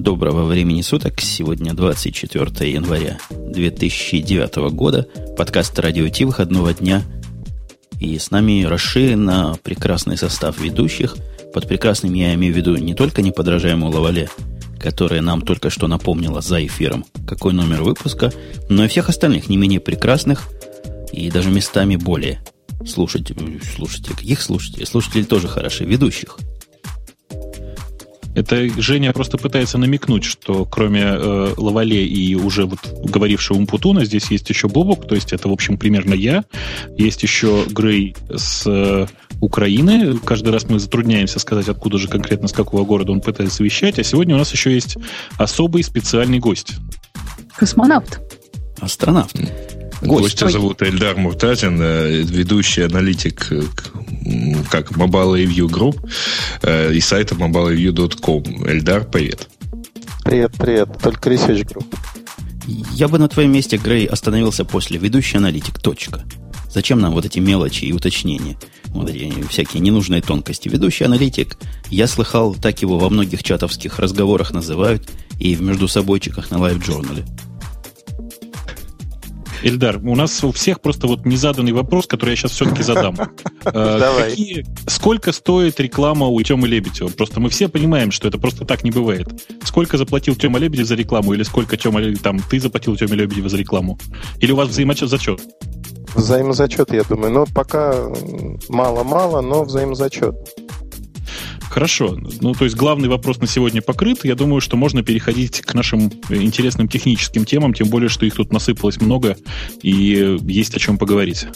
Доброго времени суток. Сегодня 24 января 2009 года. Подкаст «Радио Ти» выходного дня. И с нами расширенно прекрасный состав ведущих. Под прекрасным я имею в виду не только неподражаемую Лавале, которая нам только что напомнила за эфиром, какой номер выпуска, но и всех остальных не менее прекрасных и даже местами более. Слушайте, каких слушателей? Слушатели тоже хороши, ведущих. Это Женя просто пытается намекнуть, что кроме Лавале и уже вот говорившего Умпутуна, здесь есть еще Бобок, то есть это, в общем, примерно я. Есть еще Грей с Украины. Каждый раз мы затрудняемся сказать, откуда же конкретно, с какого города он пытается вещать. А сегодня у нас еще есть особый специальный гость. Космонавт. Астронавт. Гостя зовут Эльдар Муртазин, ведущий аналитик как Mobile Review Group и сайта mobilereview.com. Эльдар, привет. Привет. Только Research Group. Я бы на твоем месте, Грей, остановился после ведущий аналитик. Точка. Зачем нам вот эти мелочи и уточнения? Вот эти всякие ненужные тонкости. Ведущий аналитик, я слыхал, так его во многих чатовских разговорах называют и в междусобойчиках на LiveJournal. Эльдар, у нас у всех просто вот незаданный вопрос, который я сейчас все-таки задам. Давай. Сколько стоит реклама у Тёмы Лебедева? Просто мы все понимаем, что это просто так не бывает. Сколько заплатил Тёма Лебедев за рекламу? Или сколько ты заплатил Тёме Лебедеву за рекламу? Или у вас взаимозачет? Взаимозачет, я думаю. Но пока мало-мало, но взаимозачет. Хорошо. Ну, то есть главный вопрос на сегодня покрыт. Я думаю, что можно переходить к нашим интересным техническим темам, тем более, что их тут насыпалось много, и есть о чем поговорить.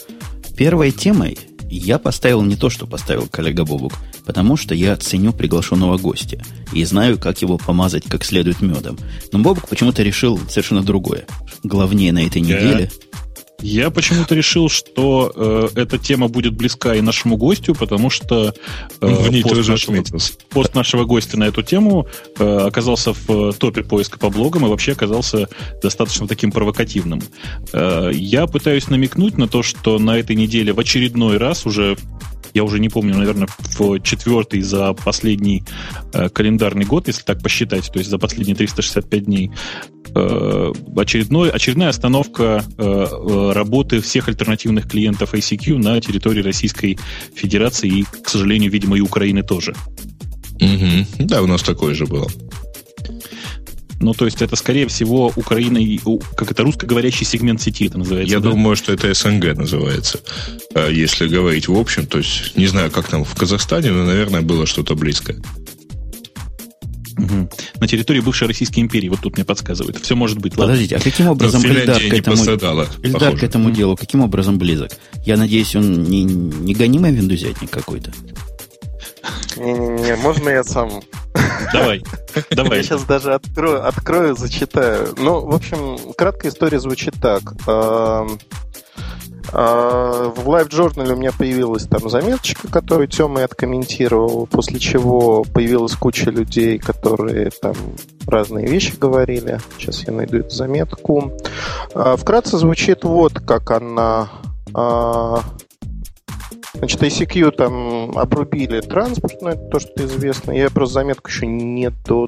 Первой темой я поставил не то, что поставил коллега Бобук, потому что я ценю приглашенного гостя и знаю, как его помазать как следует медом. Но Бобук почему-то решил совершенно другое. Главнее на этой неделе... Я почему-то решил, что эта тема будет близка и нашему гостю, потому что пост нашего гостя на эту тему оказался в топе поиска по блогам и вообще оказался достаточно таким провокативным. Я пытаюсь намекнуть на то, что на этой неделе в очередной раз уже... Я уже не помню, наверное, в четвертый за последний календарный год, если так посчитать, то есть за последние 365 дней, очередная остановка работы всех альтернативных клиентов ICQ на территории Российской Федерации и, к сожалению, видимо, и Украины тоже. Угу. Да, у нас такое же было. Ну, то есть это, скорее всего, Украина, как это, русскоговорящий сегмент сети это называется. Я думаю, что это СНГ называется. Если говорить в общем, то есть не знаю, как там в Казахстане, но, наверное, было что-то близкое. Угу. На территории бывшей Российской империи, вот тут мне подсказывают. Все может быть. Подождите, а каким образом Эльдар к этому делу, каким образом близок? Я надеюсь, он не гонимый виндузятник какой-то? Не, можно я сам... Давай. Я сейчас даже открою, зачитаю. Ну, в общем, краткая история звучит так. В LiveJournal у меня появилась там заметочка, которую Тёма откомментировал, после чего появилась куча людей, которые там разные вещи говорили. Сейчас я найду эту заметку. Вкратце звучит вот как она... Значит, ICQ там обрубили транспорт, но это то, что известно. Я просто заметку еще не до.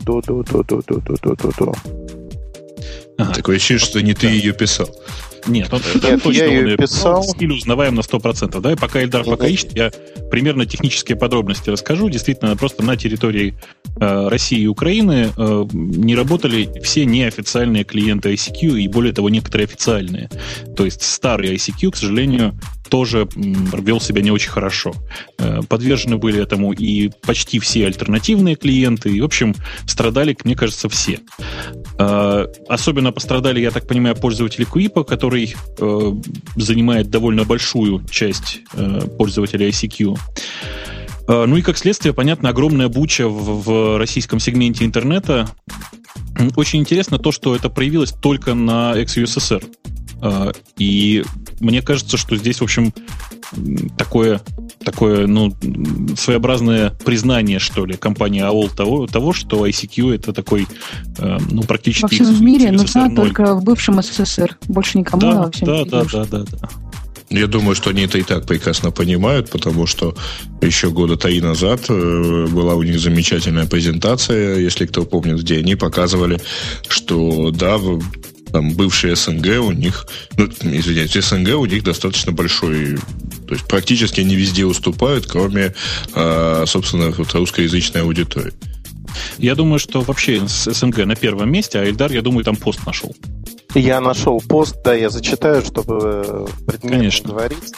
Такое ощущение, что не ты ее писал. Нет, я ее писал. Стиль узнаваем на 100%. Да, и пока Эльдар ищет, я примерно технические подробности расскажу. Действительно, просто на территории России и Украины не работали все неофициальные клиенты ICQ, и более того, некоторые официальные. То есть старый ICQ, к сожалению, тоже вел себя не очень хорошо. Подвержены были этому и почти все альтернативные клиенты, и, в общем, страдали, мне кажется, все. Особенно пострадали, я так понимаю, пользователи КВИПа, который занимает довольно большую часть пользователей ICQ. Ну и, как следствие, понятно, огромная буча в российском сегменте интернета. Очень интересно то, что это проявилось только на экс-ЮССР. И мне кажется, что здесь, в общем, такое своеобразное признание, что ли, компании AOL того, что ICQ это такой, практически... Во всем мире, но только в бывшем СССР. Больше никому, а вообще. Да. Я думаю, что они это и так прекрасно понимают, потому что еще года 3 назад была у них замечательная презентация, если кто помнит, где они показывали, что да, там бывшие СНГ у них, ну, извиняюсь, СНГ у них достаточно большой, то есть практически они везде уступают, кроме, собственно, вот русскоязычной аудитории. Я думаю, что вообще СНГ на первом месте, а Эльдар, я думаю, там пост нашел. Я нашел пост, да, я зачитаю, чтобы предметно говорить.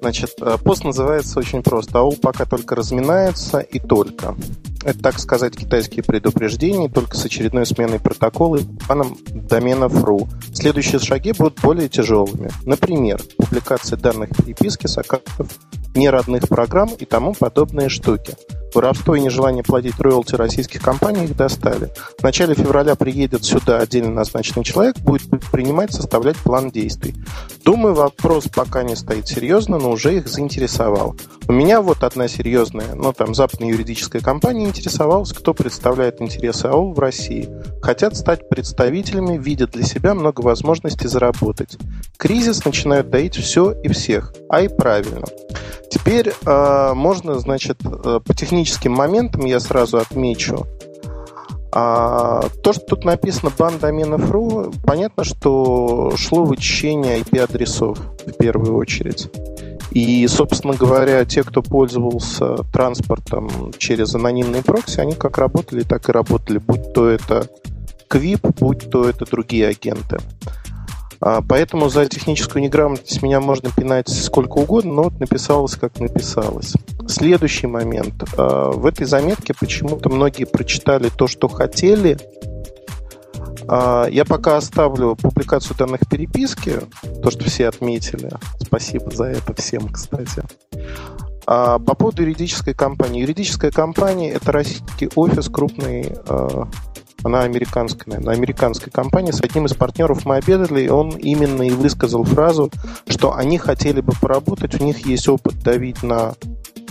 Значит, пост называется очень просто. АОЛ пока только разминается и только. Это, так сказать, китайские предупреждения, только с очередной сменой протокола и планом доменов.ру. Следующие шаги будут более тяжелыми. Например, публикация данных переписки с аккаунтов неродных программ и тому подобные штуки. Воровство и нежелание платить роялти российских компаний их достали. В начале февраля приедет сюда отдельно назначенный человек, будет принимать, составлять план действий. Думаю, вопрос пока не стоит серьезно, но уже их заинтересовал. У меня вот одна серьезная, но там западная юридическая компания интересовалась, кто представляет интересы АОЛ в России. Хотят стать представителями, видят для себя много возможностей заработать. Кризис начинают доить все и всех, а и правильно. Теперь можно, значит, по техническим моментам я сразу отмечу. То, что тут написано бан доменов.ру, понятно, что шло вычищение IP-адресов в первую очередь. И, собственно говоря, те, кто пользовался транспортом через анонимные прокси, они как работали, так и работали. Будь то это КВИП, будь то это другие агенты. Поэтому за техническую неграмотность меня можно пинать сколько угодно, но вот написалось, как написалось. Следующий момент. В этой заметке почему-то многие прочитали то, что хотели. Я пока оставлю публикацию данных переписки, то, что все отметили. Спасибо за это всем, кстати. По поводу юридической компании. Юридическая компания – это российский офис крупный. Она американская, наверное, американской компании. С одним из партнеров мы обедали, и он именно и высказал фразу, что они хотели бы поработать, у них есть опыт давить на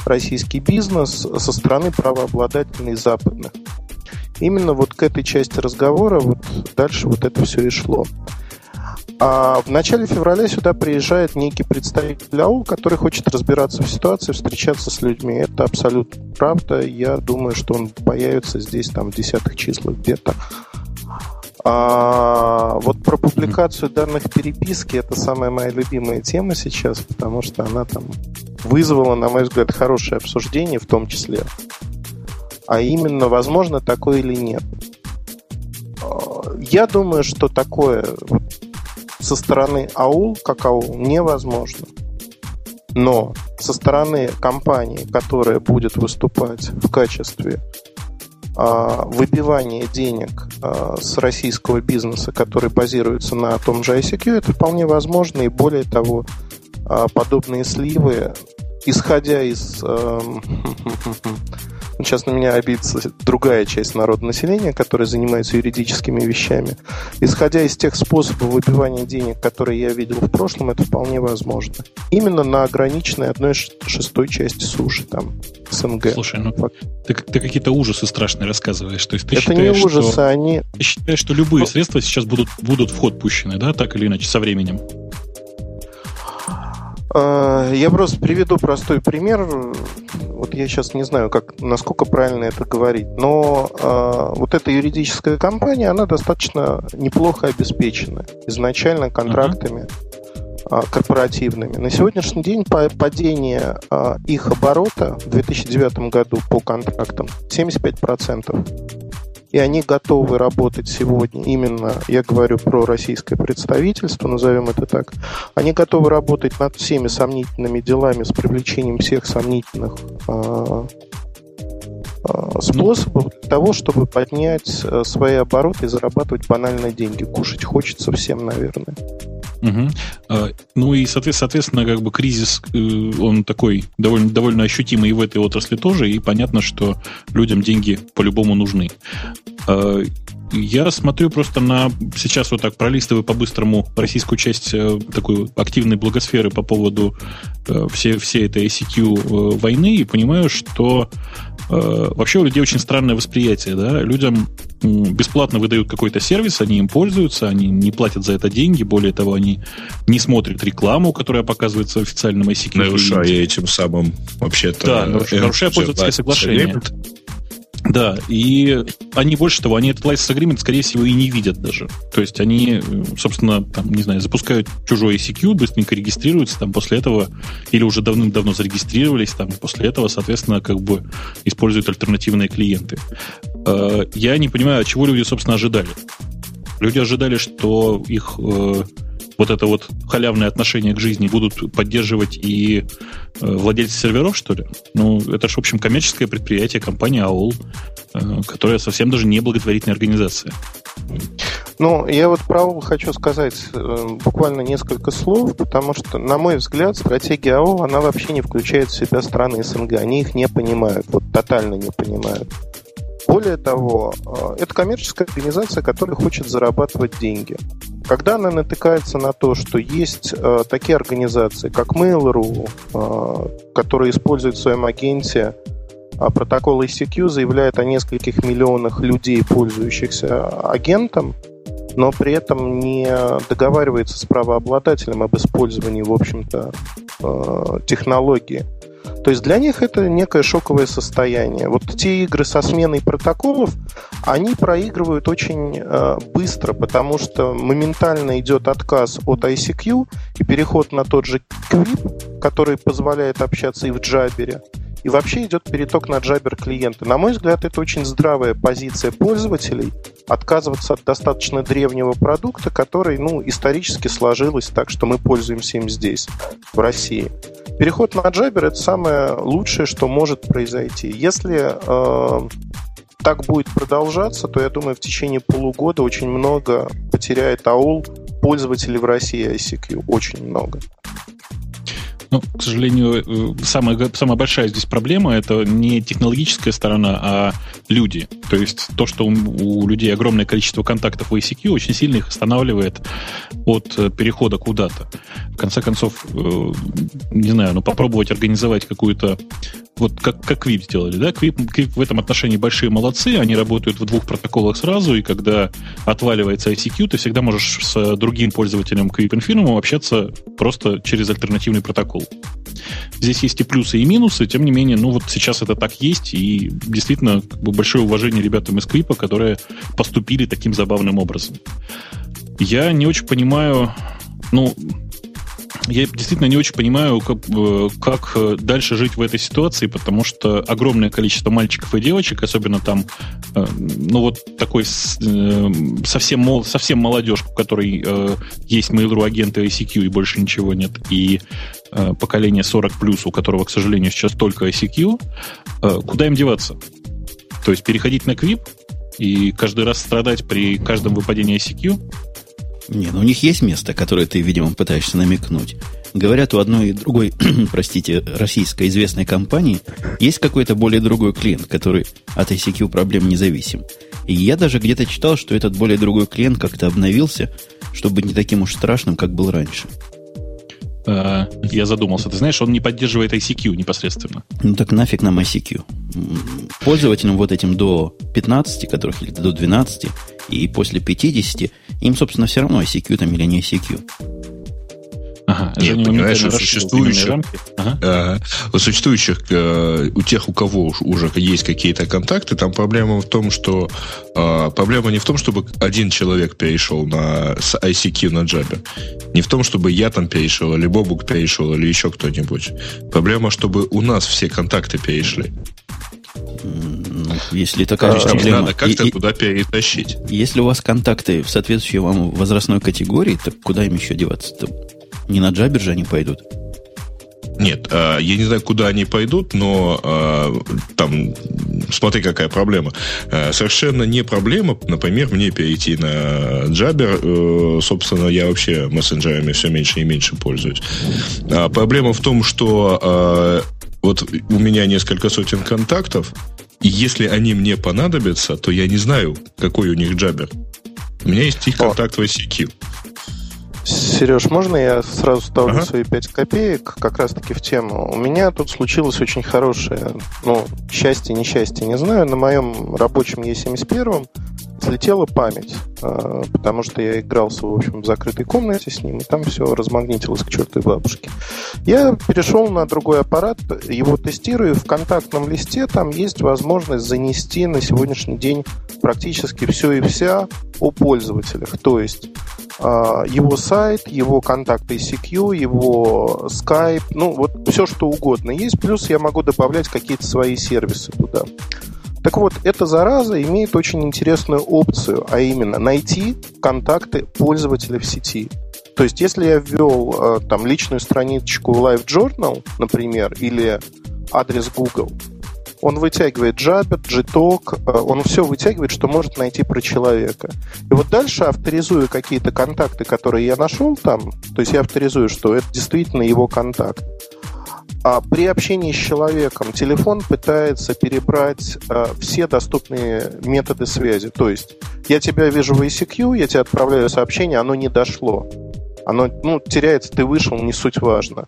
российский бизнес со стороны правообладателей западных. Именно вот к этой части разговора вот дальше вот это все и шло. А в начале февраля сюда приезжает некий представитель АОЛ, который хочет разбираться в ситуации, встречаться с людьми. Это абсолютно правда. Я думаю, что он появится здесь там в 10-х числах где-то. А вот про публикацию данных переписки, это самая моя любимая тема сейчас, потому что она там вызвала, на мой взгляд, хорошее обсуждение в том числе. А именно, возможно, такое или нет. Я думаю, что такое... со стороны АОЛ, как АОЛ, невозможно. Но со стороны компании, которая будет выступать в качестве выбивания денег с российского бизнеса, который базируется на том же ICQ, это вполне возможно. И более того, подобные сливы, исходя из... Сейчас на меня обидится другая часть народного населения, которая занимается юридическими вещами. Исходя из тех способов выбивания денег, которые я видел в прошлом, это вполне возможно. Именно на ограниченной 1/6 части суши, там, СНГ. Слушай, ну ты какие-то ужасы страшные рассказываешь. То есть ты это считаешь, не ужасы, что, они... Ты считаешь, что любые средства сейчас будут в ход пущены, да, так или иначе, со временем? Я просто приведу простой пример. Вот я сейчас не знаю, насколько правильно это говорить, но вот эта юридическая компания, она достаточно неплохо обеспечена изначально контрактами корпоративными. На сегодняшний день падение их оборота в 2009 году по контрактам 75%. И они готовы работать сегодня, именно я говорю про российское представительство, назовем это так, они готовы работать над всеми сомнительными делами с привлечением всех сомнительных способов для того, чтобы поднять свои обороты и зарабатывать банальные деньги. Кушать хочется всем, наверное. Угу. Ну и, соответственно, как бы кризис, он такой довольно ощутимый и в этой отрасли тоже, и понятно, что людям деньги по-любому нужны. Я смотрю просто на... Сейчас вот так пролистываю по-быстрому российскую часть такой активной блогосферы по поводу всей этой ICQ войны и понимаю, что вообще у людей очень странное восприятие. Да? Людям бесплатно выдают какой-то сервис, они им пользуются, они не платят за это деньги, более того, они не смотрят рекламу, которая показывается в официальном ICQ. Нарушая этим самым, вообще-то... Да, нарушая пользовательские соглашения. Да, и они, больше того, они этот license agreement, скорее всего, и не видят даже. То есть они, собственно, там, не знаю, запускают чужой ICQ, быстренько регистрируются, там после этого, или уже давным-давно зарегистрировались, там, и после этого, соответственно, как бы используют альтернативные клиенты. Я не понимаю, чего люди, собственно, ожидали. Люди ожидали, что их вот это вот халявное отношение к жизни будут поддерживать и владельцы серверов, что ли? Ну, это же, в общем, коммерческое предприятие, компания AOL, которая совсем даже не благотворительная организация. Ну, я вот про AOL хочу сказать буквально несколько слов, потому что, на мой взгляд, стратегия AOL, она вообще не включает в себя страны СНГ. Они их не понимают, вот тотально не понимают. Более того, это коммерческая организация, которая хочет зарабатывать деньги. Когда она натыкается на то, что есть такие организации, как Mail.ru, которые используют в своем агенте протокол ICQ, заявляют о нескольких миллионах людей, пользующихся агентом, но при этом не договаривается с правообладателем об использовании, в общем-то, технологии. То есть для них это некое шоковое состояние. Вот те игры со сменой протоколов, они проигрывают очень быстро, потому что моментально идет отказ от ICQ и переход на тот же КВИП, который позволяет общаться и в Jabber. И вообще идет переток на Jabber клиента. На мой взгляд, это очень здравая позиция пользователей отказываться от достаточно древнего продукта, который, ну, исторически сложилось так, что мы пользуемся им здесь, в России. Переход на Jabber – это самое лучшее, что может произойти. Если так будет продолжаться, то, я думаю, в течение полугода очень много потеряет AOL пользователей в России ICQ. Очень много. Ну, к сожалению, самая большая здесь проблема – это не технологическая сторона, а люди. То есть то, что у людей огромное количество контактов в ICQ, очень сильно их останавливает от перехода куда-то. В конце концов, не знаю, но попробовать организовать какую-то... Вот как КВИП сделали, да? КВИП в этом отношении большие молодцы, они работают в двух протоколах сразу, и когда отваливается ICQ, ты всегда можешь с другим пользователем КВИП-инфинума общаться просто через альтернативный протокол. Здесь есть и плюсы, и минусы, тем не менее, ну вот сейчас это так есть, и действительно как бы большое уважение ребятам из КВИПа, которые поступили таким забавным образом. Я не очень понимаю, ну... Я действительно не очень понимаю, как дальше жить в этой ситуации, потому что огромное количество мальчиков и девочек, особенно там, ну вот такой совсем молодежь, у которой есть Mail.ru агенты ICQ и больше ничего нет, и поколение 40+, у которого, к сожалению, сейчас только ICQ, куда им деваться? То есть переходить на КВИП и каждый раз страдать при каждом выпадении ICQ? Не, ну у них есть место, которое ты, видимо, пытаешься намекнуть. Говорят, у одной и другой, простите, российской известной компании есть какой-то более другой клиент, который от ICQ проблем независим. И я даже где-то читал, что этот более другой клиент как-то обновился, чтобы быть не таким уж страшным, как был раньше. Я задумался. Ты знаешь, он не поддерживает ICQ непосредственно. Ну так нафиг нам ICQ. Пользователям вот этим до 15, которых или до 12, и после 50, им, собственно, все равно ICQ там или не ICQ. Ага. Нет, Женя, понимаешь, у существующих, у тех, у кого уже есть какие-то контакты, там проблема в том, что проблема не в том, чтобы один человек перешел с ICQ на Jabber, не в том, чтобы я там перешел, или Бобок перешел, или еще кто-нибудь. Проблема, чтобы у нас все контакты перешли. Ну, если такая проблема, надо как-то куда перетащить. Если у вас контакты в соответствующей вам возрастной категории, так куда им еще деваться-то? Не на Jabber же они пойдут? Нет, я не знаю, куда они пойдут, но там, смотри, какая проблема. Совершенно не проблема, например, мне перейти на Jabber. Собственно, я вообще мессенджерами все меньше и меньше пользуюсь. Проблема в том, что вот у меня несколько сотен контактов, и если они мне понадобятся, то я не знаю, какой у них Jabber. У меня есть их контакт в ICQ. Сереж, можно я сразу ставлю свои 5 копеек как раз-таки в тему? У меня тут случилось очень хорошее, ну, счастье, несчастье, не знаю. На моем рабочем Е71 слетела память, потому что я игрался, в общем, в закрытой комнате с ним, и там все размагнитилось к чертовой бабушке. Я перешел на другой аппарат, его тестирую, в контактном листе там есть возможность занести на сегодняшний день практически все и вся о пользователях, то есть его сайт, его контакты ICQ, его Skype, ну вот все что угодно есть, плюс я могу добавлять какие-то свои сервисы туда. Так вот, эта зараза имеет очень интересную опцию, а именно найти контакты пользователя в сети. То есть, если я ввел там личную страничку LiveJournal, например, или адрес Google, он вытягивает Jabber, Gtalk, он все вытягивает, что может найти про человека. И вот дальше, авторизуя какие-то контакты, которые я нашел там, то есть я авторизую, что это действительно его контакт. А при общении с человеком телефон пытается перебрать все доступные методы связи. То есть я тебя вижу в ICQ, я тебе отправляю сообщение, оно не дошло. Оно теряется, ты вышел, не суть важно.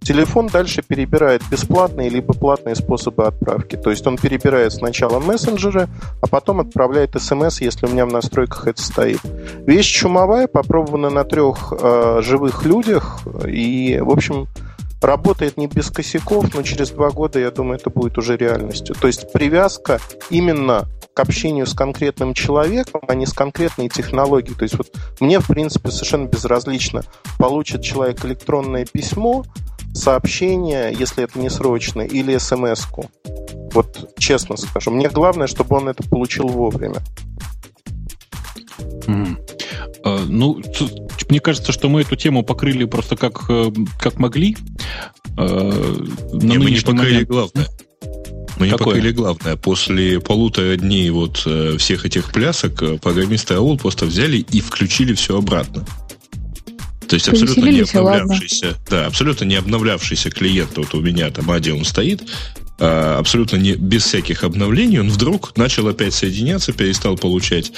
Телефон дальше перебирает бесплатные либо платные способы отправки. То есть он перебирает сначала мессенджеры, а потом отправляет смс, если у меня в настройках это стоит. Вещь чумовая, попробована на 3 живых людях. И, в общем, работает не без косяков, но через 2 года, я думаю, это будет уже реальностью. То есть привязка именно к общению с конкретным человеком, а не с конкретной технологией. То есть вот мне, в принципе, совершенно безразлично, получит человек электронное письмо, сообщение, если это не срочно, или смс-ку. Вот честно скажу. Мне главное, чтобы он это получил вовремя. Ну, мне кажется, что мы эту тему покрыли просто как могли. Мы не покрыли главное. Мы не покрыли главное. После 1,5 дней вот всех этих плясок программисты AOL просто взяли и включили все обратно. То есть абсолютно не обновлявшийся, абсолютно не обновлявшийся клиент. Вот у меня там Ади, он стоит, абсолютно не, без всяких обновлений, он вдруг начал опять соединяться, перестал получать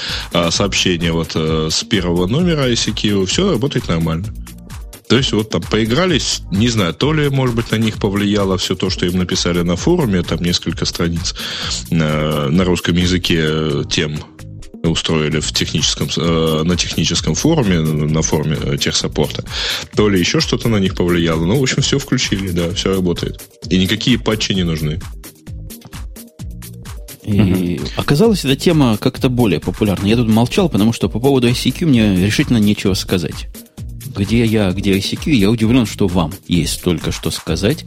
сообщения вот с первого номера ICQ, все работает нормально. То есть вот там поигрались, не знаю, то ли, может быть, на них повлияло все то, что им написали на форуме, там несколько страниц на русском языке тем устроили в техническом, на техническом форуме, на форуме техсаппорта, то ли еще что-то на них повлияло. Ну, в общем, все включили, да, все работает. И никакие патчи не нужны. И оказалось, эта тема как-то более популярна. Я тут молчал, потому что по поводу ICQ мне решительно нечего сказать. Где я, где ICQ, я удивлен, что вам есть только что сказать.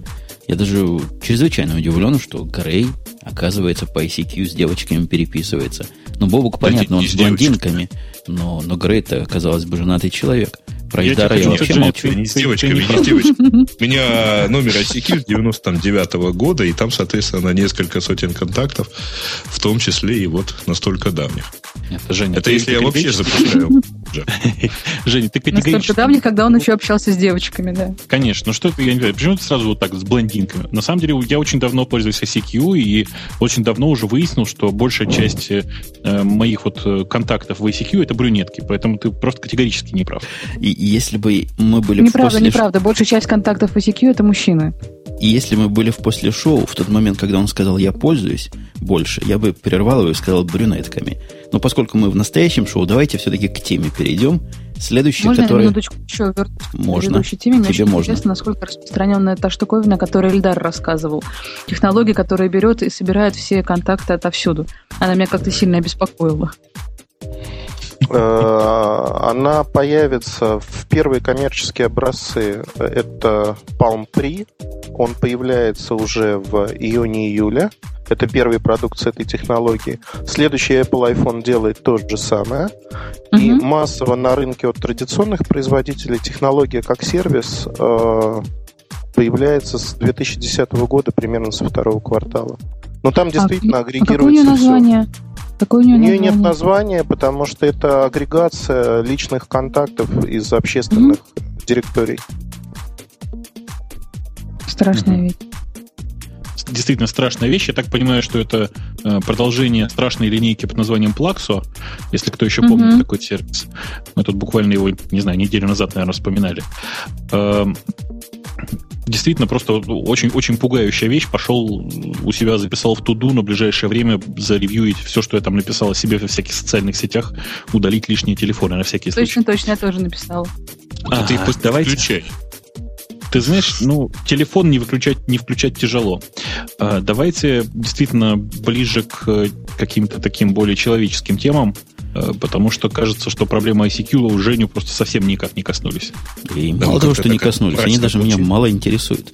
Я даже чрезвычайно удивлен, что Грей, оказывается, по ICQ с девочками переписывается. Ну, Бобок, понятно, он с блондинками, но Грей-то, казалось бы, женатый человек. Про Эльдара я вообще молчу. Не с девочками, не с девочками. У меня номер ICQ с 99-го года, и там, соответственно, несколько сотен контактов, в том числе и вот настолько давних. Это если я вообще запускаю. Женя, ты категорически... Настолько давних, когда он еще общался с девочками, да. Конечно. Ну, что это, я не знаю, почему ты сразу вот так, с блондинками? На самом деле, я очень давно пользуюсь ICQ, и очень давно уже выяснил, что большая часть моих вот контактов в ICQ — это брюнетки, поэтому ты просто категорически не прав. И если бы мы были... Неправда, неправда. Большая часть контактов в ICQ — это мужчины. И если мы были в после шоу, в тот момент, когда он сказал «я пользуюсь» больше, я бы прервал его и сказал «брюнетками». Но поскольку мы в настоящем шоу, давайте все-таки к теме перейдем. Следующий, можно который... Можно минуточку еще вернуться к предыдущей теме? Мне тебе очень можно. Интересно, насколько распространенная та штуковина, о которой Эльдар рассказывал. Технология, которая берет и собирает все контакты отовсюду. Она меня как-то сильно обеспокоила. Она появится в первые коммерческие образцы. Это Palm Pre. Он появляется уже в июне-июле. Это первый продукт с этой технологией. Следующий Apple iPhone делает то же самое. И массово на рынке от традиционных производителей технология как сервис появляется с 2010 года, примерно со 2-го квартала. Но там действительно агрегируется все. Название? У нее нет названия, потому что это агрегация личных контактов из общественных директорий. Страшная вещь. Действительно страшная вещь. Я так понимаю, что это продолжение страшной линейки под названием Plaxo, если кто еще помнит такой сервис. Мы тут буквально его, не знаю, неделю назад, наверное, вспоминали. действительно просто очень-очень пугающая вещь. Пошел у себя, записал в туду на ближайшее время заревьюить все, что я там написал о себе во всяких социальных сетях, удалить лишние телефоны на всякий случай. Точно, я тоже написала. Ты их пусть включай. Ты знаешь, телефон не включать тяжело. Давайте действительно ближе к каким-то таким более человеческим темам, потому что кажется, что проблемы ICQ Женю просто совсем никак не коснулись. И мало того, что не коснулись, они даже меня мало интересуют.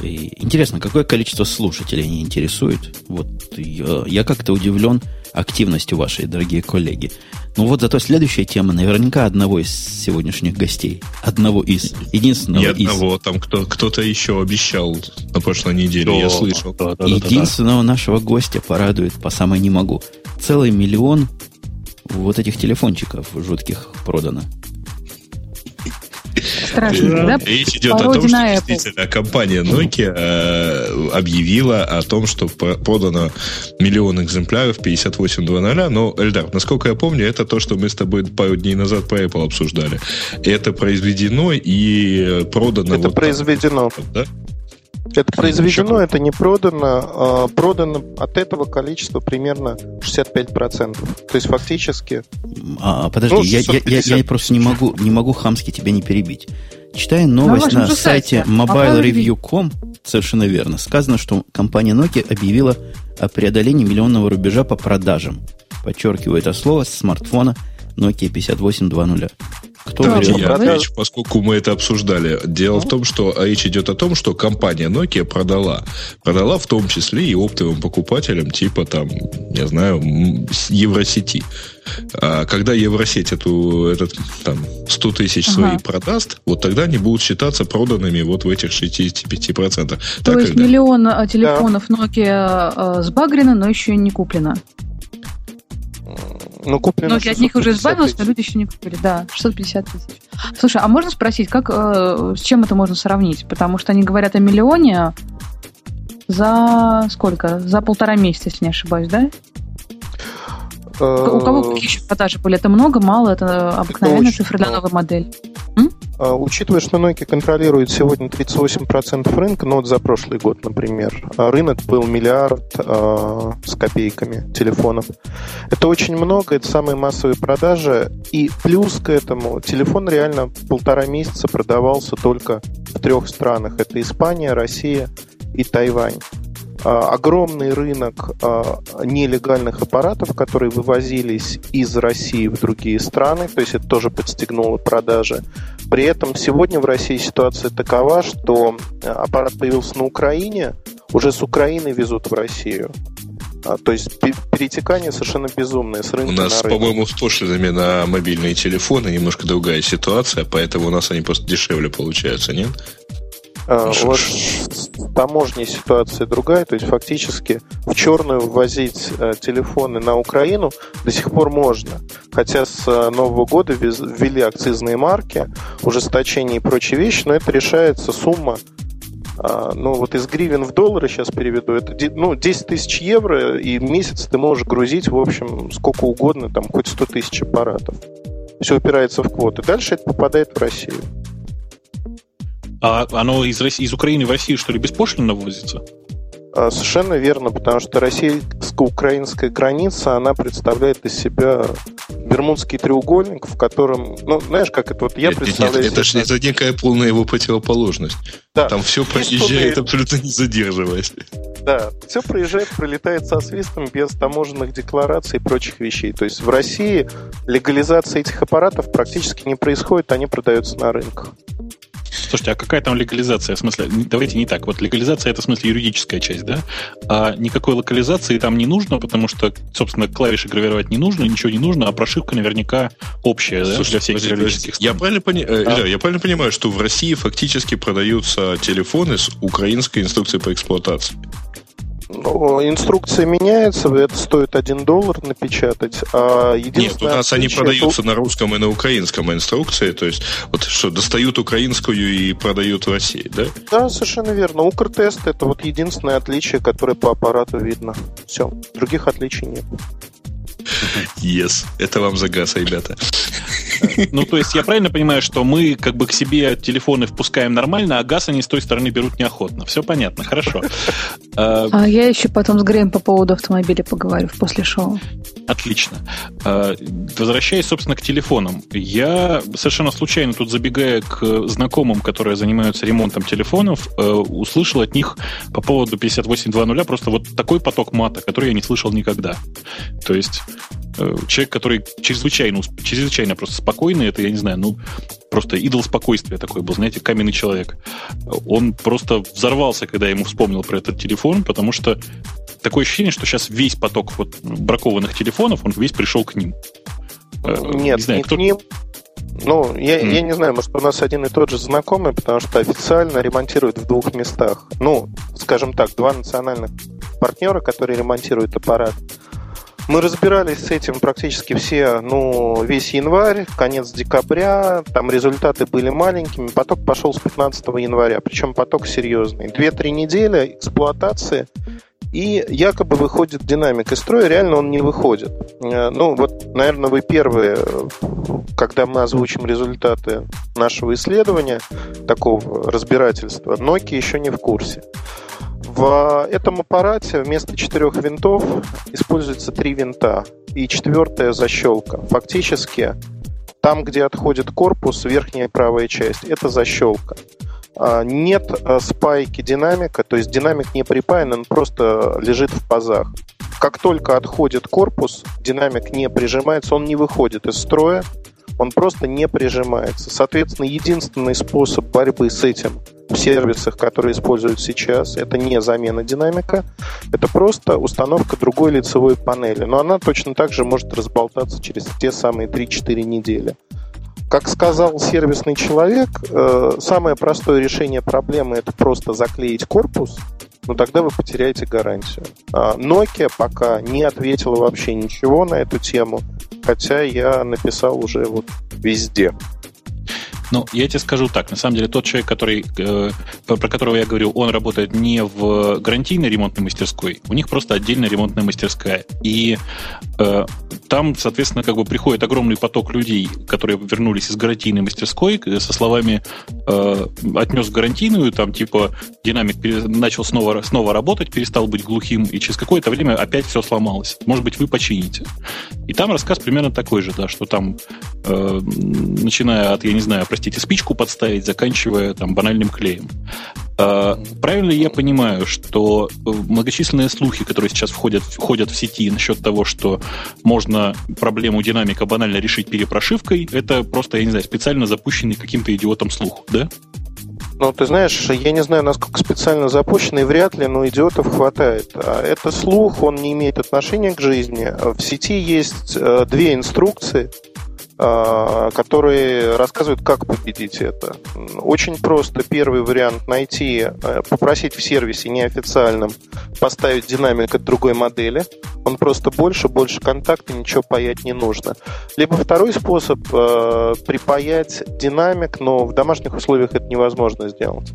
И интересно, какое количество слушателей они интересуют? Вот я как-то удивлен активностью вашей, дорогие коллеги. Ну вот зато следующая тема наверняка одного из сегодняшних гостей. Единственного. Там кто-то еще обещал на прошлой неделе, я слышал. Единственного нашего гостя порадует по самой не могу. 1 миллион вот этих телефончиков жутких продано. Страшно, да? Речь идет о том, что действительно компания Nokia объявила о том, что продано 1 миллион экземпляров 5800. Но, Эльдар, насколько я помню, это то, что мы с тобой пару дней назад про Apple обсуждали. Это произведено и продано. Это вот произведено. Да? Это произведено, это не продано. Продано от этого количества примерно 65%. То есть фактически... Подожди, я просто не могу хамски тебя не перебить. Читая новость на сайте mobilereview.com, совершенно верно, сказано, что компания Nokia объявила о преодолении миллионного рубежа по продажам. Подчеркиваю это слово, с смартфона Nokia 5800. Речь, поскольку мы это обсуждали. Дело в том, что речь идет о том, что компания Nokia продала. Продала в том числе и оптовым покупателям, типа там, я знаю, Евросети. А когда Евросеть этот там 100 тысяч своих продаст, вот тогда они будут считаться проданными вот в этих 65%. То есть миллион телефонов Nokia сбагрено, но еще не куплено. Но от них уже избавилось, но люди еще не купили. Да, 650 тысяч. Слушай, а можно спросить, с чем это можно сравнить? Потому что они говорят о 1 миллион за сколько? За 1,5 месяца, если не ошибаюсь, да? У кого какие еще продажи были? Это много, мало? Это обыкновенная цифра для новой модели? Учитывая, что Nokia контролирует сегодня 38% рынка, но за прошлый год, например, рынок был 1 миллиард с копейками телефонов. Это очень много, это самые массовые продажи. И плюс к этому телефон реально 1,5 месяца продавался только в 3 странах. Это Испания, Россия и Тайвань. Огромный рынок нелегальных аппаратов, которые вывозились из России в другие страны, то есть это тоже подстегнуло продажи. При этом сегодня в России ситуация такова, что аппарат появился на Украине, уже с Украины везут в Россию. То есть перетекание совершенно безумное с рынка на рынок. У нас, по-моему, с пошлинами на мобильные телефоны немножко другая ситуация, поэтому у нас они просто дешевле получаются, нет? Вот таможенная ситуация другая, то есть фактически в черную ввозить телефоны на Украину до сих пор можно. Хотя с Нового года ввели акцизные марки, ужесточение и прочие вещи, но это решается сумма, из гривен в доллары сейчас переведу, это 10 тысяч евро, и в месяц ты можешь грузить, в общем, сколько угодно, там хоть 100 тысяч аппаратов. Все упирается в квоты. Дальше это попадает в Россию. А оно из Украины в Россию, что ли, беспошлинно возится? Совершенно верно, потому что российско-украинская граница, она представляет из себя Бермудский треугольник, в котором, представляю... Нет, это же это некая полная его противоположность. Да. Там все проезжает, абсолютно не задерживаясь. Да, все проезжает, пролетает со свистом, без таможенных деклараций и прочих вещей. То есть в России легализация этих аппаратов практически не происходит, они продаются на рынках. Слушайте, а какая там легализация? В смысле, давайте не так. Вот легализация – это, в смысле, юридическая часть, да? А никакой локализации там не нужно, потому что, собственно, клавиши гравировать не нужно, ничего не нужно, а прошивка наверняка общая, да, для всех юридических стран. Я правильно понимаю, что в России фактически продаются телефоны с украинской инструкцией по эксплуатации? Инструкция меняется, это стоит $1 напечатать. Нет, у нас они продаются на русском и на украинском инструкции, то есть вот что достают украинскую и продают в России, да? Да, совершенно верно. Укртест — это вот единственное отличие, которое по аппарату видно. Все, других отличий нет. Yes, это вам за газ, ребята. Ну, то есть я правильно понимаю, что мы как бы к себе телефоны впускаем нормально, а газ они с той стороны берут неохотно. Все понятно, хорошо. А я еще потом с Греем по поводу автомобиля поговорю после шоу. Отлично. Возвращаясь, собственно, к телефонам. Я совершенно случайно тут, забегая к знакомым, которые занимаются ремонтом телефонов, услышал от них по поводу 5800 просто вот такой поток мата, который я не слышал никогда. То есть человек, который чрезвычайно просто спокойный, это, я не знаю, ну, просто идол спокойствия такой был, знаете, каменный человек. Он просто взорвался, когда ему вспомнил про этот телефон, потому что такое ощущение, что сейчас весь поток вот бракованных телефонов, он весь пришел к ним. Нет, не, знаю, не кто... к ним. Ну, я не знаю, может, у нас один и тот же знакомый, потому что официально ремонтируют в двух местах. Ну, скажем так, два национальных партнера, которые ремонтируют аппарат. Мы разбирались с этим практически все, ну, весь январь, конец декабря, там результаты были маленькими, поток пошел с 15 января, причем поток серьезный. 2-3 недели эксплуатации, и якобы выходит динамик из строя, реально он не выходит. Ну, вот, наверное, вы первые, когда мы озвучим результаты нашего исследования, такого разбирательства, Nokia еще не в курсе. В этом аппарате вместо 4 винтов используется 3 винта и 4-я защелка. Фактически, там, где отходит корпус, верхняя правая часть, это защелка. Нет спайки динамика, то есть динамик не припаян, он просто лежит в пазах. Как только отходит корпус, динамик не прижимается, он не выходит из строя, он просто не прижимается. Соответственно, единственный способ борьбы с этим в сервисах, которые используют сейчас, это не замена динамика, это просто установка другой лицевой панели. Но она точно так же может разболтаться через те самые 3-4 недели. Как сказал сервисный человек, самое простое решение проблемы – это просто заклеить корпус, но тогда вы потеряете гарантию. Nokia пока не ответила вообще ничего на эту тему, хотя я написал уже вот везде. Ну, я тебе скажу так. На самом деле, тот человек, который, про которого я говорю, он работает не в гарантийной ремонтной мастерской. У них просто отдельная ремонтная мастерская. И там, соответственно, как бы приходит огромный поток людей, которые вернулись из гарантийной мастерской со словами «отнес в гарантийную», там типа динамик начал снова работать, перестал быть глухим, и через какое-то время опять все сломалось. Может быть, вы почините. И там рассказ примерно такой же, да, что там, начиная от, я не знаю, спичку подставить, заканчивая там банальным клеем. Правильно ли я понимаю, что многочисленные слухи, которые сейчас входят в сети насчет того, что можно проблему динамика банально решить перепрошивкой, это просто, я не знаю, специально запущенный каким-то идиотом слух, да? Ну, ты знаешь, я не знаю, насколько специально запущенный, вряд ли, но идиотов хватает. Это слух, он не имеет отношения к жизни. В сети есть две инструкции, которые рассказывают, как победить это. Очень просто первый вариант найти, попросить в сервисе неофициальном поставить динамик от другой модели. Он просто больше контакта, ничего паять не нужно. Либо второй способ припаять динамик, но в домашних условиях это невозможно сделать.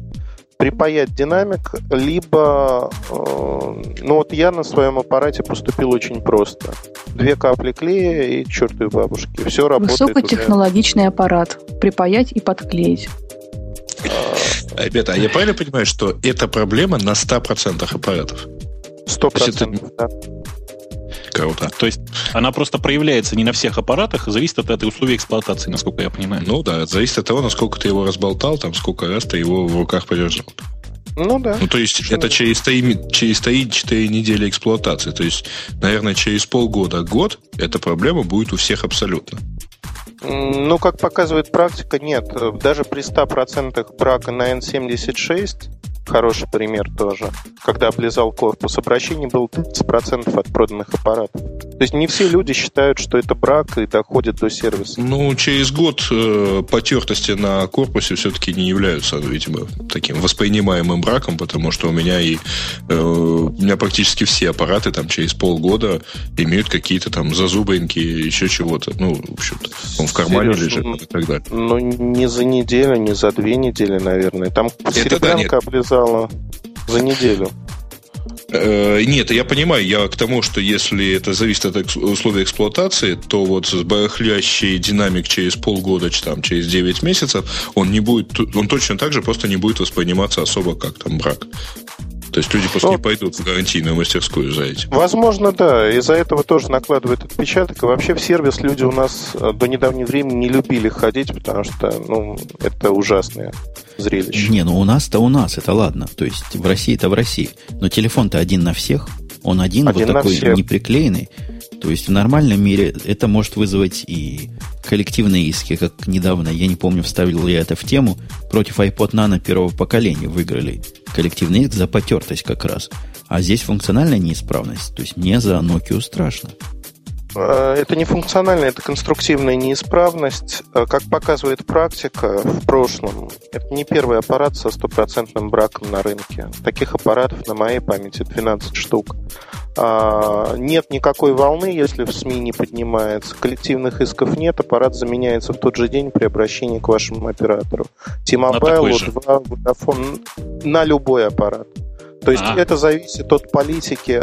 Припаять динамик, либо... ну вот я на своем аппарате поступил очень просто. 2 капли клея и к чертовой бабушке. Все работает. Высокотехнологичный уже аппарат. Припаять и подклеить. Ребята, а я правильно понимаю, что эта проблема на 100% аппаратов? 100%, да. Круто. То есть она просто проявляется не на всех аппаратах, зависит от условий эксплуатации, насколько я понимаю. Ну да, зависит от того, насколько ты его разболтал, там, сколько раз ты его в руках подержал. Ну да. Ну то есть почему? Это через 3-4 недели эксплуатации. То есть, наверное, через полгода-год эта проблема будет у всех абсолютно. Ну, как показывает практика, нет. Даже при 100% брака на N76, хороший пример тоже, когда облизал корпус, обращений было 30% от проданных аппаратов. То есть не все люди считают, что это брак и доходит до сервиса. Ну, через год потертости на корпусе все-таки не являются, видимо, таким воспринимаемым браком, потому что у меня практически все аппараты там через полгода имеют какие-то там зазубринки, еще чего-то. Ну, в общем-то, он в кармане, Сереж, лежит и так далее. Ну, не за неделю, не за 2 недели, наверное. Там серебрянка облизала за неделю. Нет, я понимаю, я к тому, что если это зависит от условий эксплуатации, то вот сбарахлящий динамик через полгода, там, через 9 месяцев, он не будет, он точно так же просто не будет восприниматься особо как там брак. То есть люди просто не пойдут в гарантийную мастерскую за этим. Возможно, да. Из-за этого тоже накладывает отпечаток. И вообще в сервис люди у нас до недавнего времени не любили ходить, потому что, ну, это ужасное зрелище. Не, ну у нас это ладно. То есть в России-то в России. Но телефон-то один на всех. Он один вот такой неприклеенный. То есть в нормальном мире это может вызвать и коллективные иски, как недавно, я не помню, вставил ли я это в тему, против iPod Nano первого поколения выиграли коллективный иск за потертость как раз. А здесь функциональная неисправность. То есть мне за Nokia страшно. Это не функциональная, это конструктивная неисправность. Как показывает практика в прошлом, это не первый аппарат со стопроцентным браком на рынке. Таких аппаратов на моей памяти 12 штук. Нет никакой волны, если в СМИ не поднимается. Коллективных исков нет, аппарат заменяется в тот же день при обращении к вашему оператору. T-Mobile, O2, Vodafone, на любой аппарат. То есть это зависит от политики.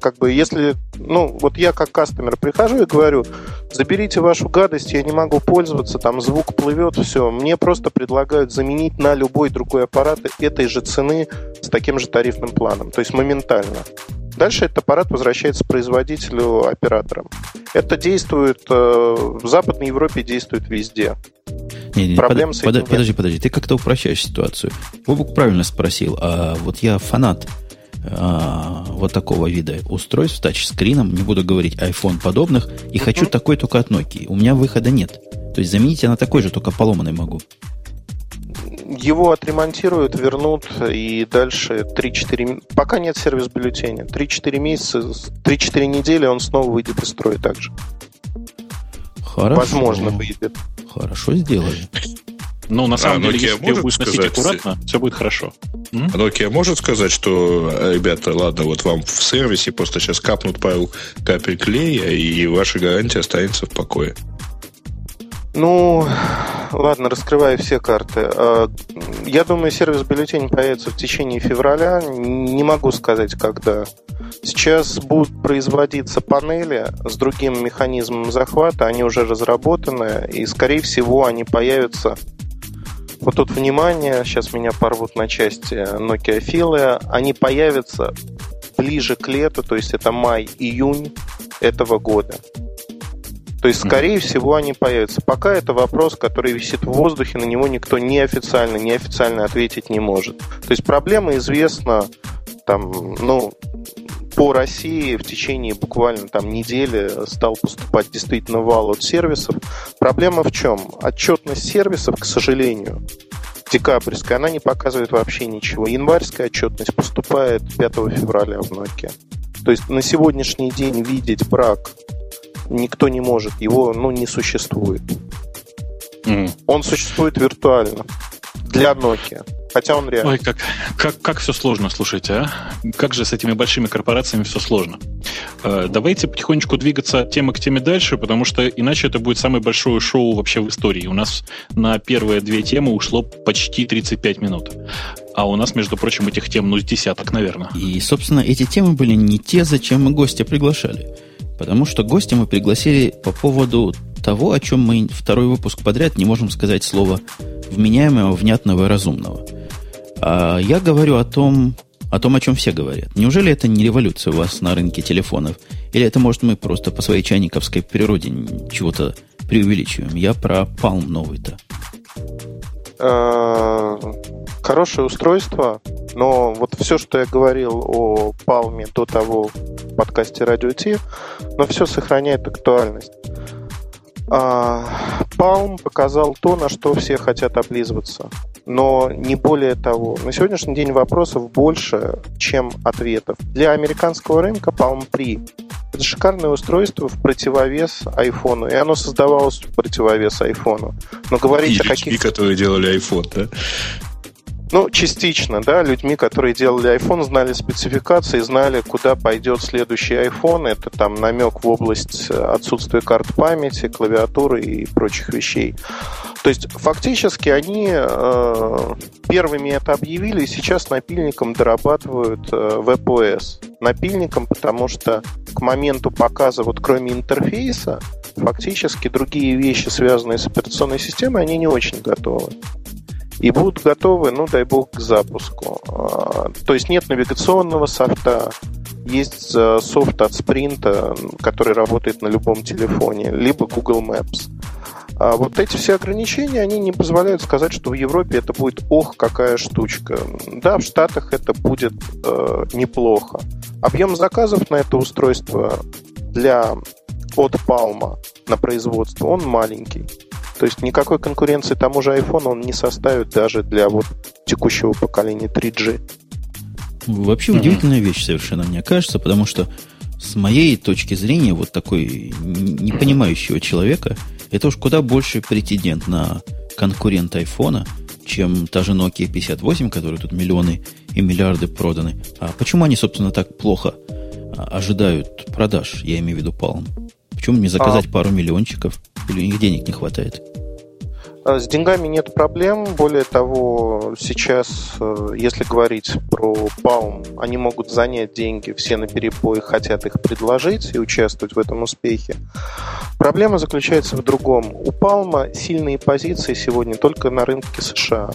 Как бы если, ну, вот я как кастомер прихожу и говорю: заберите вашу гадость, я не могу пользоваться, там звук плывет, все. Мне просто предлагают заменить на любой другой аппарат этой же цены с таким же тарифным планом. То есть моментально. Дальше этот аппарат возвращается производителю, операторам. Это действует в Западной Европе, действует везде. Подожди, ты как-то упрощаешь ситуацию. Бобок правильно спросил, а вот я фанат вот такого вида устройств с тачскрином, не буду говорить iPhone подобных, и хочу такой только от Nokia. У меня выхода нет. То есть заменить я на такой же, только поломанный могу. Его отремонтируют, вернут, и дальше 3-4... Пока нет сервис-бюллетеня. 3-4 месяца, 3-4 недели он снова выйдет из строя так же. Хорошо. Возможно, выйдет. Хорошо сделали. Ну, на самом деле, если вы будете носить аккуратно, все будет хорошо. А Nokia может сказать, что, ребята, ладно, вот вам в сервисе просто сейчас капнут пару капель клея, и ваша гарантия останется в покое? Ну, ладно, раскрываю все карты. Я думаю, сервис-бюллетень появится в течение февраля. Не могу сказать, когда. Сейчас будут производиться панели с другим механизмом захвата. Они уже разработаны, и, скорее всего, они появятся. Вот тут, внимание, сейчас меня порвут на части Nokia-филы. Они появятся ближе к лету, то есть это май-июнь этого года. То есть, скорее всего, они появятся. Пока это вопрос, который висит в воздухе, на него никто неофициально ответить не может. То есть проблема известна там, ну, по России в течение буквально там недели стал поступать действительно вал от сервисов. Проблема в чем? Отчетность сервисов, к сожалению, декабрьская, она не показывает вообще ничего. Январская отчетность поступает 5 февраля в Nokia. То есть на сегодняшний день видеть брак никто не может, его, ну, не существует. Он существует виртуально для Nokia, хотя он реально. Ой, как все сложно, слушайте, а? Как же с этими большими корпорациями все сложно. Давайте потихонечку двигаться от темы к теме дальше, потому что иначе это будет самое большое шоу вообще в истории. У нас на первые две темы ушло почти 35 минут. А у нас, между прочим, этих тем, ну, с десяток, наверное. И, собственно, эти темы были не те, зачем мы гостя приглашали. Потому что гостя мы пригласили по поводу того, о чем мы второй выпуск подряд не можем сказать слово вменяемого, внятного и разумного. А я говорю о том, о чем все говорят. Неужели это не революция у вас на рынке телефонов? Или это, может, мы просто по своей чайниковской природе чего-то преувеличиваем? Я про Palm новый-то. Хорошее устройство, но вот все, что я говорил о Palm до того в подкасте «Радио Ти», но все сохраняет актуальность. Palm показал то, на что все хотят облизываться, но не более того. На сегодняшний день вопросов больше, чем ответов. Для американского рынка Palm Pre – это шикарное устройство в противовес айфону, и оно создавалось в противовес айфону. Но говорить о каких-то... И людьми, которые делали iPhone, да? Ну, частично, да, людьми, которые делали iPhone, знали спецификации, знали, куда пойдет следующий iPhone. Это там намек в область отсутствия карт памяти, клавиатуры и прочих вещей. То есть фактически они первыми это объявили, и сейчас напильником дорабатывают WebOS. напильником, потому что к моменту показа, вот кроме интерфейса, фактически другие вещи, связанные с операционной системой, они не очень готовы. И будут готовы, ну, дай бог, к запуску. То есть нет навигационного софта, есть софт от Спринта, который работает на любом телефоне, либо Google Maps. А вот эти все ограничения, они не позволяют сказать, что в Европе это будет ох, какая штучка. Да, в Штатах это будет неплохо. Объем заказов на это устройство от Palm на производство, он маленький. То есть никакой конкуренции тому же iPhone он не составит даже для вот текущего поколения 3G. Вообще удивительная вещь совершенно, мне кажется, потому что с моей точки зрения вот такой непонимающего человека это уж куда больше претендент на конкурент iPhone, чем та же Nokia 58, которой тут миллионы и миллиарды проданы. А почему они, собственно, так плохо ожидают продаж, я имею в виду Palm? Почему не заказать пару миллиончиков? Или у них денег не хватает? С деньгами нет проблем. Более того, сейчас, если говорить про Palm, они могут занять деньги, все наперебой хотят их предложить и участвовать в этом успехе. Проблема заключается в другом. У Palm сильные позиции сегодня только на рынке США.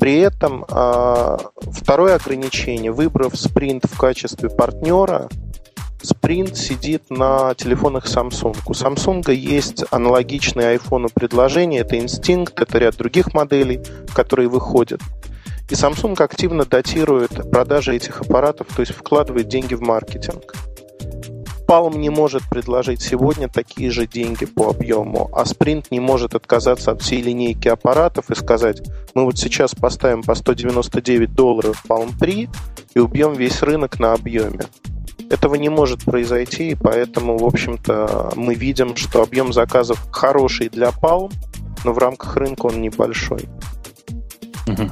При этом второе ограничение, выбрав Sprint в качестве партнера, Sprint сидит на телефонах Samsung. У Samsung есть аналогичные iPhone предложения. Это Instinct, это ряд других моделей, которые выходят. И Samsung активно датирует продажи этих аппаратов, то есть вкладывает деньги в маркетинг. Palm не может предложить сегодня такие же деньги по объему, а Sprint не может отказаться от всей линейки аппаратов и сказать, мы вот сейчас поставим по $199 Palm Pre и убьем весь рынок на объеме. Этого не может произойти, и поэтому, в общем-то, мы видим, что объем заказов хороший для Palm, но в рамках рынка он небольшой. Угу.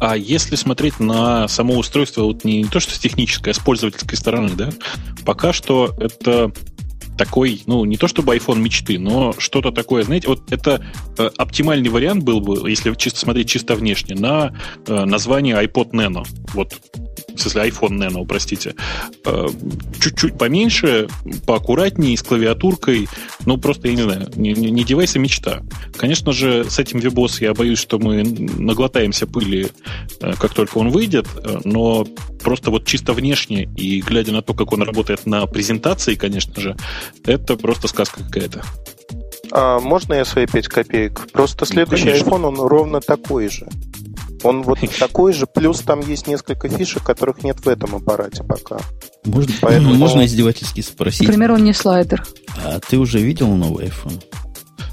А если смотреть на само устройство, вот не то что с технической, а с пользовательской стороны, да, пока что это такой, ну, не то чтобы iPhone мечты, но что-то такое, знаете, вот это оптимальный вариант был бы, если смотреть чисто внешне, на название iPod Nano, вот. В смысле, iPhone Nano, простите. Чуть-чуть поменьше, поаккуратнее, с клавиатуркой. Ну, просто, я не знаю, не девайс, а мечта. Конечно же, с этим WebOS я боюсь, что мы наглотаемся пыли, как только он выйдет. Но просто вот чисто внешне и глядя на то, как он работает на презентации, конечно же, это просто сказка какая-то. А можно я свои 5 копеек? Просто следующий iPhone, он ровно такой же. Он вот такой же, плюс там есть несколько фишек, которых нет в этом аппарате пока. Поэтому... Можно издевательски спросить? Например, он не слайдер. А ты уже видел новый iPhone?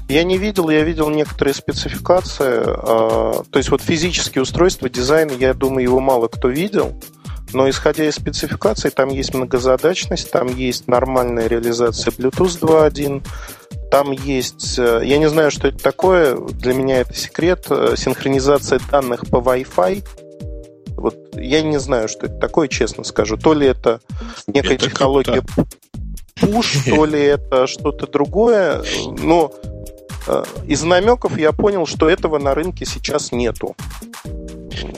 Я не видел, я видел некоторые спецификации. То есть вот физические устройства, дизайн, я думаю, его мало кто видел. Но исходя из спецификаций, там есть многозадачность, там есть нормальная реализация Bluetooth 2.1, там есть, я не знаю, что это такое, для меня это секрет, синхронизация данных по Wi-Fi. Вот я не знаю, что это такое, честно скажу. То ли это некая это технология push, то ли это что-то другое. Но из намеков я понял, что этого на рынке сейчас нету.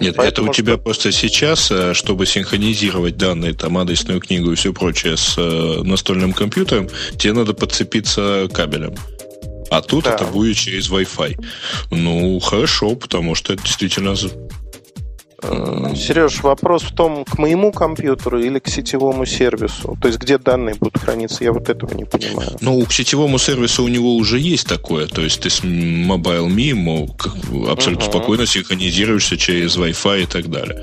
Нет, поэтому это у тебя просто сейчас, чтобы синхронизировать данные, там, адресную книгу и все прочее с настольным компьютером, тебе надо подцепиться кабелем. А тут да. Это будет через Wi-Fi. Ну, хорошо, потому что это действительно... Сереж, вопрос в том, к моему компьютеру или к сетевому сервису? То есть, где данные будут храниться? Я вот этого не понимаю. Ну, к сетевому сервису у него уже есть такое. То есть, ты с MobileMe абсолютно спокойно синхронизируешься через Wi-Fi и так далее.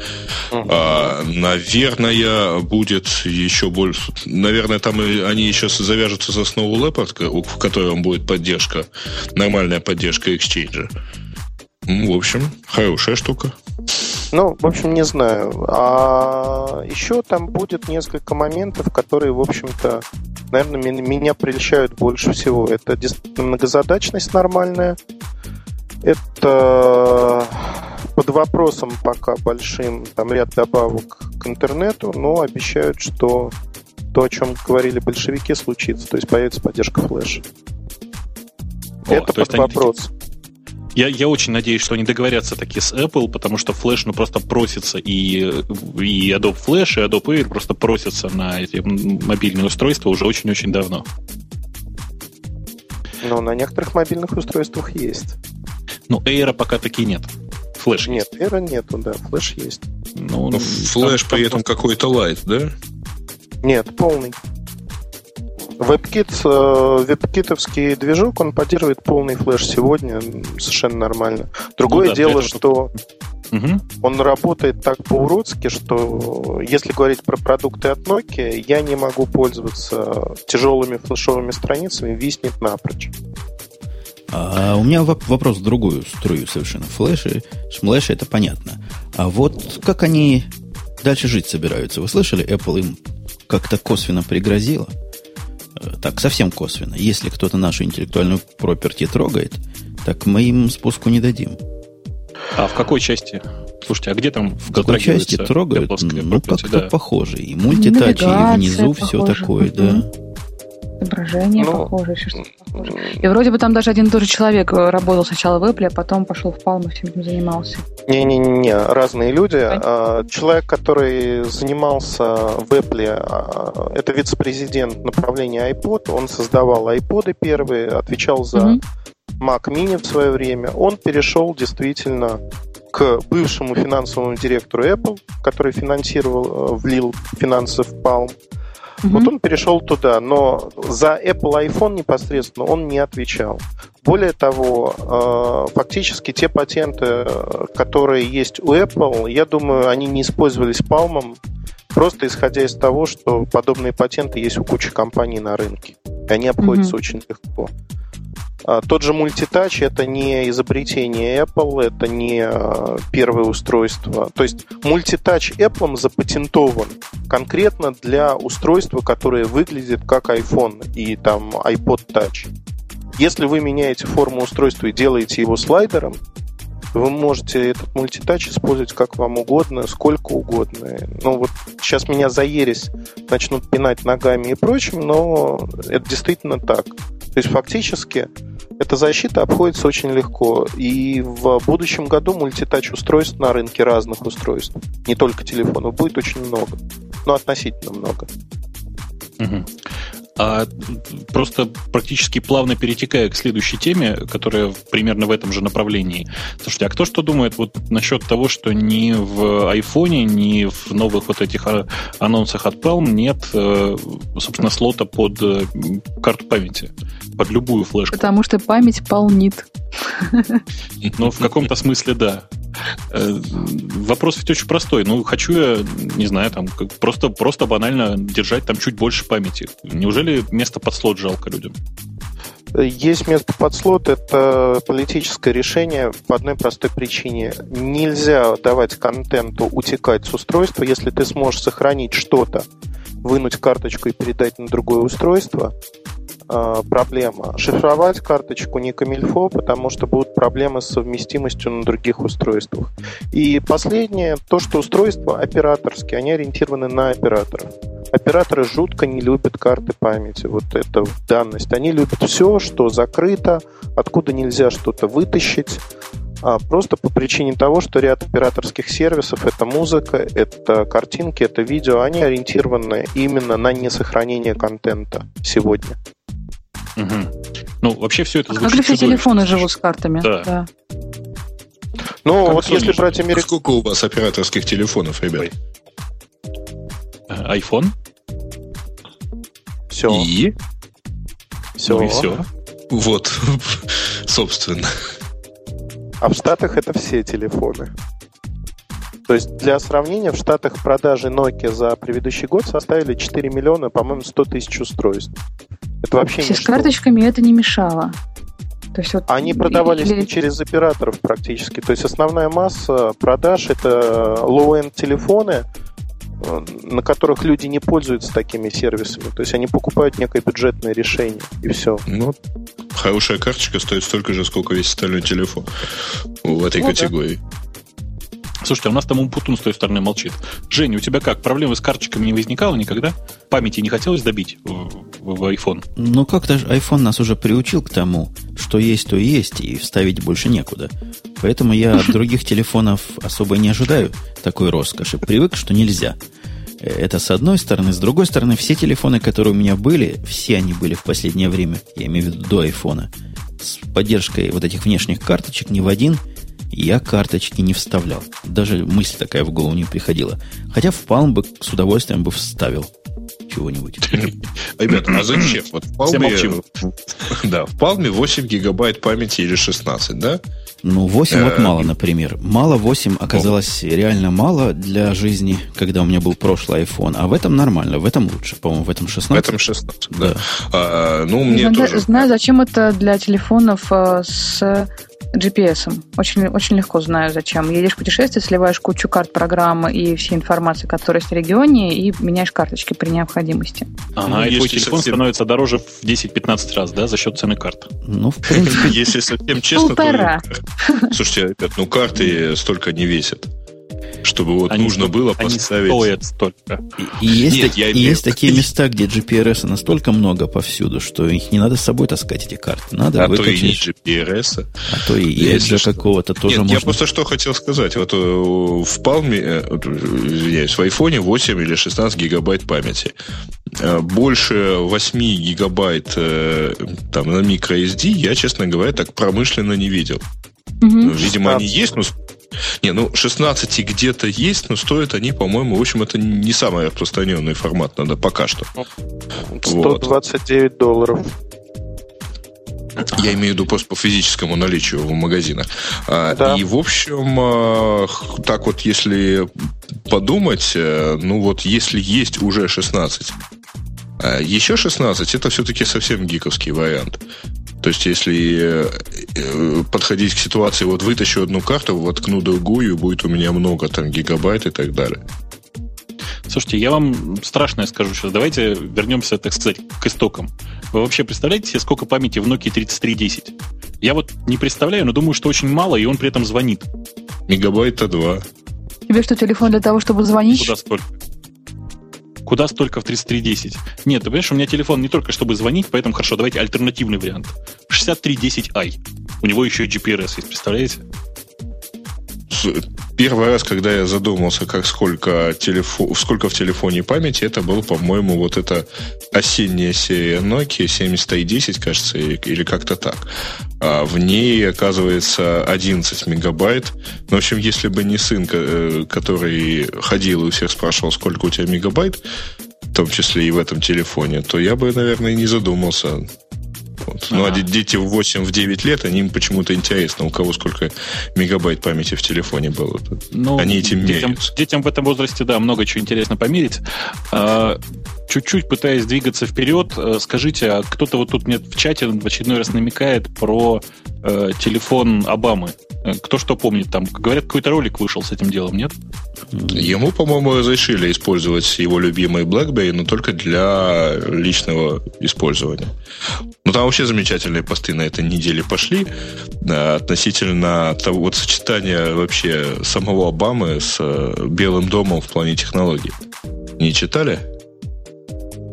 Наверное, будет еще больше... Наверное, там они еще завяжутся со Snow Leopard, в котором будет поддержка, нормальная поддержка Exchange. В общем, хорошая штука. Ну, в общем, не знаю. А еще там будет несколько моментов, которые, в общем-то, наверное, меня прельщают больше всего. Это многозадачность нормальная. Это под вопросом пока большим там ряд добавок к интернету, но обещают, что то, о чем говорили большевики, случится. То есть появится поддержка флеша. Это под вопрос. Я очень надеюсь, что они договорятся таки с Apple, потому что Flash ну, просто просится, и Adobe Flash, и Adobe Air просто просятся на эти мобильные устройства уже очень-очень давно. Ну, на некоторых мобильных устройствах есть. Ну, Air пока таки нет. Flash нет, есть. Air нету, да, Flash есть. Ну, Flash при этом какой-то лайт, да? Нет, полный. WebKit, вебкитовский движок, он поддерживает полный флеш сегодня совершенно нормально. Другое дело, что он работает так по-уродски, что если говорить про продукты от Nokia, я не могу пользоваться тяжелыми флешовыми страницами, виснет напрочь. У меня вопрос в другую струю совершенно. Флеши, шмлэши, это понятно. А вот как они дальше жить собираются? Вы слышали, Apple им как-то косвенно пригрозила? Так, совсем косвенно. Если кто-то нашу интеллектуальную property трогает, так мы им спуску не дадим. А в какой части? Слушайте, а где там? В какой части трогают? Ну, как-то да. Похоже. И мультитачи, и внизу похоже. Все такое, да. Изображение похоже, еще что-то похоже. И вроде бы там даже один и тот же человек работал сначала в Apple, а потом пошел в Palm и всем этим занимался. Не-не-не, разные люди. Понятно. Человек, который занимался в Apple, это вице-президент направления iPod, он создавал iPod первые, отвечал за Mac Mini в свое время. Он перешел действительно к бывшему финансовому директору Apple, который финансировал, влил финансы в Palm. Вот он перешел туда, но за Apple iPhone непосредственно он не отвечал. Более того, фактически те патенты, которые есть у Apple, я думаю, они не использовались Palm'ом, просто исходя из того, что подобные патенты есть у кучи компаний на рынке. Они обходятся очень легко. Тот же мультитач – это не изобретение Apple, это не первое устройство. То есть мультитач Apple запатентован конкретно для устройства, которое выглядит как iPhone и там iPod Touch. Если вы меняете форму устройства и делаете его слайдером, вы можете этот мультитач использовать как вам угодно, сколько угодно. Ну вот сейчас меня за ересь начнут пинать ногами и прочим, но это действительно так. То есть фактически эта защита обходится очень легко. И в будущем году мультитач устройств на рынке, разных устройств, не только телефонов, будет очень много. Но относительно много. А просто практически плавно перетекая к следующей теме, которая примерно в этом же направлении. Слушайте, а кто что думает вот насчет того, что ни в айфоне, ни в новых вот этих анонсах от Palm нет, собственно, слота под карту памяти, под любую флешку? Потому что память полнит. Ну, в каком-то смысле, да. Вопрос ведь очень простой. Ну, хочу я, не знаю, там просто банально держать там чуть больше памяти. Неужели место под слот жалко людям? Есть место под слот, это политическое решение по одной простой причине. Нельзя давать контенту утекать с устройства, если ты сможешь сохранить что-то, вынуть карточку и передать на другое устройство. Проблема. Шифровать карточку не камильфо, потому что будут проблемы с совместимостью на других устройствах. И последнее, то, что устройства операторские, они ориентированы на операторов. Операторы жутко не любят карты памяти, вот это данность. Они любят все, что закрыто, откуда нельзя что-то вытащить, просто по причине того, что ряд операторских сервисов, это музыка, это картинки, это видео, они ориентированы именно на несохранение контента сегодня. Ну, вообще все это звучит чудовищно. Как все телефоны живут с картами? Да. Ну, вот если брать Америку... Сколько у вас операторских телефонов, ребят? iPhone. Все. И все. Вот, собственно. А в Штатах это все телефоны. То есть, для сравнения, в Штатах продажи Nokia за предыдущий год составили 4 миллиона, по-моему, 100 тысяч устройств. Это вообще ничего. С карточками это не мешало. То есть, вот они продавались через операторов практически. То есть, основная масса продаж – это low-end телефоны, на которых люди не пользуются такими сервисами. То есть они покупают некое бюджетное решение, и все. Ну, хорошая карточка стоит столько же, сколько весь остальной телефон в этой категории. Да. Слушайте, а у нас там Умпутун с той стороны молчит. Женя, у тебя как? Проблемы с карточками не возникало никогда? Памяти не хотелось добить в iPhone. Ну, как-то же iPhone нас уже приучил к тому, что есть, то есть, и вставить больше некуда. Поэтому я от других телефонов особо не ожидаю такой роскоши. Привык, что нельзя. Это с одной стороны. С другой стороны, все телефоны, которые у меня были, все они были в последнее время, я имею в виду до iPhone, с поддержкой вот этих внешних карточек, ни в один я карточки не вставлял. Даже мысль такая в голову не приходила. Хотя в Palm бы с удовольствием бы вставил чего-нибудь. Ребята, а зачем? Вот в Palm 8 гигабайт памяти или 16, да? Ну, 8 вот мало, например. Мало 8 оказалось реально мало для жизни, когда у меня был прошлый iPhone. А в этом нормально, в этом лучше. По-моему, в этом 16. В этом 16, да. Ну, мне тоже... Знаю, зачем это для телефонов с... GPS-ом. Очень, очень легко знаю, зачем. Едешь в путешествие, сливаешь кучу карт программы и всей информации, которая есть в регионе, и меняешь карточки при необходимости. Ага, и твой телефон становится дороже в 10-15 раз, да, за счет цены карт. Ну, в принципе, если совсем честно, то... Слушайте, ребят, ну карты столько не весят, чтобы вот они нужно было поставить... Они стоят столько. И есть, нет, есть такие места, где GPRS настолько много повсюду, что их не надо с собой таскать, эти карты. Надо выкачать. То и не GPRS. А то и Edge какого-то тоже нет, можно... Я просто что хотел сказать. Вот в Palm, извиняюсь, в iPhone 8 или 16 гигабайт памяти. Больше 8 гигабайт там, на microSD я, честно говоря, так промышленно не видел. Угу. Видимо, они есть, но... Не, ну 16 где-то есть, но стоят они, по-моему, в общем, это не самый распространенный формат, надо пока что. $129 Я имею в виду просто по физическому наличию в магазинах. Да. И, в общем, так вот, если подумать, ну вот, если есть уже 16, еще 16, это все-таки совсем гиковский вариант. То есть, если подходить к ситуации, вот вытащу одну карту, воткну другую, будет у меня много там гигабайт и так далее. Слушайте, я вам страшное скажу сейчас. Давайте вернемся, так сказать, к истокам. Вы вообще представляете себе, сколько памяти в Nokia 3310? Я вот не представляю, но думаю, что очень мало, и он при этом звонит. Мегабайта 2. Тебе что, телефон для того, чтобы звонить? Куда столько? Куда столько в 3310? Нет, ты понимаешь, у меня телефон не только чтобы звонить, поэтому хорошо, давайте альтернативный вариант. 6310i. У него еще и GPRS есть, представляете? Первый раз, когда я задумался, как сколько в телефоне памяти, это было, по-моему, вот эта осенняя серия Nokia 7110, кажется, или как-то так. А в ней, оказывается, 11 мегабайт. Ну, в общем, если бы не сын, который ходил и у всех спрашивал, сколько у тебя мегабайт, в том числе и в этом телефоне, то я бы, наверное, не задумался. Вот. Ну, а дети в 8-9 лет, они им почему-то интересно, у кого сколько мегабайт памяти в телефоне было. Ну, они этим меряются. Детям в этом возрасте, да, много чего интересно померить. Чуть-чуть пытаясь двигаться вперед, скажите, а кто-то вот тут мне в чате в очередной раз намекает про телефон Обамы. Кто что помнит там? Говорят, какой-то ролик вышел с этим делом, нет? Ему, по-моему, разрешили использовать его любимый BlackBerry, но только для личного использования. Ну, там вообще замечательные посты на этой неделе пошли относительно того, вот сочетания вообще самого Обамы с Белым домом в плане технологий. Не читали?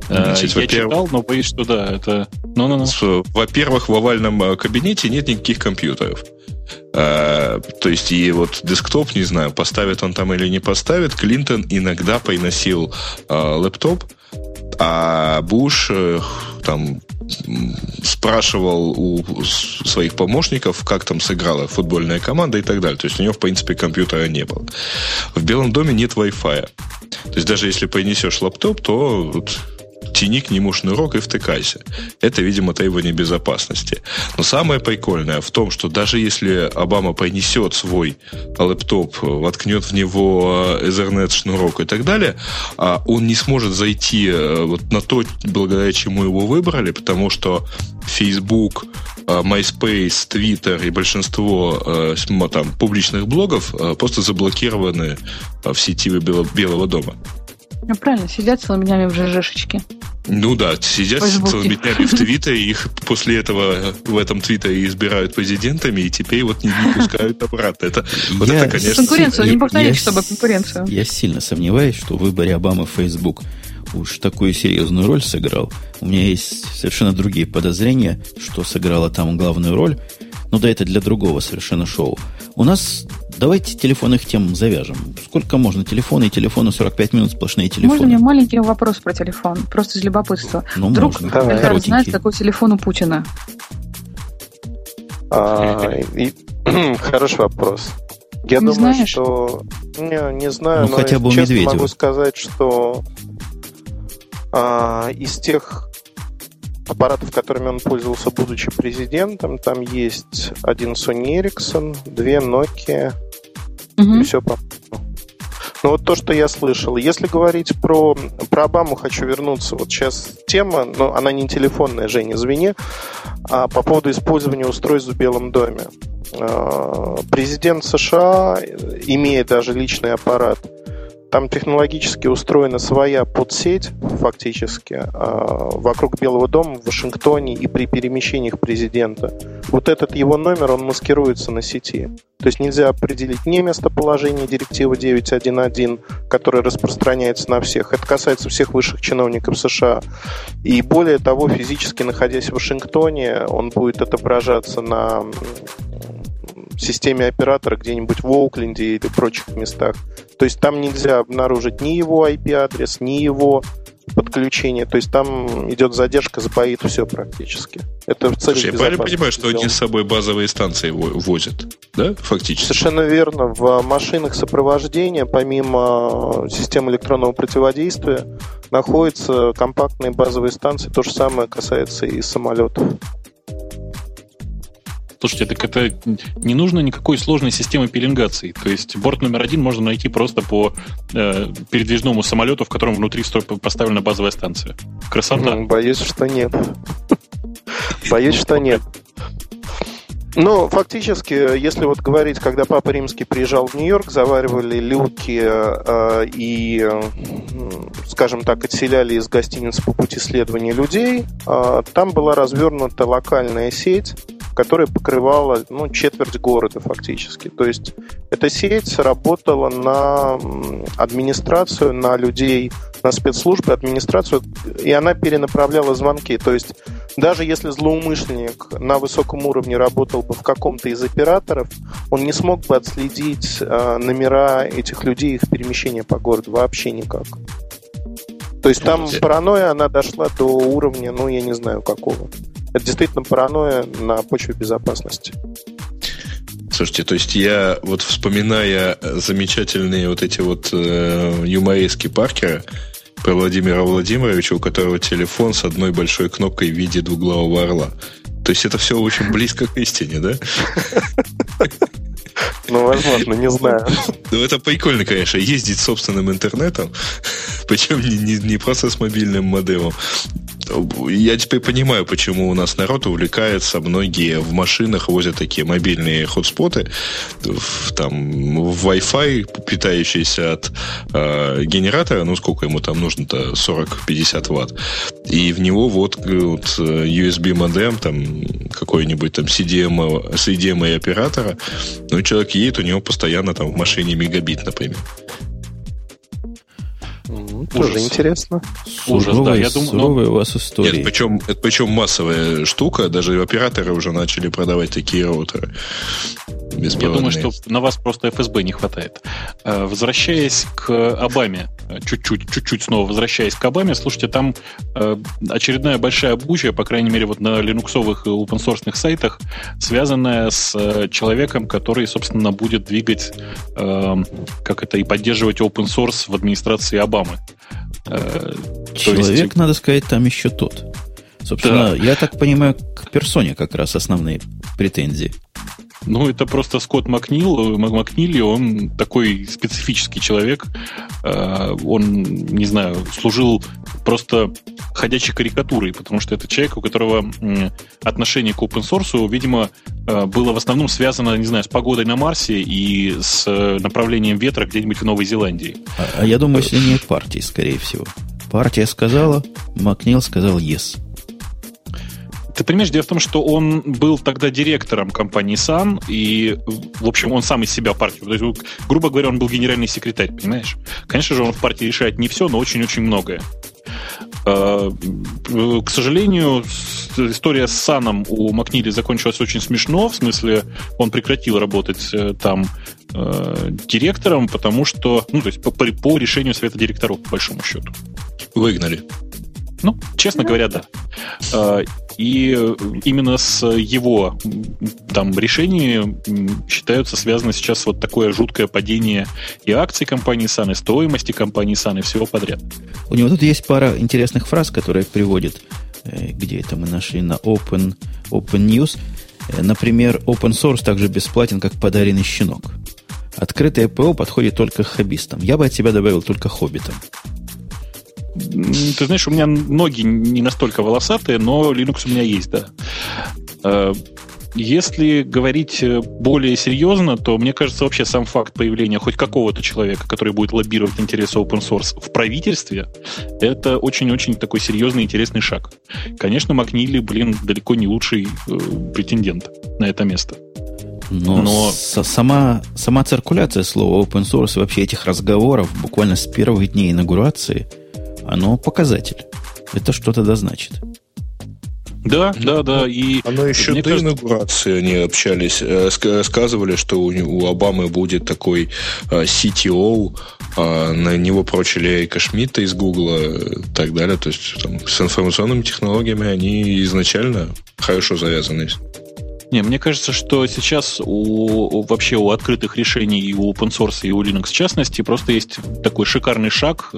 Значит, я читал, но боюсь, что да, это... Во-первых, в овальном кабинете нет никаких компьютеров. То есть, и вот десктоп, не знаю, поставит он там или не поставит, Клинтон иногда приносил лэптоп, а Буш там спрашивал у своих помощников, как там сыграла футбольная команда и так далее. То есть, у него, в принципе, компьютера не было. В Белом доме нет Wi-Fi. То есть, даже если принесешь лэптоп, то... Вот, тяни к нему шнурок и втыкайся. Это, видимо, требование безопасности. Но самое прикольное в том, что даже если Обама принесет свой лэптоп, воткнет в него Ethernet шнурок и так далее, он не сможет зайти вот на то, благодаря чему его выбрали, потому что Facebook, MySpace, Twitter и большинство там, публичных блогов просто заблокированы в сети Белого дома. Ну, правильно, сидят целыми днями в ЖЖшечке. Ну да, сидят целыми днями в Твиттере, их после этого в этом Твиттере избирают президентами, и теперь вот не пускают обратно. Это, вот это, конечно... Конкуренцию, не повторить, чтобы конкуренцию. Я сильно сомневаюсь, что в выборе Обамы в Facebook уж такую серьезную роль сыграл. У меня есть совершенно другие подозрения, что сыграла там главную роль. Но да, это для другого совершенно шоу. У нас, давайте телефонных тем завяжем. Сколько можно? Телефоны и телефоны, 45 минут сплошные телефоны. Можно мне маленький вопрос про телефон? Просто из любопытства. Ну, вдруг Эльдар знает, какой телефон у Путина? Хороший вопрос. Я не думаю, знаешь? Что... Не знаю, ну, но хотя бы честно Медведева. Могу сказать, что из тех аппаратов, которыми он пользовался, будучи президентом, там есть один Sony Ericsson, две Nokia, и все по... Ну, вот то, что я слышал. Если говорить про Обаму, хочу вернуться. Вот сейчас тема, но она не телефонная, Жень, извини, а по поводу использования устройств в Белом доме. Президент США, имея даже личный аппарат, там технологически устроена своя подсеть, фактически, вокруг Белого дома, в Вашингтоне и при перемещениях президента. Вот этот его номер, он маскируется на сети. То есть нельзя определить ни местоположение директивы 9.1.1, которая распространяется на всех. Это касается всех высших чиновников США. И более того, физически находясь в Вашингтоне, он будет отображаться на... системе оператора где-нибудь в Оукленде или прочих местах. То есть там нельзя обнаружить ни его IP-адрес, ни его подключение. То есть там идет задержка, сбоит все практически. Это в целях безопасности. Слушай, я правильно понимаю, что они с собой базовые станции возят, да, фактически? Совершенно верно. В машинах сопровождения, помимо систем электронного противодействия, находятся компактные базовые станции. То же самое касается и самолетов. Слушайте, так это не нужно никакой сложной системы пеленгации. То есть борт номер 1 можно найти просто по передвижному самолету, в котором внутри поставлена базовая станция. Красота. Боюсь, что нет. Боюсь, что нет. Ну, фактически, если вот говорить, когда Папа Римский приезжал в Нью-Йорк, заваривали люки и, скажем так, отселяли из гостиниц по пути следования людей, там была развернута локальная сеть, которая покрывала, ну, четверть города фактически. То есть эта сеть работала на администрацию, на людей, на спецслужбы, администрацию, и она перенаправляла звонки. То есть даже если злоумышленник на высоком уровне работал бы в каком-то из операторов, он не смог бы отследить номера этих людей, их перемещения по городу вообще никак. То есть там паранойя, она дошла до уровня, ну, я не знаю какого. Это действительно паранойя на почве безопасности. Слушайте, то есть я, вот вспоминая замечательные вот эти вот юморески Паркера про Владимира Владимировича, у которого телефон с одной большой кнопкой в виде двуглавого орла. То есть это все очень близко к истине, да? Ну, возможно, не знаю. Ну, это прикольно, конечно, ездить собственным интернетом, причем не просто с мобильным модемом. Я теперь понимаю, почему у нас народ увлекается, многие в машинах возят такие мобильные хотспоты, там Wi-Fi, питающийся от генератора, ну сколько ему там нужно-то, 40-50 ватт, и в него вот USB-модем, там какой-нибудь там CDMA оператора, ну человек едет, у него постоянно там в машине мегабит, например. Тоже интересно. Суровые у вас истории. Нет, причем массовая штука, даже операторы уже начали продавать такие роутеры. Я думаю, что на вас просто ФСБ не хватает. Возвращаясь к Обаме, чуть-чуть снова возвращаясь к Обаме, слушайте, там очередная большая буча, по крайней мере, вот на линуксовых и опенсорсных сайтах, связанная с человеком, который, собственно, будет двигать, как это, и поддерживать опенсорс в администрации Обамы. Человек, есть... надо сказать, там еще тот. Собственно, да. Я так понимаю, к персоне как раз основные претензии. Ну, это просто Скотт Макнилли, он такой специфический человек. Он, не знаю, служил просто ходячей карикатурой, потому что это человек, у которого отношение к open-source, видимо, было в основном связано, не знаю, с погодой на Марсе и с направлением ветра где-нибудь в Новой Зеландии. А я думаю, если не партии, скорее всего. Партия сказала, Макнилл сказал «yes». Ты понимаешь, дело в том, что он был тогда директором компании Sun, и, в общем, он сам из себя партию. То есть, грубо говоря, он был генеральный секретарь, понимаешь? Конечно же, он в партии решает не все, но очень-очень многое. К сожалению, история с Саном у Макнили закончилась очень смешно. В смысле, он прекратил работать там директором, потому что, ну, то есть по решению совета директоров, по большому счету. Выгнали. Ну, честно говоря, да. И именно с его там решением считаются связано сейчас вот такое жуткое падение и акций компании Сан, и стоимости компании Сан, и всего подряд. У него тут есть пара интересных фраз, которые приводит, где это мы нашли на Open News. Например, open source также бесплатен, как подаренный щенок. Открытое ПО подходит только хоббистам. Я бы от себя добавил только хоббитам. Ты знаешь, у меня ноги не настолько волосатые, но Linux у меня есть, да. Если говорить более серьезно, то, мне кажется, вообще сам факт появления хоть какого-то человека, который будет лоббировать интересы open source в правительстве, это очень-очень такой серьезный, интересный шаг. Конечно, Макнили, далеко не лучший претендент на это место. Но сама циркуляция слова open source и вообще этих разговоров буквально с первых дней инаугурации, оно показатель. Это что-то значит. Да. И оно еще до инаугурации они общались, сказывали, что у Обамы будет такой CTO, на него прочили Эрика Шмидта из Гугла и так далее. То есть там, с информационными технологиями они изначально хорошо завязаны. Не, мне кажется, что сейчас вообще у открытых решений и у open source, и у Linux в частности просто есть такой шикарный шаг,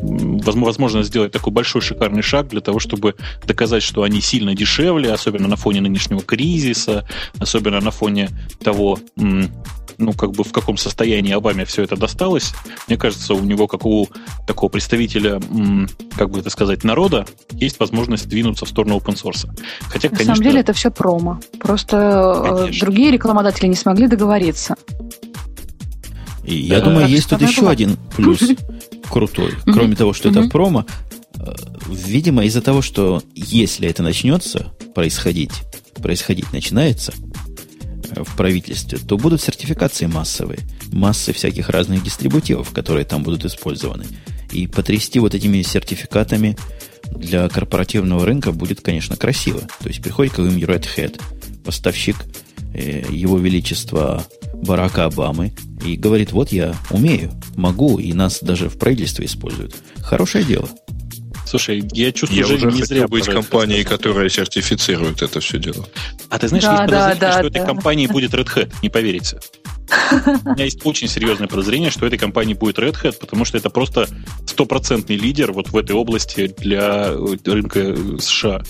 возможно сделать такой большой шикарный шаг для того, чтобы доказать, что они сильно дешевле, особенно на фоне нынешнего кризиса, особенно на фоне того, ну, как бы в каком состоянии Обаме все это досталось. Мне кажется, у него, как у такого представителя, как бы это сказать, народа, есть возможность двинуться в сторону open-source. Хотя, на самом деле, это все промо. Просто другие рекламодатели не смогли договориться. И я думаю, есть тут еще один плюс крутой. Кроме того, что это промо, видимо, из-за того, что если это начнется происходить начинается в правительстве, то будут сертификации массовые, массы всяких разных дистрибутивов, которые там будут использованы. И потрясти вот этими сертификатами для корпоративного рынка будет, конечно, красиво. То есть приходит какой-нибудь Red Hat, поставщик его величества Барака Обамы, и говорит: вот я умею, могу, и нас даже в правительстве используют. Хорошее дело. Слушай, я чувствую, что не зря быть компанией, которая сертифицирует это все дело. А ты знаешь, есть подозрение, что этой компанией будет Red Hat, не поверите. У меня есть очень серьезное подозрение, что этой компанией будет Red Hat, потому что это просто стопроцентный лидер вот в этой области для рынка США.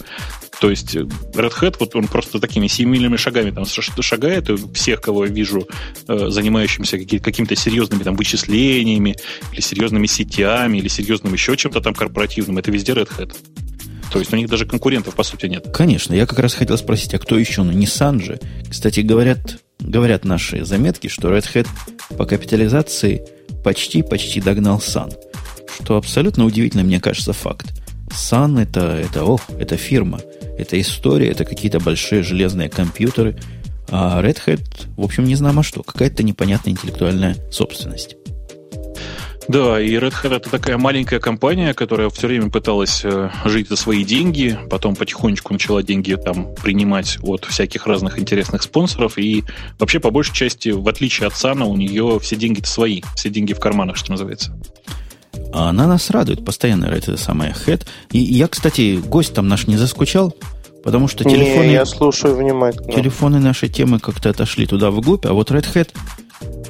То есть Red Hat, вот он просто такими семимильными шагами там шагает, и всех, кого я вижу, занимающимся какими-то серьезными там вычислениями, или серьезными сетями, или серьезным еще чем-то там корпоративным, это везде Red Hat. То есть у них даже конкурентов, по сути, нет. Конечно, я как раз хотел спросить, а кто еще? Ну, не Сан же. Кстати, говорят наши заметки, что Red Hat по капитализации почти догнал Сан. Что абсолютно удивительно, мне кажется, факт. Сан это фирма, это история, это какие-то большие железные компьютеры. А Red Hat, в общем, не знамо что. Какая-то непонятная интеллектуальная собственность. Да, и Red Hat — это такая маленькая компания, которая все время пыталась жить за свои деньги, потом потихонечку начала деньги там принимать от всяких разных интересных спонсоров, и вообще, по большей части, в отличие от Сана, у нее все деньги-то свои, все деньги в карманах, что называется. А она нас радует постоянно, это самая Hat. И я, кстати, гость там наш не заскучал, потому что телефоны... Не, я слушаю внимательно. Телефоны нашей темы как-то отошли туда вглубь, а вот Red Hat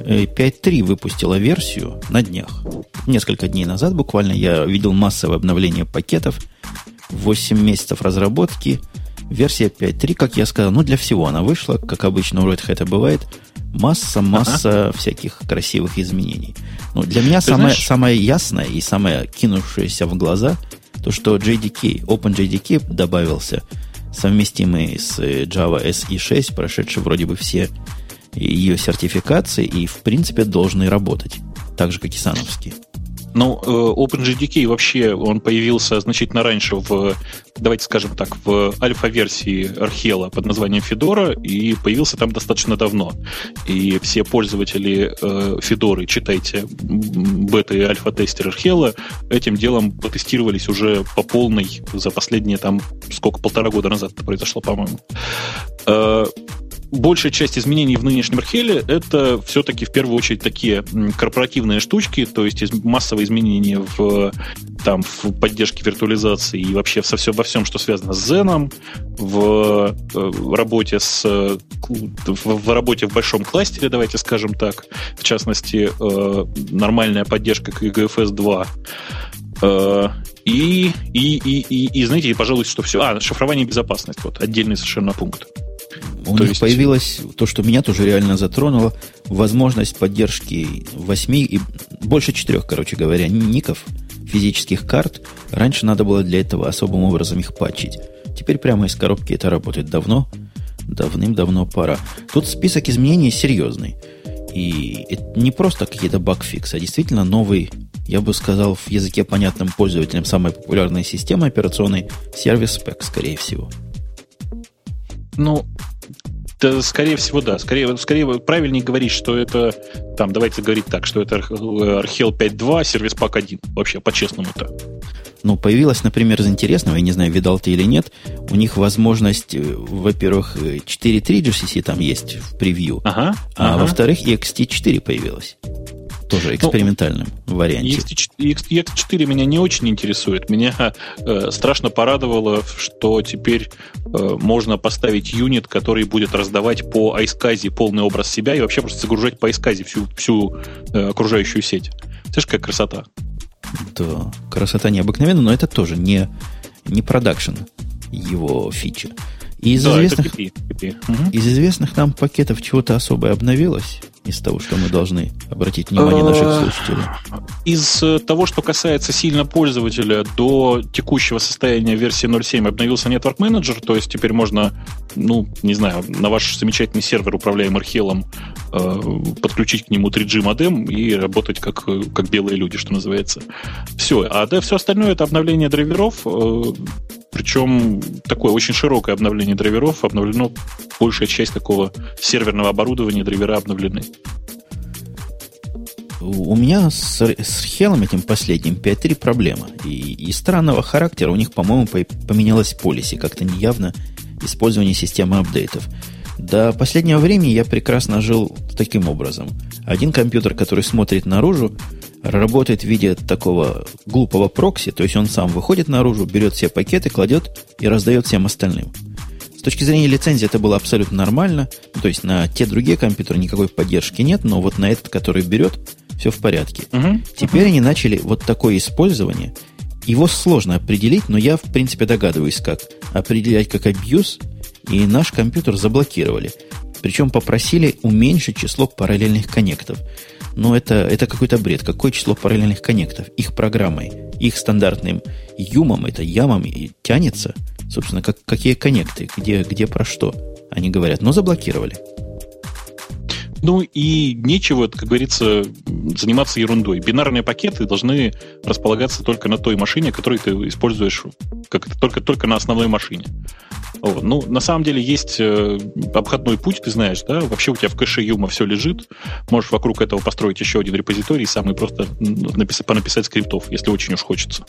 5.3 выпустила версию на днях. Несколько дней назад буквально я видел массовое обновление пакетов. 8 месяцев разработки. Версия 5.3, как я сказал, ну для всего она вышла, как обычно у Red Hat бывает. Масса всяких красивых изменений. Ну, для меня самое ясное и самое кинувшееся в глаза то, что JDK, OpenJDK добавился, совместимый с Java SE 6, прошедший вроде бы все ее сертификации и, в принципе, должны работать. Так же, как и сановские. Ну, OpenGDK вообще, он появился значительно раньше в, давайте скажем так, в альфа-версии Архела под названием Fedora, и появился там достаточно давно. И все пользователи Fedora, читайте, бета и альфа-тестер Архела, этим делом потестировались уже по полной за последние, там, сколько, полтора года назад это произошло, по-моему. Большая часть изменений в нынешнем Археле — это все-таки в первую очередь такие корпоративные штучки, то есть массовые изменения в поддержке виртуализации и вообще во всем, что связано с Zen, в работе в большом кластере, давайте скажем так, в частности, нормальная поддержка к EGFS 2. И знаете, пожалуй, что все. Шифрование и безопасность. Вот отдельный совершенно пункт. У них появилось то, что меня тоже реально затронуло, возможность поддержки 8 и больше 4, короче говоря, ников, физических карт. Раньше надо было для этого особым образом их патчить. Теперь прямо из коробки это работает давным-давно пора. Тут список изменений серьезный. И это не просто какие-то багфиксы, а действительно новый, я бы сказал, в языке понятным пользователям самой популярной системы операционной сервис-спек, скорее всего. Ну, да, скорее всего, да. Скорее правильнее говорить, что это, там, давайте говорить так, что это Archel 5.2, сервис пак 1. Вообще, по-честному-то. Ну, появилась, например, из интересного, я не знаю, видал ты или нет, у них возможность, во-первых, 4.3 GCC там есть в превью, во-вторых, EXT4 появилась. Тоже экспериментальным варианте. EXT4 меня не очень интересует. Меня страшно порадовало, что теперь можно поставить юнит, который будет раздавать по iSCSI полный образ себя и вообще просто загружать по iSCSI всю окружающую сеть. Слышишь, какая красота? Да, красота необыкновенная, но это тоже не продакшн его фича. И из известных нам пакетов чего-то особое обновилось из того, что мы должны обратить внимание наших слушателей? Из того, что касается сильно пользователя, до текущего состояния версии 0.7 обновился Network Manager, то есть теперь можно, на ваш замечательный сервер, управляемый Архелом, подключить к нему 3G модем и работать как белые люди, что называется. Все. Все остальное — это обновление драйверов, причем такое очень широкое обновление драйверов, обновлено большая часть такого серверного оборудования, драйвера обновлены. У меня с Архелом этим последним 5.3 проблема. И странного характера. У них, по-моему, поменялась полиси. Как-то неявно использование системы апдейтов. До последнего времени я прекрасно жил таким образом. Один компьютер, который смотрит наружу, работает в виде такого глупого прокси. То есть он сам выходит наружу, берет все пакеты, кладет и раздает всем остальным. С точки зрения лицензии это было абсолютно нормально. То есть на те другие компьютеры никакой поддержки нет, но вот на этот, который берет, все в порядке. Теперь они начали вот такое использование. Его сложно определить, но я, в принципе, догадываюсь, как. Определять как абьюз, и наш компьютер заблокировали. Причем попросили уменьшить число параллельных коннектов. Но это какой-то бред. Какое число параллельных коннектов? Их программой, их стандартным юмом, это ямом и тянется. Собственно, какие коннекты, где про что. Они говорят, но заблокировали. Ну и нечего, как говорится, заниматься ерундой. Бинарные пакеты должны располагаться только на той машине, которую ты используешь, только на основной машине. Ну, на самом деле есть обходной путь, ты знаешь, да? Вообще у тебя в кэше Юма все лежит. Можешь вокруг этого построить еще один репозиторий и сам и просто понаписать скриптов, если очень уж хочется.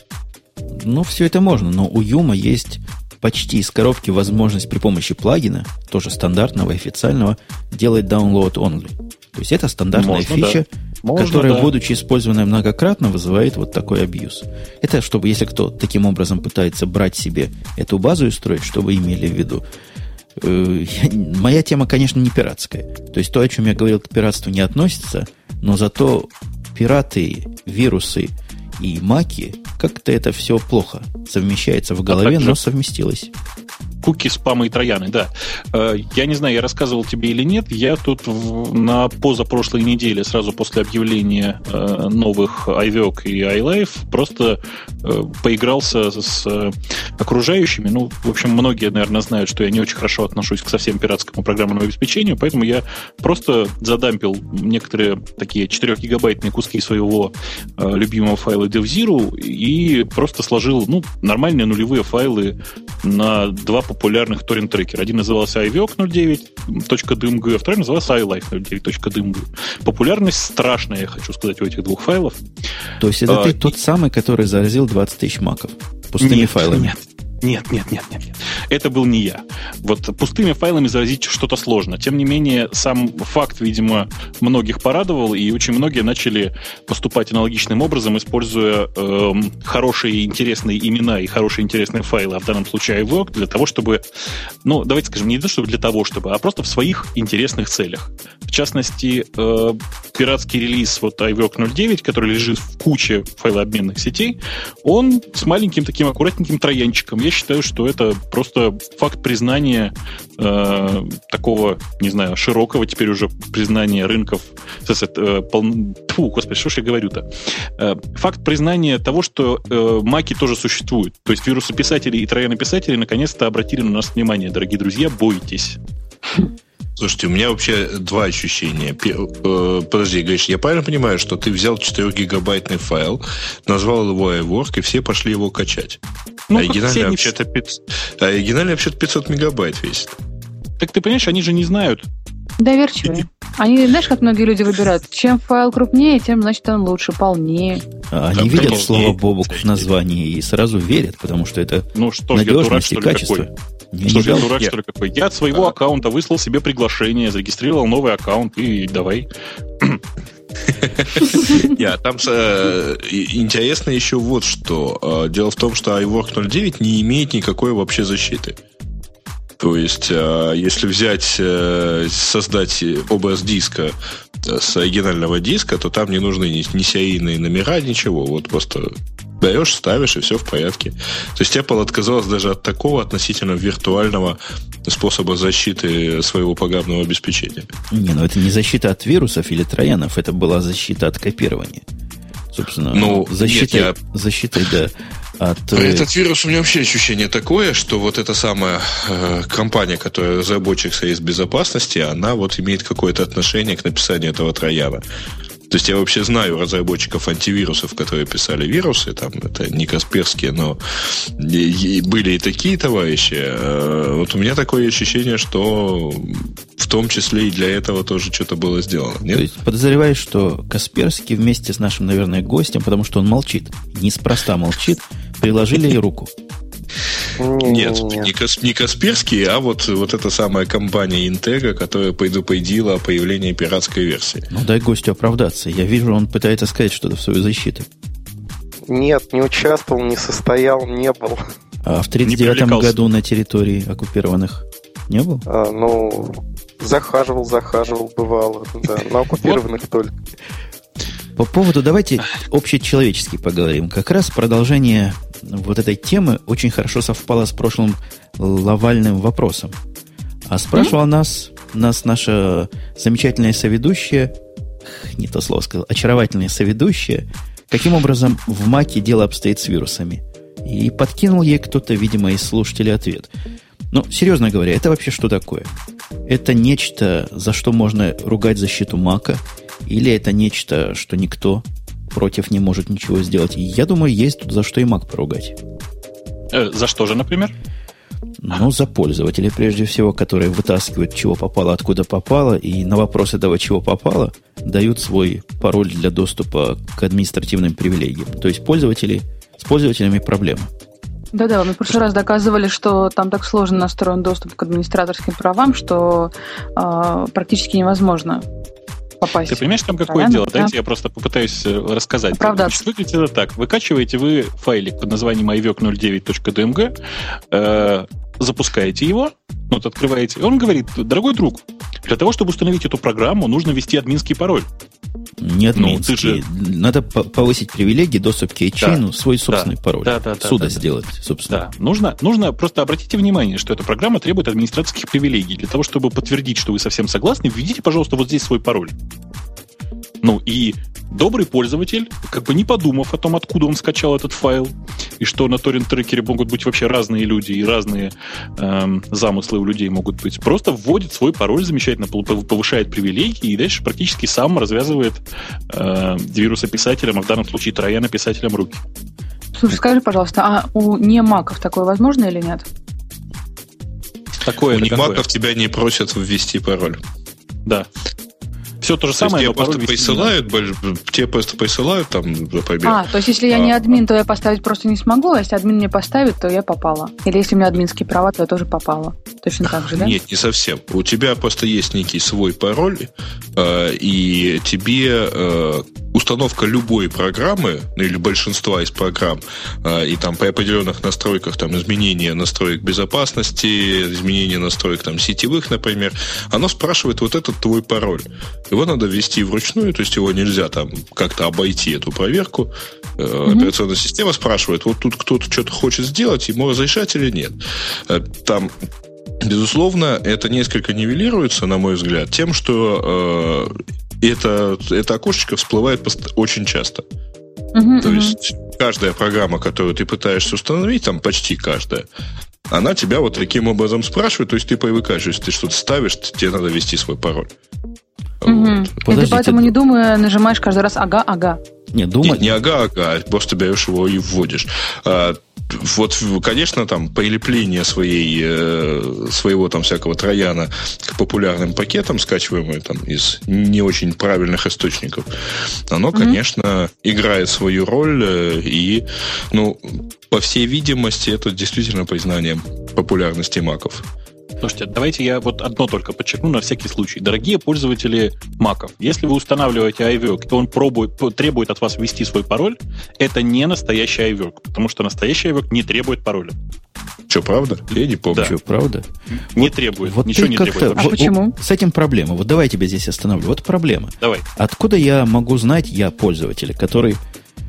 Ну, все это можно, но у Юма есть почти из коробки возможность при помощи плагина, тоже стандартного и официального, делать download only. То есть это стандартная фича, которая, будучи использованной многократно, вызывает вот такой абьюз. Это чтобы, если кто таким образом пытается брать себе эту базу и строить, что вы имели в виду. Моя тема, конечно, не пиратская. То есть то, о чем я говорил, к пиратству не относится, но зато пираты, вирусы и маки, как-то это все плохо совмещается в голове, но совместилось. куки, спамы и трояны, да. Я не знаю, я рассказывал тебе или нет, я тут на позапрошлой неделе, сразу после объявления новых iVoc и iLife, просто поигрался с окружающими. Ну, в общем, многие, наверное, знают, что я не очень хорошо отношусь к совсем пиратскому программному обеспечению, поэтому я просто задампил некоторые такие 4-гигабайтные куски своего любимого файла DevZero и просто сложил, ну, нормальные нулевые файлы на два популярных торрент-трекера. Один назывался iVoc09.dmg, а второй назывался iLife09.dmg. Популярность страшная, я хочу сказать, у этих двух файлов. То есть это ты тот самый, который заразил 20 тысяч маков пустыми файлами? Нет. Это был не я. Вот пустыми файлами заразить что-то сложно. Тем не менее, сам факт, видимо, многих порадовал, и очень многие начали поступать аналогичным образом, используя хорошие интересные имена и хорошие интересные файлы, а в данном случае iVoc, для того, чтобы, ну, давайте скажем, не для того, чтобы, а просто в своих интересных целях. В частности, пиратский релиз вот iVoc 09, который лежит в куче файлообменных сетей, он с маленьким таким аккуратненьким троянчиком. Я считаю, что это просто факт признания такого, не знаю, широкого теперь уже признания рынков. Фу, господи, что ж я говорю-то? Факт признания того, что маки тоже существуют. То есть вирусы писателей и троянописателей наконец-то обратили на нас внимание. Дорогие друзья, бойтесь. Слушайте, у меня вообще два ощущения. Подожди, Гриш, я правильно понимаю, что ты взял 4-гигабайтный файл, назвал его iVork, и все пошли его качать? Ну, оригинальный вообще-то 500 мегабайт весит. Так ты понимаешь, они же не знают. Доверчивые. Они, знаешь, как многие люди выбирают? Чем файл крупнее, тем, значит, он лучше, полнее. Они видят слово «бобок» в названии и сразу верят, потому что это надежность и качество. Что же я дурак, что ли, какой? Я от своего аккаунта выслал себе приглашение, зарегистрировал новый аккаунт и давай. Там интересно еще вот что. Дело в том, что iVork 09 не имеет никакой вообще защиты. То есть, если взять, создать образ диска с оригинального диска, то там не нужны ни серийные номера, ничего. Вот просто даешь, ставишь, и все в порядке. То есть, Apple отказалась даже от такого относительно виртуального способа защиты своего программного обеспечения. Не, ну это не защита от вирусов или троянов, это была защита от копирования. Собственно, ну, защитой, да. Этот вирус, у меня вообще ощущение такое, что вот эта самая компания, которая разработчик союз безопасности, она вот имеет какое-то отношение к написанию этого трояна. То есть я вообще знаю разработчиков антивирусов, которые писали вирусы, там это не Касперские, но были и такие товарищи. Вот у меня такое ощущение, что в том числе и для этого тоже что-то было сделано. Нет? То есть подозреваешь, что Касперский вместе с нашим, наверное, гостем, потому что он молчит, неспроста молчит, приложили ей руку. Нет, не Касперский, а вот эта самая компания Интега, которая предупредила о появлении пиратской версии. Ну дай гостю оправдаться. Я вижу, он пытается сказать что-то в свою защиту. Нет, не участвовал, не состоял, не был. А в 1939 году на территории оккупированных не был? Захаживал, бывало, да, на оккупированных только. По поводу, давайте общечеловечески поговорим. Как раз продолжение вот этой темы очень хорошо совпало с прошлым лавальным вопросом. А спрашивала нас наша замечательная соведущая, не то слово сказала, очаровательная соведущая, каким образом в Маке дело обстоит с вирусами. И подкинул ей кто-то, видимо, из слушателей ответ. Ну, серьезно говоря, это вообще что такое? Это нечто, за что можно ругать защиту Мака? Или это нечто, что никто против не может ничего сделать? И я думаю, есть тут за что и Мак поругать. За что же, например? Ну, за пользователей, прежде всего, которые вытаскивают, чего попало, откуда попало, и на вопрос этого, чего попало, дают свой пароль для доступа к административным привилегиям. То есть с пользователями проблема. Да-да, мы в прошлый раз доказывали, что там так сложно настроен доступ к администраторским правам, что практически невозможно попасть. Ты понимаешь, там какое дело? Да? Дайте я просто попытаюсь рассказать. Значит, выглядит это так. Выкачиваете вы файлик под названием iVoc09.dmg, запускаете его, вот открываете, и он говорит: дорогой друг, для того, чтобы установить эту программу, нужно ввести админский пароль. Нет, ну, ты же... Надо повысить привилегии, доступ к кейчейну, да, свой собственный пароль. Сделать, собственно. Да. Нужно просто обратите внимание, что эта программа требует администраторских привилегий. Для того, чтобы подтвердить, что вы совсем согласны, введите, пожалуйста, вот здесь свой пароль. Ну, и добрый пользователь, как бы не подумав о том, откуда он скачал этот файл, и что на торрент-трекере могут быть вообще разные люди, и разные замыслы у людей могут быть, просто вводит свой пароль замечательно, повышает привилегии, и дальше практически сам развязывает вирусописателям, а в данном случае троянописателям, руки. Слушай, скажи, пожалуйста, а у немаков такое возможно или нет? Такое, у немаков тебя не просят ввести пароль. Да. Все то же самое. Тебе просто присылают, там, например. А, то есть, если я не админ, то я поставить просто не смогу, а если админ мне поставит, то я попала. Или если у меня админские права, то я тоже попала. Точно так же, да? Нет, не совсем. У тебя просто есть некий свой пароль, и тебе установка любой программы, ну или большинства из программ, и там при определенных настройках, там, изменение настроек безопасности, изменение настроек там сетевых, например, оно спрашивает вот этот твой пароль. Его надо ввести вручную, то есть его нельзя там как-то обойти, эту проверку. Mm-hmm. Операционная система спрашивает, вот тут кто-то что-то хочет сделать, ему разрешать или нет. Там, безусловно, это несколько нивелируется, на мой взгляд, тем, что это окошечко всплывает очень часто. Mm-hmm. То есть каждая программа, которую ты пытаешься установить, там почти каждая, она тебя вот таким образом спрашивает, то есть ты привыкаешь, если ты что-то ставишь, тебе надо ввести свой пароль. Вот. Подождите. И ты поэтому, не думая, нажимаешь каждый раз «ага». Не «ага», просто берешь его и вводишь. Вот, конечно, там прилепление своего там всякого трояна к популярным пакетам, скачиваемым там из не очень правильных источников, оно, конечно, играет свою роль, и, ну, по всей видимости, это действительно признание популярности маков. Слушайте, давайте я вот одно только подчеркну на всякий случай. Дорогие пользователи маков, если вы устанавливаете iWork, и он требует от вас ввести свой пароль, это не настоящий iWork, потому что настоящий iWork не требует пароля. Что, правда? Я не помню. Да. Что, правда? Не требует. Вот ничего не требует. А почему? С этим проблема. Вот давай я тебя здесь остановлю. Вот проблема. Давай. Откуда я могу знать, я пользователь, который...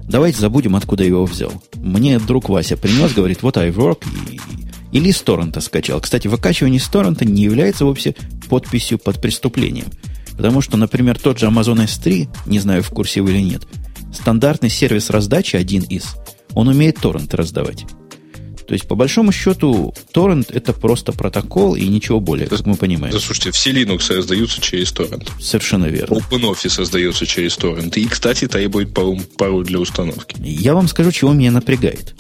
Давайте забудем, откуда я его взял. Мне друг Вася принес, говорит, вот iWork и... Или с торрента скачал. Кстати, выкачивание с торрента не является вовсе подписью под преступлением. Потому что, например, тот же Amazon S3, не знаю, в курсе вы или нет, стандартный сервис раздачи, один из, он умеет торрент раздавать. То есть, по большому счету, торрент – это просто протокол и ничего более, как мы понимаем. Да, слушайте, все Linux создаются через торрент. Совершенно верно. OpenOffice создается через торрент. И, кстати, требует пароль для установки. Я вам скажу, чего меня напрягает.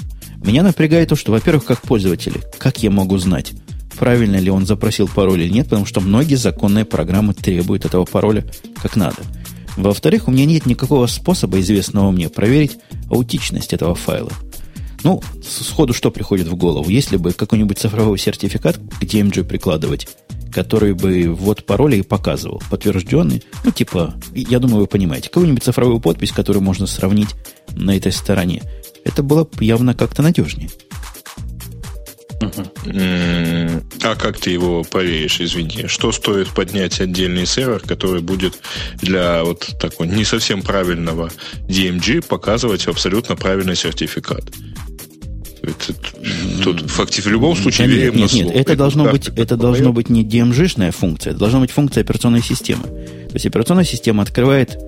Меня напрягает то, что, во-первых, как пользователи, как я могу знать, правильно ли он запросил пароль или нет, потому что многие законные программы требуют этого пароля как надо. Во-вторых, у меня нет никакого способа, известного мне, проверить аутичность этого файла. Ну, сходу что приходит в голову? Если бы какой-нибудь цифровой сертификат к DMG прикладывать, который бы ввод пароля и показывал, подтвержденный, ну, типа, я думаю, вы понимаете, какую-нибудь цифровую подпись, которую можно сравнить на этой стороне, это было явно как-то надежнее. А как ты его проверишь, извини? Что стоит поднять отдельный сервер, который будет для вот такого не совсем правильного DMG показывать абсолютно правильный сертификат? Тут фактически в любом случае верим на слово. Нет, это должно быть не DMG-шная функция, это должна быть функция операционной системы. То есть операционная система открывает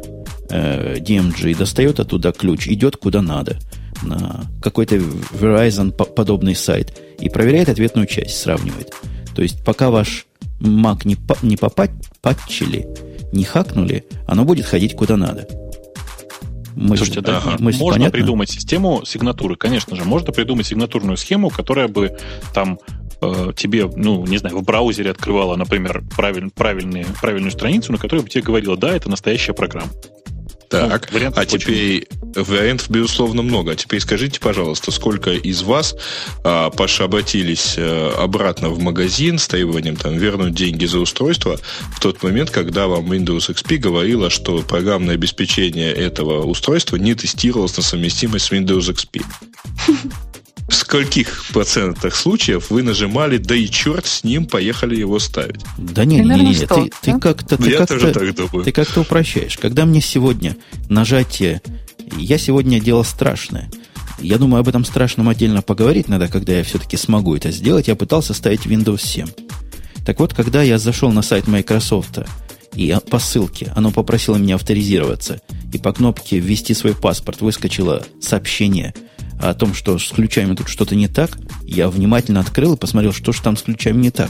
DMG, достает оттуда ключ, идет куда надо, на какой-то Verizon-подобный сайт, и проверяет ответную часть, сравнивает. То есть, пока ваш Mac не патчили, не хакнули, оно будет ходить куда надо. Слушайте, да, можно понятна? Придумать систему сигнатуры, конечно же. Можно придумать сигнатурную схему, которая бы там тебе, ну, не знаю, в браузере открывала, например, правильную страницу, на которой бы тебе говорила, да, это настоящая программа. Так, ну, а теперь вариантов, безусловно, много. А теперь скажите, пожалуйста, сколько из вас обратились обратно в магазин с требованием там вернуть деньги за устройство в тот момент, когда вам Windows XP говорила, что программное обеспечение этого устройства не тестировалось на совместимость с Windows XP? в скольких процентах случаев вы нажимали «да и черт с ним, поехали его ставить». Да не, примерно не, что, ты как-то, ты я тоже так думаю. Ты как-то упрощаешь. Когда мне сегодня нажатие... Я сегодня делал страшное. Я думаю, об этом страшном отдельно поговорить надо, когда я все-таки смогу это сделать. Я пытался ставить Windows 7. Так вот, когда я зашел на сайт Microsoft и по ссылке оно попросило меня авторизироваться, и по кнопке «Ввести свой паспорт» выскочило сообщение о том, что с ключами тут что-то не так, я внимательно открыл и посмотрел, что же там с ключами не так.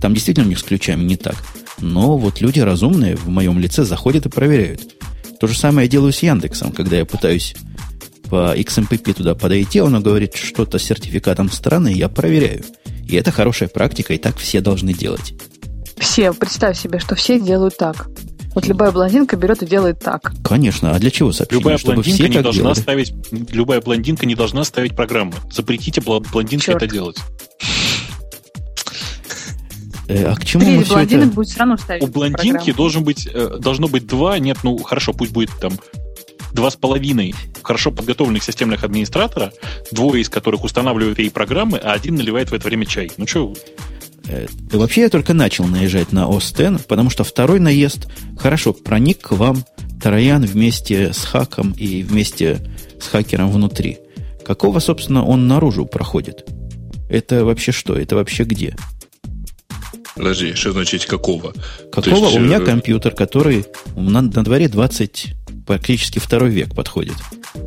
Там действительно у них с ключами не так. Но вот люди разумные в моем лице заходят и проверяют. То же самое я делаю с Яндексом, когда я пытаюсь по XMPP туда подойти, он говорит что-то с сертификатом страны, я проверяю. И это хорошая практика, и так все должны делать. Все, представь себе, что все делают так. Вот любая блондинка берет и делает так. Конечно, а для чего сообщение? Любая чтобы блондинка все не так должна делали? Любая блондинка не должна ставить программы. Запретите блондинке это делать. А к чему мы все это... будет все равно ставить. У блондинки должно быть два, нет, ну хорошо, пусть будет там 2,5 хорошо подготовленных системных администратора, двое из которых устанавливают ей программы, а один наливает в это время чай. Ну что? Вообще я только начал наезжать на OS X, потому что второй наезд, хорошо, проник к вам троян вместе с хаком и вместе с хакером внутри. Какого, собственно, он наружу проходит? Это вообще что? Это вообще где? Подожди, что значит какого? Какого? Есть, у меня компьютер, который на дворе 20, практически второй век подходит.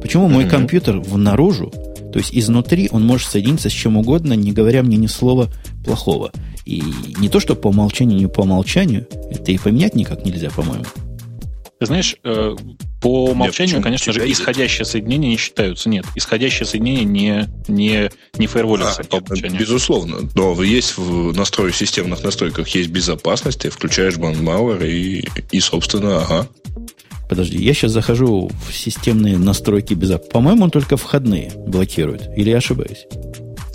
Почему мой компьютер наружу, то есть изнутри, он может соединиться с чем угодно, не говоря мне ни слова плохого. И не то, что по умолчанию, не по умолчанию, это и поменять никак нельзя, по-моему. Ты знаешь, по умолчанию, нет, конечно же, исходящие соединения не считаются. Нет, исходящие соединения не фаерволятся. Безусловно. Но есть в настройках, системных настройках есть безопасность, ты включаешь банмауэр и собственно, ага. Подожди, я сейчас захожу в системные настройки безопасности. По-моему, он только входные блокирует. Или я ошибаюсь?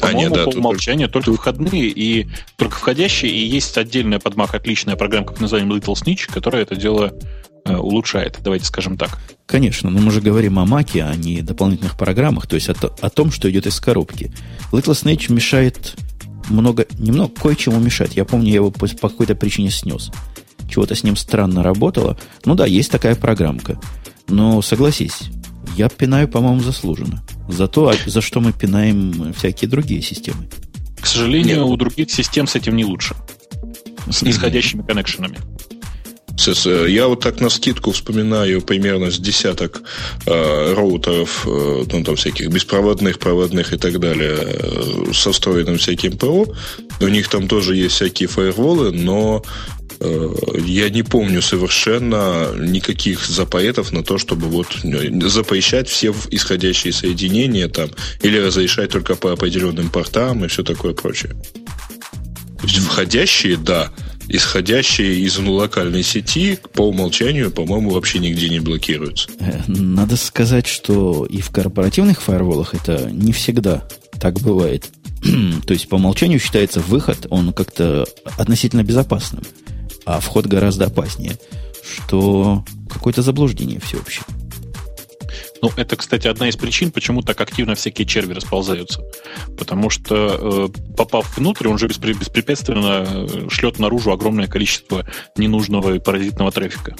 По-моему, по умолчанию только входные и только входящие. И есть отдельная подмак, отличная программа под названием Little Snitch, которая это дело улучшает, давайте скажем так. Конечно, но мы же говорим о Маке, а не дополнительных программах, то есть о том, что идет из коробки. Little Snitch мешает немного кое-чему мешать. Я помню, я его по какой-то причине снес. Чего-то с ним странно работало. Ну да, есть такая программка. Но согласись, я пинаю, по-моему, заслуженно. За то, за что мы пинаем всякие другие системы. К сожалению, у других систем с этим не лучше. С нисходящими коннекшенами. Я вот так навскидку вспоминаю примерно с десяток роутеров, там всяких беспроводных, проводных и так далее, со встроенным всяким ПО. У них там тоже есть всякие фаерволы, но я не помню совершенно никаких запретов на то, чтобы вот запрещать все исходящие соединения там, или разрешать только по определенным портам и все такое прочее. То есть входящие, да. Исходящие из локальной сети по умолчанию, по-моему, вообще нигде не блокируются. Надо сказать, что и в корпоративных фаерволах это не всегда так бывает. То есть по умолчанию считается выход, он как-то относительно безопасным, а вход гораздо опаснее, что какое-то заблуждение всеобщее. Ну, это, кстати, одна из причин, почему так активно всякие черви расползаются. Потому что, попав внутрь, он же беспрепятственно шлет наружу огромное количество ненужного и паразитного трафика.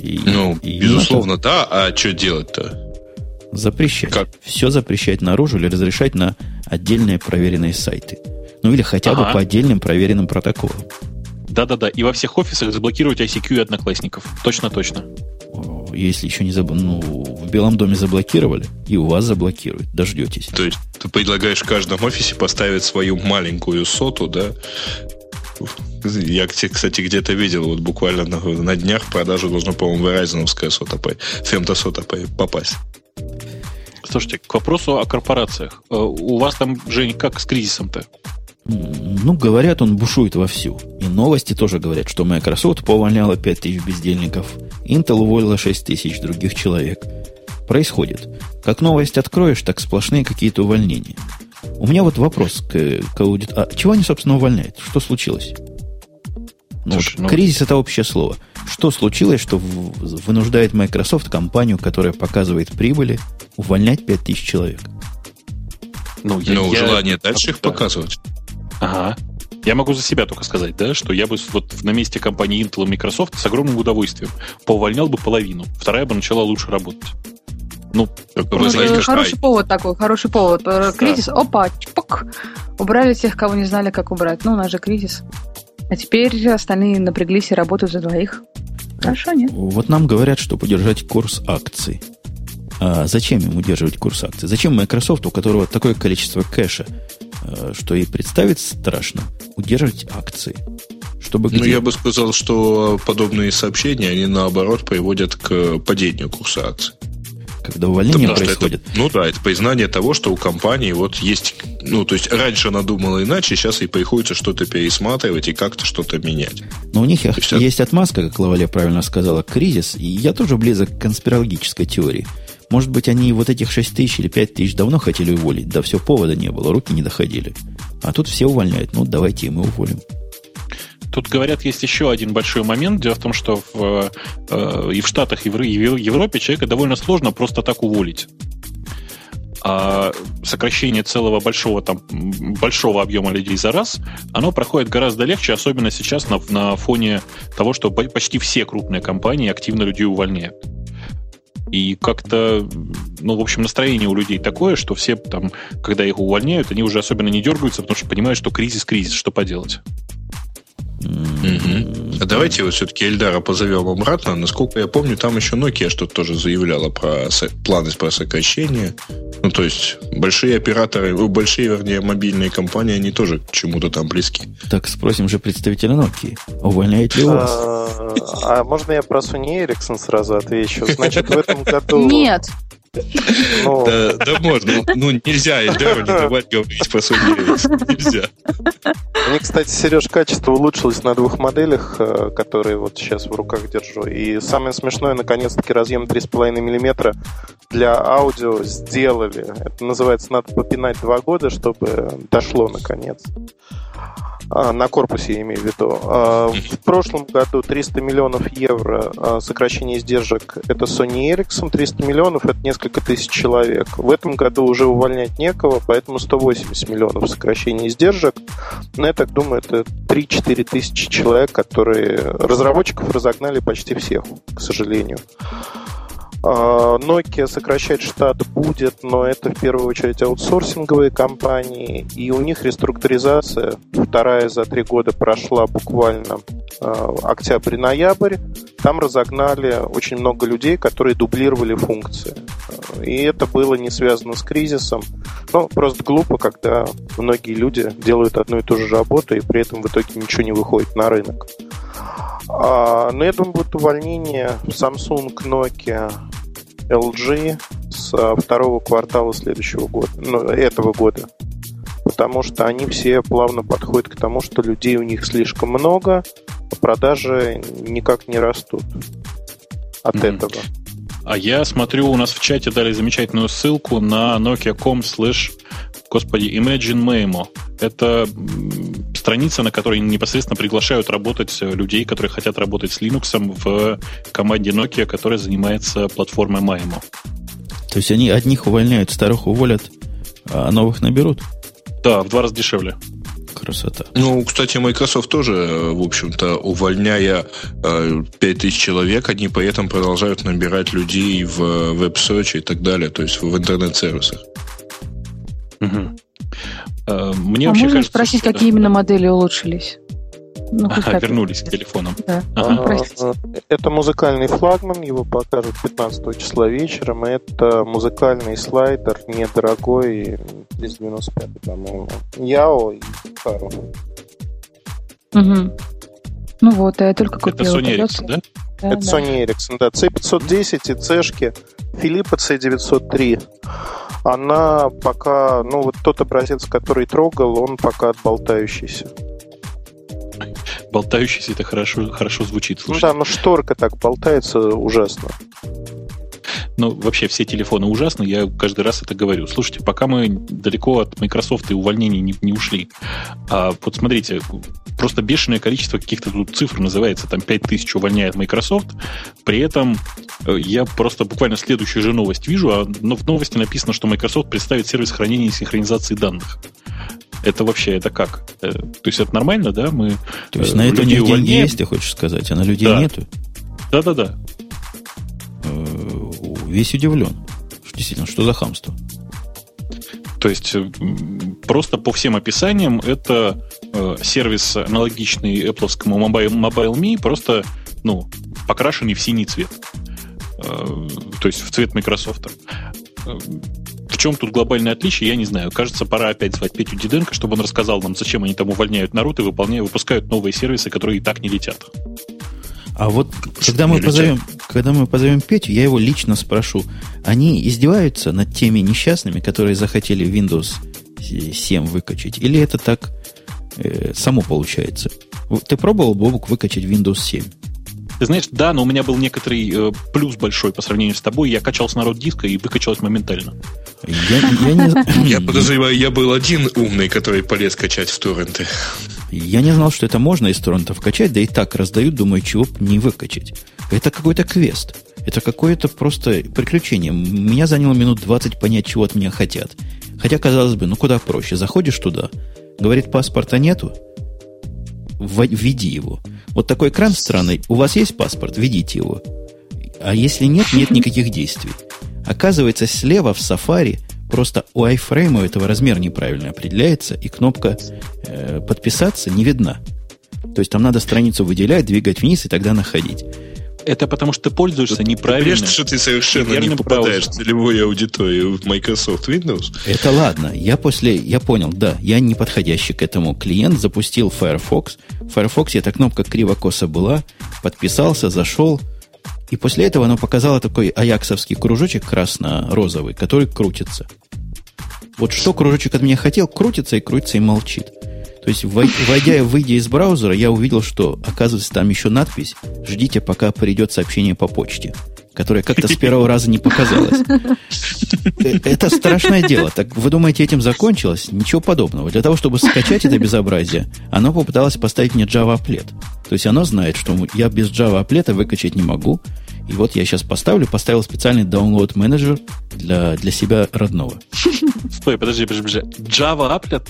Безусловно, да. А что делать-то? Запрещать. Как? Все запрещать наружу или разрешать на отдельные проверенные сайты. Ну, или хотя бы по отдельным проверенным протоколам. Да-да-да. И во всех офисах заблокировать ICQ и одноклассников. Точно-точно. Если еще не забыл, в Белом доме заблокировали, и у вас заблокируют. Дождетесь. То есть ты предлагаешь в каждом офисе поставить свою маленькую соту, да? Я, кстати, где-то видел, вот буквально на днях в продажу должна, по-моему, Verizon-овская сота, фемтосота попасть. Слушайте, к вопросу о корпорациях. У вас там, Жень, как с кризисом-то? Ну, говорят, он бушует вовсю. И новости тоже говорят, что Microsoft повольняла 5000 бездельников, Intel уволила 6000 других человек. Происходит. Как новость откроешь, так сплошные какие-то увольнения. У меня вот вопрос к аудитору. А чего они, собственно, увольняют? Что случилось? Слушай, кризис – это общее слово. Что случилось, что вынуждает Microsoft компанию, которая показывает прибыли, увольнять 5000 человек? Ну, желание дальше их показывать. Ага. Я могу за себя только сказать, да, что я бы вот на месте компании Intel и Microsoft с огромным удовольствием поувольнял бы половину, вторая бы начала лучше работать. Ну знаете, хороший повод такой, хороший повод. Кризис, да. Опа, чпок, убрали тех, кого не знали, как убрать. Ну, у нас же кризис. А теперь остальные напряглись и работают за двоих. Хорошо, нет? Вот нам говорят, что поддержать курс акций. А зачем им удерживать курс акций? Зачем Microsoft, у которого такое количество кэша, что и представить страшно, удерживать акции? Чтобы где... Ну, я бы сказал, что подобные сообщения, они наоборот приводят к падению курса акций. Когда увольнение происходит. Это, ну да, это признание того, что у компании вот есть... Ну, то есть, раньше она думала иначе, сейчас ей приходится что-то пересматривать и как-то что-то менять. Но у них есть отмазка, как Лавале правильно сказала, кризис. И я тоже близок к конспирологической теории. Может быть, они вот этих 6 тысяч или 5 тысяч давно хотели уволить, да все, повода не было, руки не доходили. А тут все увольняют. Ну, давайте мы уволим. Тут, говорят, есть еще один большой момент. Дело в том, что и в Штатах, и в Европе человека довольно сложно просто так уволить. А сокращение целого большого объема людей за раз, оно проходит гораздо легче, особенно сейчас на фоне того, что почти все крупные компании активно людей увольняют. И как-то, ну, в общем, настроение у людей такое, что все там, когда их увольняют, они уже особенно не дергаются, потому что понимают, что кризис, что поделать. Mm-hmm. А давайте вот все-таки Эльдара позовем обратно. Насколько я помню, там еще Nokia что-то тоже заявляла про планы про сокращение. Ну, то есть, большие операторы, вернее, мобильные компании, они тоже к чему-то там близки. Так, спросим же представителя Nokia, увольняет ли вас? А можно я про Sony Ericsson сразу отвечу? Значит, в этом году... Нет. Но... Да можно. Ну, нельзя, Эльдару не давать говорить по сути. Нельзя. Мне, кстати, Сереж, качество улучшилось на 2 моделях, которые вот сейчас в руках держу. И самое смешное, наконец-таки, разъем 3,5 мм для аудио сделали. Это называется, надо попинать 2 года, чтобы дошло наконец. На корпусе, я имею в виду. В прошлом году 300 миллионов евро сокращение издержек – это Sony Ericsson. 300 миллионов – это несколько тысяч человек. В этом году уже увольнять некого, поэтому 180 миллионов сокращение издержек. Но я так думаю, это 3-4 тысячи человек, которые разработчиков разогнали почти всех, к сожалению. Nokia сокращать штат будет, но это в первую очередь аутсорсинговые компании, и у них реструктуризация вторая за 3 года прошла буквально октябрь-ноябрь. Там разогнали очень много людей, которые дублировали функции. И это было не связано с кризисом. Ну, просто глупо, когда многие люди делают одну и ту же работу, и при этом в итоге ничего не выходит на рынок. Но я думаю, будет увольнение Samsung, Nokia, LG со второго квартала следующего года, этого года. Потому что они все плавно подходят к тому, что людей у них слишком много, а продажи никак не растут от этого. А я смотрю, у нас в чате дали замечательную ссылку на nokia.com/ImagineMemo. Это страница, на которой непосредственно приглашают работать людей, которые хотят работать с Linux в команде Nokia, которая занимается платформой MIMO. То есть они одних увольняют, старых уволят, а новых наберут? Да, в 2 раза дешевле. Красота. Ну, кстати, Microsoft тоже, в общем-то, увольняя 5000 человек, они при этом продолжают набирать людей в веб-серче и так далее, то есть в интернет-сервисах. Угу. Мне вообще можно кажется, спросить, что, какие именно модели улучшились? Ну, вернулись к телефонам. Да. Это музыкальный флагман, его покажут 15 числа вечером. Это музыкальный слайдер, недорогой, из 95, по-моему. Яо и Хару. Угу. Ну вот, я только купила. Это Sony Ericsson, да? Это Sony Ericsson, да. C510 и C-шки Филиппа C903. Она пока, ну вот тот образец, который трогал, он пока отболтающийся. Болтающийся — это хорошо звучит. Слушайте. Ну да, но шторка так болтается ужасно. Ну, вообще, все телефоны ужасны, я каждый раз это говорю. Слушайте, пока мы далеко от Microsoft и увольнений не ушли, вот смотрите, просто бешеное количество каких-то тут цифр называется, там 5000 увольняет Microsoft, при этом Я просто буквально следующую же новость вижу, а в новости написано, что Microsoft представит сервис хранения и синхронизации данных. Это вообще, это как? То есть это нормально, да? Мы то есть на это у них деньги есть, ты хочешь сказать, а на людей нету? Да. Весь удивлен. Действительно, что за хамство? То есть просто по всем описаниям это сервис, аналогичный Apple'скому MobileMe, просто покрашенный в синий цвет. То есть в цвет Microsoft. В чем тут глобальное отличие, я не знаю. Кажется, пора опять звать Петю Диденко, чтобы он рассказал нам, зачем они там увольняют народ и выпускают новые сервисы, которые и так не летят. А вот когда мы позовем Петю, я его лично спрошу. Они издеваются над теми несчастными, которые захотели Windows 7 выкачать? Или это так само получается? Ты пробовал, Бобок, выкачать Windows 7? Ты знаешь, да, но у меня был некоторый плюс большой по сравнению с тобой. Я качал с народ диска и выкачалось моментально. Я подозреваю, я был один умный, который полез качать в торренты. Я не знал, что это можно из торрентов качать, да и так раздают, думаю, чего бы не выкачать. Это какой-то квест. Это какое-то просто приключение. Меня заняло минут 20 понять, чего от меня хотят. Хотя, казалось бы, куда проще. Заходишь туда, говорит, паспорта нету, введи его. Вот такой экран странный. У вас есть паспорт? Введите его. А если нет, нет никаких действий. Оказывается, слева в Safari просто у iFrame у этого размер неправильно определяется, и кнопка «Подписаться» не видна. То есть там надо страницу выделять, двигать вниз и тогда находить. Это потому, что ты пользуешься неправильно. Конечно, что ты совершенно не попадаешь в целевую аудиторию в Microsoft Windows. Это ладно. Я понял, да, я не подходящий к этому клиент. Запустил Firefox. В Firefox эта кнопка криво-косо была. Подписался, зашел. И после этого оно показало такой аяксовский кружочек красно-розовый, который крутится. Вот что кружочек от меня хотел, крутится и молчит. То есть, войдя и выйдя из браузера, я увидел, что, оказывается, там еще надпись «Ждите, пока придет сообщение по почте», которое как-то с первого раза не показалось. Это страшное дело. Так вы думаете, этим закончилось? Ничего подобного. Для того, чтобы скачать это безобразие, оно попыталось поставить мне Java Applet. То есть, оно знает, что я без Java Applet выкачать не могу. И вот я сейчас поставил специальный download-менеджер для себя родного. Стой, подожди. Java Applet?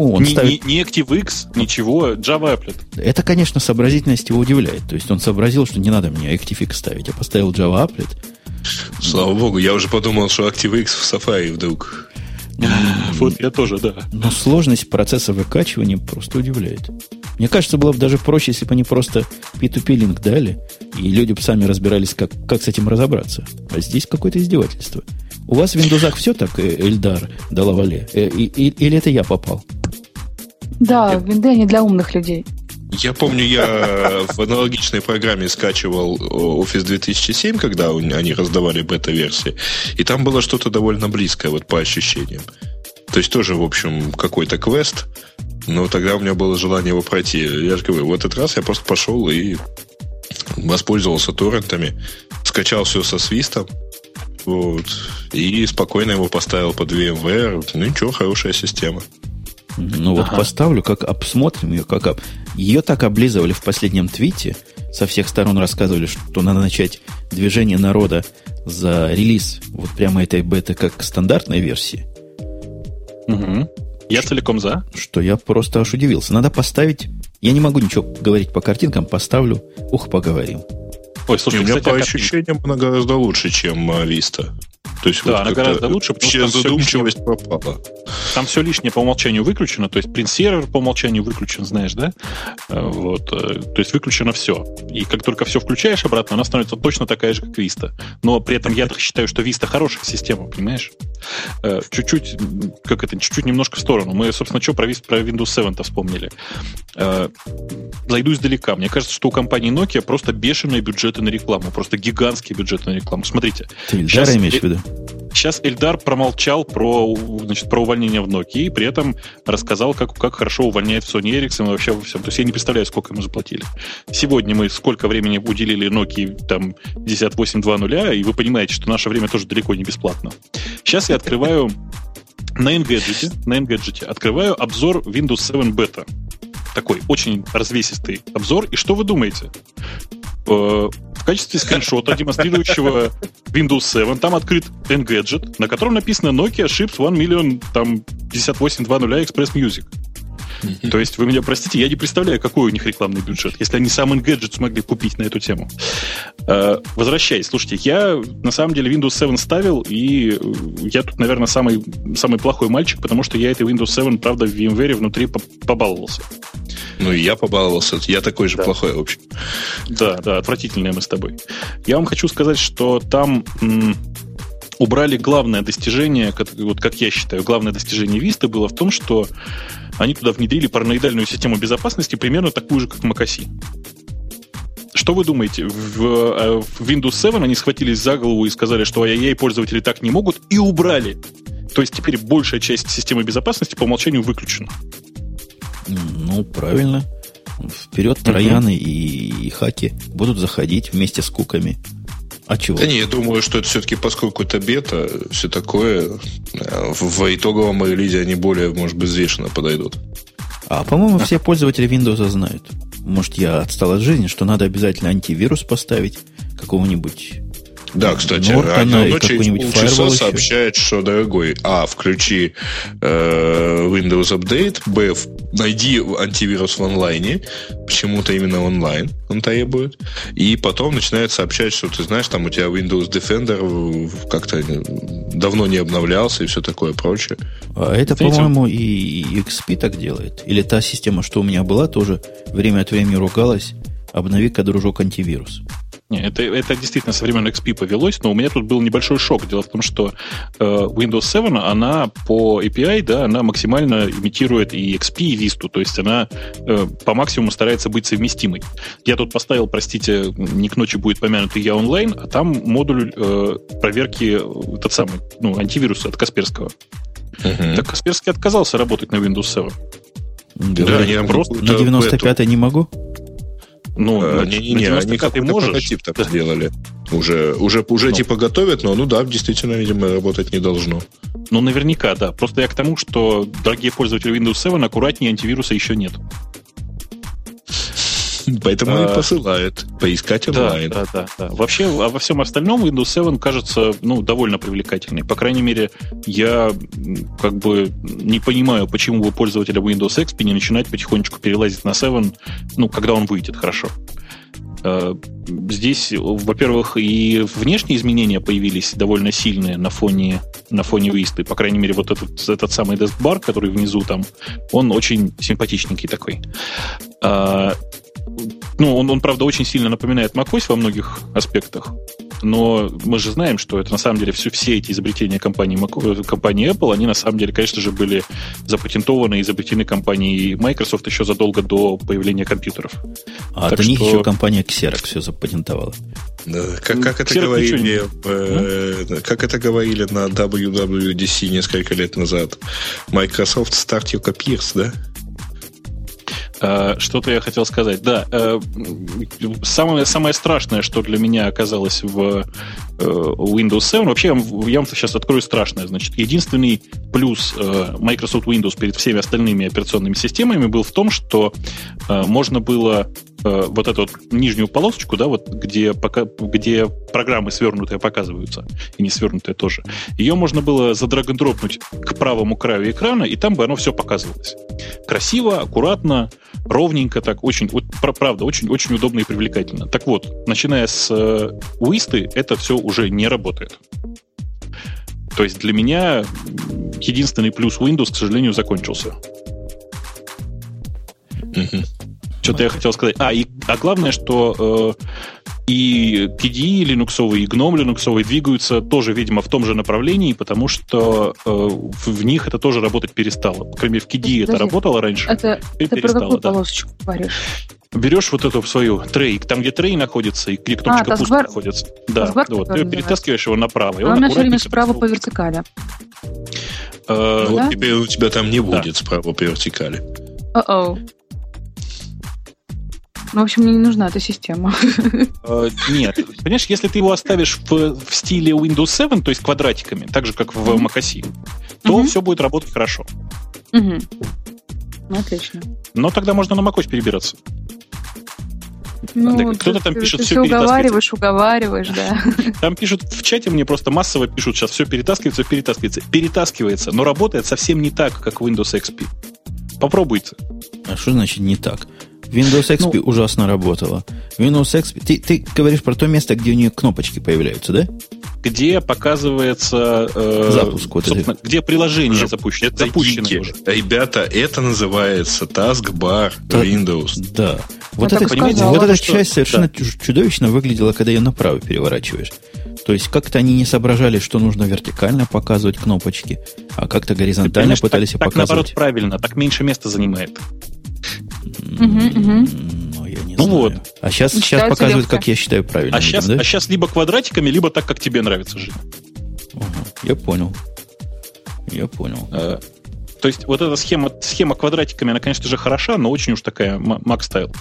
Он ставит... Не ActiveX, ничего, Java Applet. Это, конечно, сообразительность его удивляет. То есть он сообразил, что не надо мне ActiveX ставить, а поставил Java Applet. Слава богу, я уже подумал, что ActiveX в Safari вдруг. Вот я тоже, да. Но сложность процесса выкачивания просто удивляет. Мне кажется, было бы даже проще, если бы они просто P2P-линк дали, и люди бы сами разбирались, как с этим разобраться. А здесь какое-то издевательство. У вас в Windows все так, Эльдар, да Лавале? Или это я попал? Да, Windows не для умных людей. Я помню, я в аналогичной программе скачивал Office 2007, когда они раздавали бета-версии, и там было что-то довольно близкое вот по ощущениям. То есть тоже, в общем, какой-то квест, но тогда у меня было желание его пройти. Я же говорю, в этот раз я просто пошел и воспользовался торрентами, скачал все со свистом, вот, и спокойно его поставил под VMware. Ничего, хорошая система. Вот поставлю, как обсмотрим ее, как... Ее так облизывали в последнем твите, со всех сторон рассказывали, что надо начать движение народа за релиз вот прямо этой беты, как стандартной версии. Я целиком за. Что я просто аж удивился. Надо поставить... Я не могу ничего говорить по картинкам, поставлю, поговорим. Ой, слушай, у меня, кстати, по ощущениям она гораздо лучше, чем Vista. То есть да, вот она гораздо лучше, потому что задумчивость пропала. Там все лишнее по умолчанию выключено, то есть print-сервер по умолчанию выключен, знаешь, да? Вот. То есть выключено все. И как только все включаешь обратно, она становится точно такая же, как Vista. Но при этом я считаю, что Vista хорошая система, понимаешь? Чуть-чуть немножко в сторону. Мы, собственно, что про Windows 7-то вспомнили? Зайду издалека. Мне кажется, что у компании Nokia просто бешеные бюджеты на рекламу, просто гигантские бюджеты на рекламу. Смотрите. Ты Эльдара имеешь в виду? Сейчас Эльдар промолчал про увольнение в Nokia и при этом рассказал, как хорошо увольняет в Sony Ericsson и вообще во всем. То есть я не представляю, сколько ему заплатили. Сегодня мы сколько времени уделили Nokia там 5800, и вы понимаете, что наше время тоже далеко не бесплатно. Сейчас я открываю на Engadget открываю обзор Windows 7 Beta. Такой очень развесистый обзор. И что вы думаете? В в качестве скриншота, демонстрирующего Windows 7. Там открыт Engadget, на котором написано Nokia ships 1 058 2 0 Express Music. То есть, вы меня простите, я не представляю, какой у них рекламный бюджет, если они сам Engadget смогли купить на эту тему. Возвращаясь, слушайте, я на самом деле Windows 7 ставил, и я тут, наверное, самый плохой мальчик, потому что я этой Windows 7, правда, в VMware внутри побаловался. Ну и я побаловался, я такой же плохой, в общем. Да, отвратительные мы с тобой. Я вам хочу сказать, что там... убрали главное достижение, вот как я считаю, главное достижение Vista было в том, что они туда внедрили параноидальную систему безопасности, примерно такую же, как в MacOS. Что вы думаете? В Windows 7 они схватились за голову и сказали, что ай-яй-яй, пользователи так не могут, и убрали. То есть теперь большая часть системы безопасности по умолчанию выключена. Ну, правильно. Вперед трояны и хаки будут заходить вместе с куками. А чего? Да не, я думаю, что это все-таки, поскольку это бета, все такое, в итоговом релизе они более, может быть, взвешенно подойдут. А, по-моему, все пользователи Windows знают. Может, я отстал от жизни, что надо обязательно антивирус поставить какого-нибудь... Да, кстати, Нортона, и какой-нибудь Firewall сообщает, что, дорогой, включи Windows Update, найди антивирус в онлайне, почему-то именно онлайн он требует, и потом начинает сообщать, что, ты знаешь, там у тебя Windows Defender как-то давно не обновлялся и все такое прочее. А это, по-моему, и XP так делает. Или та система, что у меня была, тоже время от времени ругалась, обнови-ка, дружок, антивирус. Нет, это действительно со времен XP повелось, но у меня тут был небольшой шок. Дело в том, что Windows 7, она по API, да, она максимально имитирует и XP, и Vista, то есть она по максимуму старается быть совместимой. Я тут поставил, простите, не к ночи будет помянутый я онлайн, а там модуль проверки антивируса от Касперского. Так Касперский отказался работать на Windows 7. Да, я просто на 95-й не могу. Они какой-то прототип так сделали. Уже типа готовят, но действительно, видимо, работать не должно. Ну, наверняка, да. Просто я к тому, что, дорогие пользователи Windows 7, аккуратнее, антивируса еще нет. Поэтому и посылают поискать онлайн. Да. Вообще, во всем остальном Windows 7 кажется, довольно привлекательной. По крайней мере, я как бы не понимаю, почему бы пользователя Windows XP не начинать потихонечку перелазить на 7, когда он выйдет, хорошо. Здесь, во-первых, и внешние изменения появились довольно сильные на фоне Vista. По крайней мере, вот этот самый дескбар, который внизу там, он очень симпатичненький такой. Он, правда, очень сильно напоминает macOS во многих аспектах, но мы же знаем, что это на самом деле все эти изобретения компании Apple, они на самом деле, конечно же, были запатентованы и изобретены компанией Microsoft еще задолго до появления компьютеров. А так до них еще компания Xerox все запатентовала. Да, как это говорили на WWDC несколько лет назад, Microsoft start your copiers, да? Что-то я хотел сказать. Да, самое страшное, что для меня оказалось в Windows 7, вообще я вам сейчас открою страшное. Значит, единственный плюс Microsoft Windows перед всеми остальными операционными системами был в том, что можно было вот эту вот нижнюю полосочку, да, вот где программы свернутые показываются, и не свернутые тоже, ее можно было задраг-н-дропнуть к правому краю экрана, и там бы оно все показывалось. Красиво, аккуратно, ровненько так, очень, правда, очень-очень удобно и привлекательно. Так вот, начиная с Vista, это все уже не работает. То есть для меня единственный плюс Windows, к сожалению, закончился. Что-то я хотел сказать. Главное, что и KDE линуксовые, и GNOME линуксовые двигаются тоже, видимо, в том же направлении, потому что в них это тоже работать перестало. По крайней мере, в KDE это работало раньше. Это про какую полосочку говоришь? Берешь вот эту свою трей, там, где трей находится, и где кнопочка пуск находится. Да, вот, ты перетаскиваешь его направо. А у меня все время справа по вертикали. Вот теперь у тебя там не будет справа по вертикали. В общем, мне не нужна эта система. Нет. Понимаешь, если ты его оставишь в стиле Windows 7, то есть квадратиками, так же, как в macOS, то все будет работать хорошо. Отлично. Но тогда можно на macOS перебираться. Ну, кто-то там пишет все перетаскивается. Уговариваешь, да. Там пишут в чате, мне просто массово пишут сейчас, все перетаскивается, но работает совсем не так, как Windows XP. Попробуйте. А что значит не так? Windows XP ужасно работала. Windows XP... Ты говоришь про то место, где у нее кнопочки появляются, да? Где показывается... запуск. Вот собственно, где приложение запущено уже. Ребята, это называется Taskbar Windows. Да. Вот, это, понимаете, вот эта часть совершенно чудовищно выглядела, когда ее направо переворачиваешь. То есть как-то они не соображали, что нужно вертикально показывать кнопочки, а как-то горизонтально пытались так показывать. Так, наоборот, правильно. Так меньше места занимает. Ну, я не знаю. Вот. А сейчас показывают, как я считаю правильно. А сейчас либо квадратиками, либо так, как тебе нравится жить. Ага, я понял. То есть вот эта схема квадратиками, она, конечно же, хороша, но очень уж такая Mac-стайл.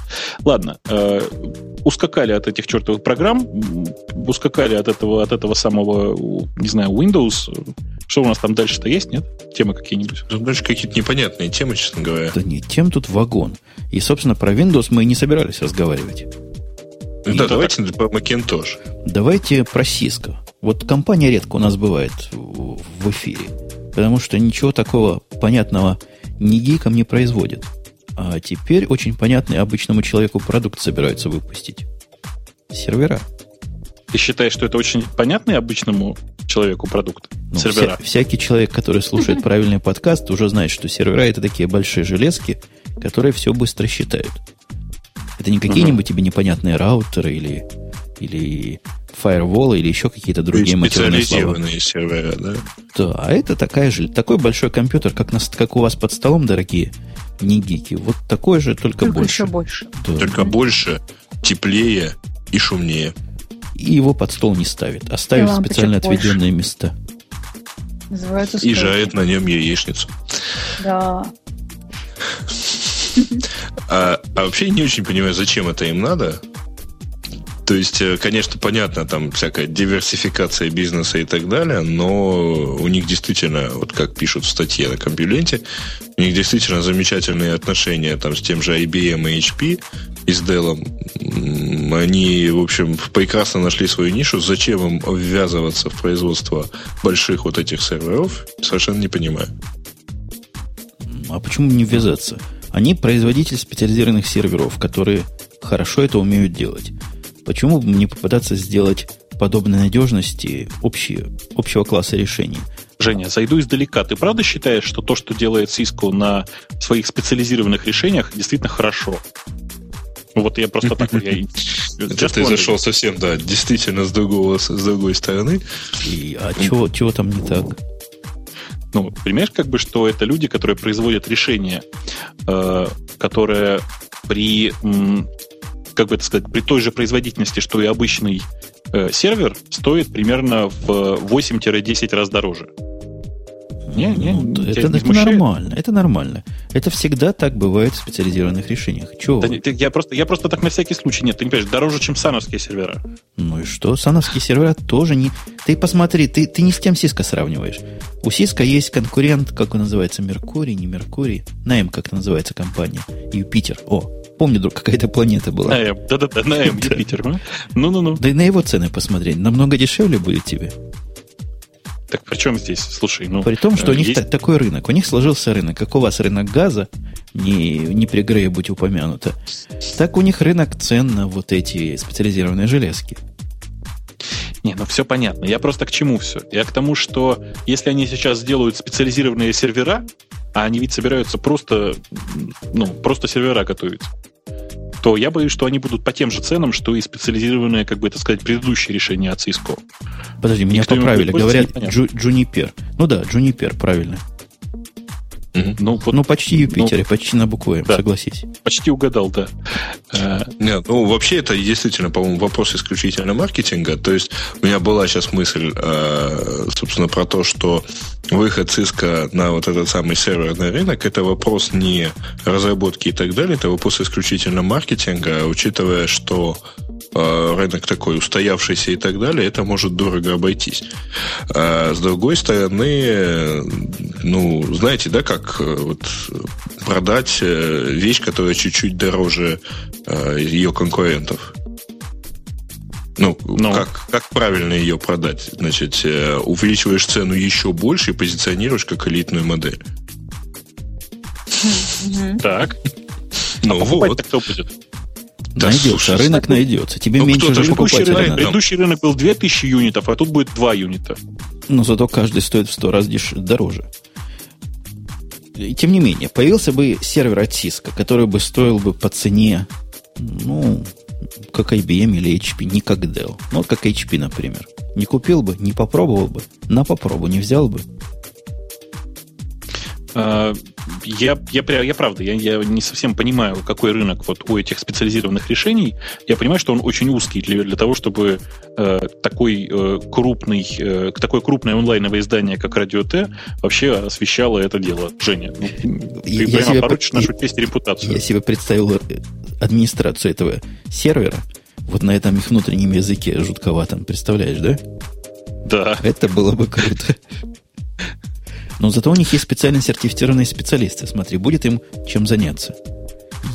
Ладно, ускакали от этих чертовых программ, ускакали от этого самого, не знаю, Windows. Что у нас там дальше-то есть, нет? Темы какие-нибудь? Дальше какие-то непонятные темы, честно говоря. Да нет, тем тут вагон. И, собственно, про Windows мы и не собирались разговаривать. Да, давайте про Macintosh. Давайте про Cisco. Вот компания редко у нас бывает в эфире. Потому что ничего такого понятного ни гикам не производит. А теперь очень понятный обычному человеку продукт собираются выпустить. Сервера. Ты считаешь, что это очень понятный обычному человеку продукт? Ну, сервера. Всякий человек, который слушает правильный подкаст, уже знает, что сервера — это такие большие железки, которые все быстро считают. Это не какие-нибудь тебе непонятные раутеры или фаерволы, или еще какие-то другие материальные слова. Специализированные сервера, да? Да, а это такой большой компьютер, как у вас под столом, дорогие не гики. Вот такой же, только больше. Больше. Да. Только больше, теплее и шумнее. И его под стол не ставит, а ставит в специально отведенные места. Называется и жарит на нем яичницу. Да. А вообще не очень понимаю, зачем это им надо. То есть, конечно, понятно, там всякая диверсификация бизнеса и так далее, но у них действительно, вот как пишут в статье на Компьюленте, у них действительно замечательные отношения там с тем же IBM и HP, и с Dell. Они, в общем, прекрасно нашли свою нишу. Зачем им ввязываться в производство больших вот этих серверов, совершенно не понимаю. А почему не ввязаться? Они производитель специализированных серверов, которые хорошо это умеют делать. Почему бы не попытаться сделать подобной надежности общего класса решений? Женя, зайду издалека. Ты правда считаешь, что то, что делает Cisco на своих специализированных решениях, действительно хорошо? Вот я просто так... Это ты зашел совсем, да, действительно с другой стороны. А чего там не так? Ну, понимаешь, как бы, что это люди, которые производят решения, которые при... как бы это сказать, при той же производительности, что и обычный сервер, стоит примерно в 8-10 раз дороже. Это нормально. Это всегда так бывает в специализированных решениях. Чего? Да, я просто так на всякий случай. Нет, ты не понимаешь, дороже, чем сановские сервера. Ну и что? Сановские сервера тоже не... Ты посмотри, ты не с тем Cisco сравниваешь. У Cisco есть конкурент, как он называется, Меркурий, не Меркурий. Найм, как это называется, компания. Юпитер. Помню, друг, какая-то планета была. Да-да-да, Найм, Юпитер. Ну-ну-ну. Да и на его цены посмотреть. Намного дешевле будет тебе. Так при чем здесь? Слушай, при том, что у них такой рынок. У них сложился рынок. Как у вас рынок газа, не при Грее будь упомянуто, так у них рынок цен на вот эти специализированные железки. Не, все понятно. Я просто к чему все? Я к тому, что если они сейчас сделают специализированные сервера, а они ведь собираются просто сервера готовить, то я боюсь, что они будут по тем же ценам, что и специализированные, как бы это сказать, предыдущие решения от Cisco. Подожди, меня поправили. Говорят, Juniper. Ну да, Juniper, правильно. Mm-hmm. Почти Юпитер, почти на букву М, да. Согласись. Почти угадал, да. Нет, вообще это действительно, по-моему, вопрос исключительно маркетинга. То есть у меня была сейчас мысль, собственно, про то, что выход Cisco на вот этот самый серверный рынок — это вопрос не разработки и так далее, это вопрос исключительно маркетинга, учитывая, что рынок такой устоявшийся и так далее, это может дорого обойтись. А с другой стороны, знаете, да, как как вот продать вещь, которая чуть-чуть дороже ее конкурентов. Ну, как правильно ее продать? Значит, увеличиваешь цену еще больше и позиционируешь как элитную модель. Так. Ну вот. Кто будет? Да, найдется, слушай, рынок найдется. Тебе меньше же покупать. Предыдущий рынок был 2000 юнитов, а тут будет 2 юнита. Но зато каждый стоит в 100 раз дороже. И, тем не менее, появился бы сервер от Cisco, который бы стоил бы по цене, ну, как IBM или HP, не как Dell. Ну, вот как HP, например. Не купил бы, не попробовал бы, на попробу не взял бы. Я не совсем понимаю, какой рынок вот у этих специализированных решений. Я понимаю, что он очень узкий для того, чтобы такое крупное онлайновое издание, как Радио Т, вообще освещало это дело. Женя, ты прямо порочишь нашу честь и репутацию. Я себе представил администрацию этого сервера вот на этом их внутреннем языке жутковатом. Представляешь, да? Да. Это было бы круто. Но зато у них есть специально сертифицированные специалисты. Смотри, будет им чем заняться.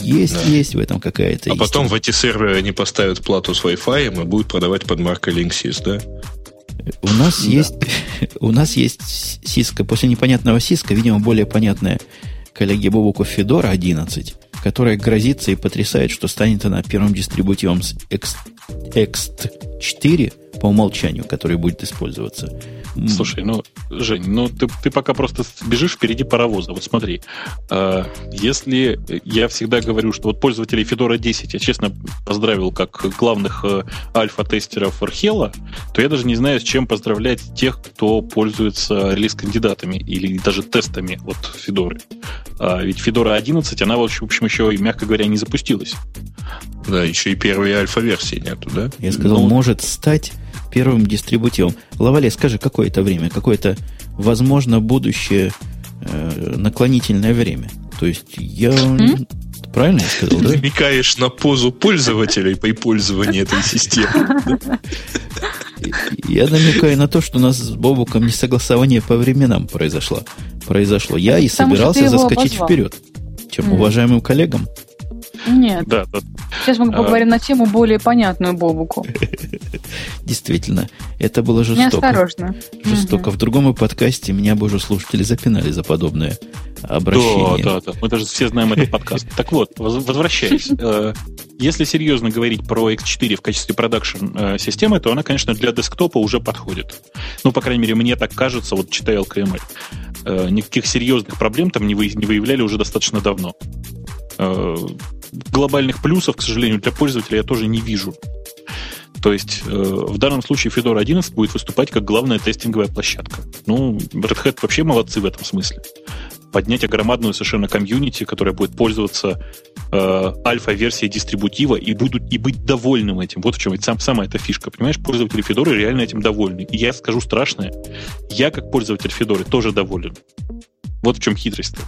Есть в этом какая-то... А потом в эти серверы они поставят плату с Wi-Fi и будут продавать под маркой Linksys, да? У нас есть Cisco. После непонятного Cisco, видимо, более понятная коллеге Бобоку Fedora 11, которая грозится и потрясает, что станет она первым дистрибутивом с EXT4 по умолчанию, который будет использоваться. Слушай, Жень, ты пока просто бежишь впереди паровоза. Вот смотри, если я всегда говорю, что вот пользователей Fedora 10 я, честно, поздравил как главных альфа-тестеров Архела, то я даже не знаю, с чем поздравлять тех, кто пользуется релиз-кандидатами или даже тестами от Fedora. Ведь Fedora 11, она, в общем, еще, мягко говоря, не запустилась. Да, еще и первой альфа-версии нету, да? Я сказал, может стать... первым дистрибутивом. Лавале, скажи, какое это время? Какое-то, возможно, будущее наклонительное время. То есть я... Правильно я сказал, да? Ты намекаешь на позу пользователей при пользовании этой системы. Я намекаю на то, что у нас с Бобуком несогласование по временам произошло. Я и собирался заскочить вперед. Чем уважаемым коллегам? Нет. Да. Сейчас мы поговорим на тему более понятную Бобуку. Действительно, это было жестоко. Неосторожно. Жестоко. В другом подкасте меня бы уже слушатели запинали за подобное обращение. Да. Мы даже все знаем этот подкаст. Так вот, возвращаясь. Если серьезно говорить про X4 в качестве продакшн-системы, то она, конечно, для десктопа уже подходит. Ну, по крайней мере, мне так кажется, вот читая ЛКМЛ. Никаких серьезных проблем там не выявляли уже достаточно давно. Глобальных плюсов, к сожалению, для пользователя я тоже не вижу. То есть в данном случае Fedora 11 будет выступать как главная тестинговая площадка. Ну, Red Hat вообще молодцы в этом смысле. Поднять громадную совершенно комьюнити, которая будет пользоваться альфа-версией дистрибутива и быть довольным этим. Вот в чем ведь самая эта фишка. Понимаешь, пользователи Fedora реально этим довольны. И я скажу страшное. Я, как пользователь Fedora, тоже доволен. Вот в чем хитрость-то.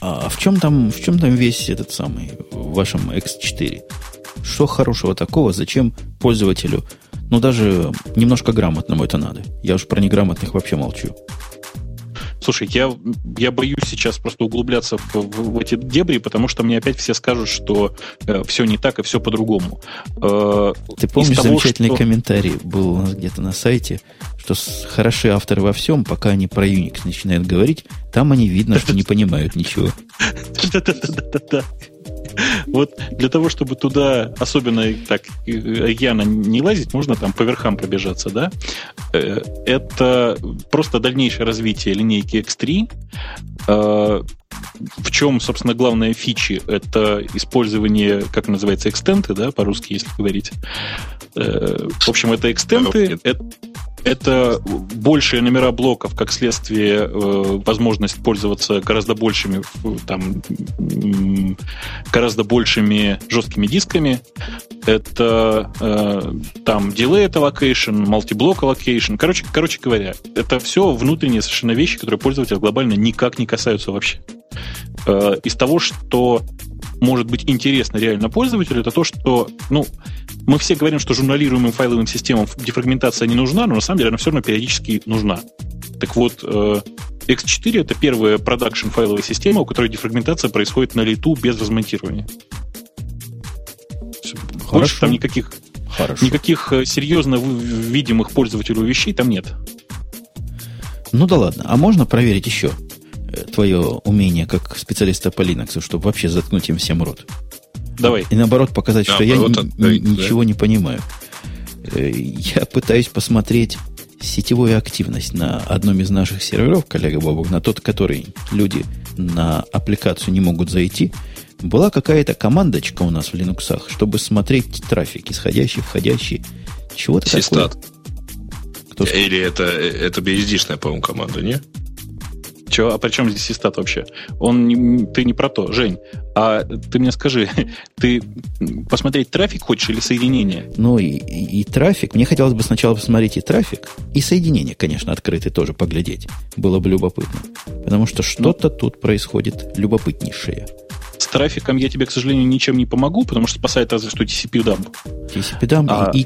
А в чем там весь этот самый в вашем X4? Что хорошего такого? Зачем пользователю? Ну, даже немножко грамотному это надо. Я уж про неграмотных вообще молчу. Слушай, я боюсь сейчас просто углубляться в эти дебри, потому что мне опять все скажут, что все не так и все по-другому. Ты помнишь замечательный комментарий был у нас где-то на сайте, что хороши авторы во всем, пока они про Unix начинают говорить, там они видно, что не понимают ничего. Да-да-да-да-да. Вот для того, чтобы туда особенно так яно не лазить, можно там по верхам пробежаться, да? Это просто дальнейшее развитие линейки X3. В чем, собственно, главная фичи? Это использование, как называется, экстенты, да, по-русски, если говорить. В общем, это экстенты, это большие номера блоков, как следствие, возможность пользоваться гораздо большими жесткими дисками. Это там delay allocation, multi-block allocation. Короче говоря, это все внутренние совершенно вещи, которые пользователя глобально никак не касаются вообще. Из того, что может быть интересно реально пользователю, это то, что, мы все говорим, что журналируемым файловым системам дефрагментация не нужна, но на самом деле она все равно периодически нужна. Так вот, EXT4 — это первая продакшн-файловая система, у которой дефрагментация происходит на лету без размонтирования. Хорошо. Больше там никаких серьезно видимых пользователю вещей там нет. Ну да ладно. А можно проверить еще твое умение как специалиста по Linux, чтобы вообще заткнуть им всем рот? Давай. И наоборот показать, да, что я ничего не понимаю. Я пытаюсь посмотреть сетевую активность на одном из наших серверов, коллега Бобок, на тот, который люди на аппликацию не могут зайти. Была какая-то командочка у нас в Linux, чтобы смотреть трафик, исходящий, входящий, чего-то Систат. Такое. Или это BSD-шная, по-моему, команда, не? Че, а при чем здесь Систат вообще? Ты не про то, Жень. А ты мне скажи, ты посмотреть трафик хочешь или соединение? Ну, и трафик. Мне хотелось бы сначала посмотреть и трафик, и соединение, конечно, открытое тоже поглядеть. Было бы любопытно. Потому что что-то тут происходит любопытнейшее. С трафиком я тебе, к сожалению, ничем не помогу, потому что спасает разве что TCP-дамп. TCP-дамп и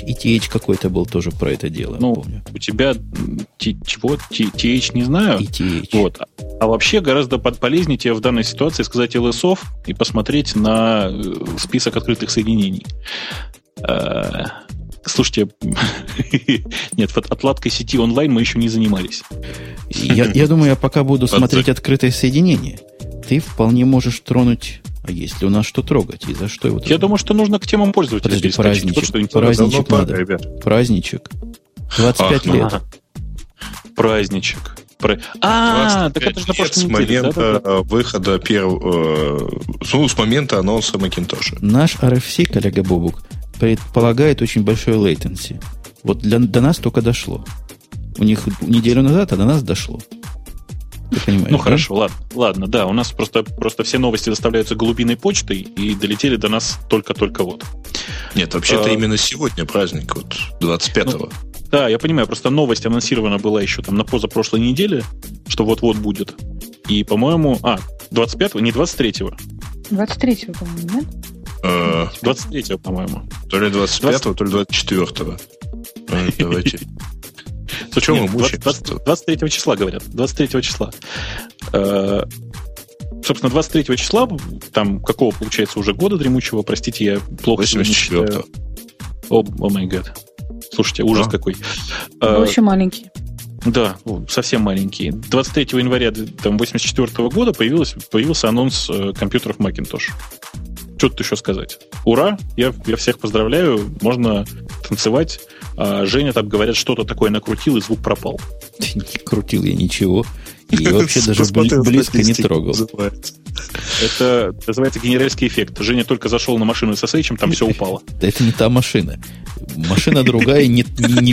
ETH какой-то был тоже про это дело, ну, помню. У тебя чего? TH не знаю. ETH. Вот. А вообще гораздо полезнее тебе в данной ситуации сказать LSOF и посмотреть на список открытых соединений. Слушайте, нет, вот отладкой сети онлайн мы еще не занимались. Я думаю, я пока буду смотреть открытое соединение. Ты вполне можешь тронуть, а есть ли у нас что трогать и за что его трогать? Я думаю, что нужно к темам пользователя. Подожди, праздничек надо, ребят. Праздничек. 25 лет. Праздничек. Так это же на прошлой неделе. С момента выхода первого... с момента анонса Макинтоша. Наш RFC, коллега Бобук, предполагает очень большой лейтенси. Вот до нас только дошло. У них неделю назад, а до нас дошло. Ты понимаешь, хорошо, ладно, да. У нас просто все новости доставляются голубиной почтой и долетели до нас только-только вот. Нет, вообще-то именно сегодня праздник, вот 25-го. Да, я понимаю, просто новость анонсирована была еще там на позапрошлой неделе, что вот-вот будет. И, по-моему, 25-го, не 23-го. 23-го, по-моему, да? 23-го, по-моему. То ли 25-го, то ли 24-го. Давайте. Почему мы мучаемся? 23 числа, говорят. 23 числа. Собственно, 23 числа, там какого, получается, уже года дремучего, простите, я плохо... 84-го. О май гад. Слушайте, ужас какой. Вы еще маленький. Да, совсем маленькие. 23 января 1984 года появился анонс компьютеров Macintosh. Что тут еще сказать? Ура! Я всех поздравляю. Можно танцевать. А Женя там, говорят, что-то такое накрутил, и звук пропал. Не крутил я ничего. И вообще даже близко не трогал. Это называется генеральский эффект. Женя только зашел на машину с SSH, там все упало. Это не та машина. Машина другая, не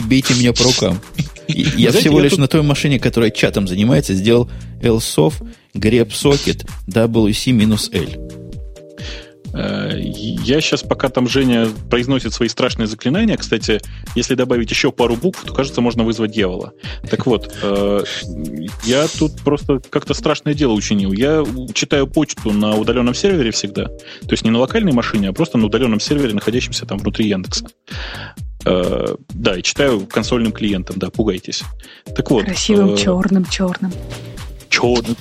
бейте меня по рукам. Я всего лишь на той машине, которая чатом занимается, сделал LSOF, grep socket, WC-L. Я сейчас, пока там Женя произносит свои страшные заклинания, кстати, если добавить еще пару букв, то, кажется, можно вызвать дьявола. Так вот, я тут просто как-то страшное дело учинил. Я читаю почту на удаленном сервере всегда. То есть не на локальной машине, а просто на удаленном сервере, находящемся там внутри Яндекса. Да, и читаю консольным клиентом, да, пугайтесь. Так вот, красивым черным.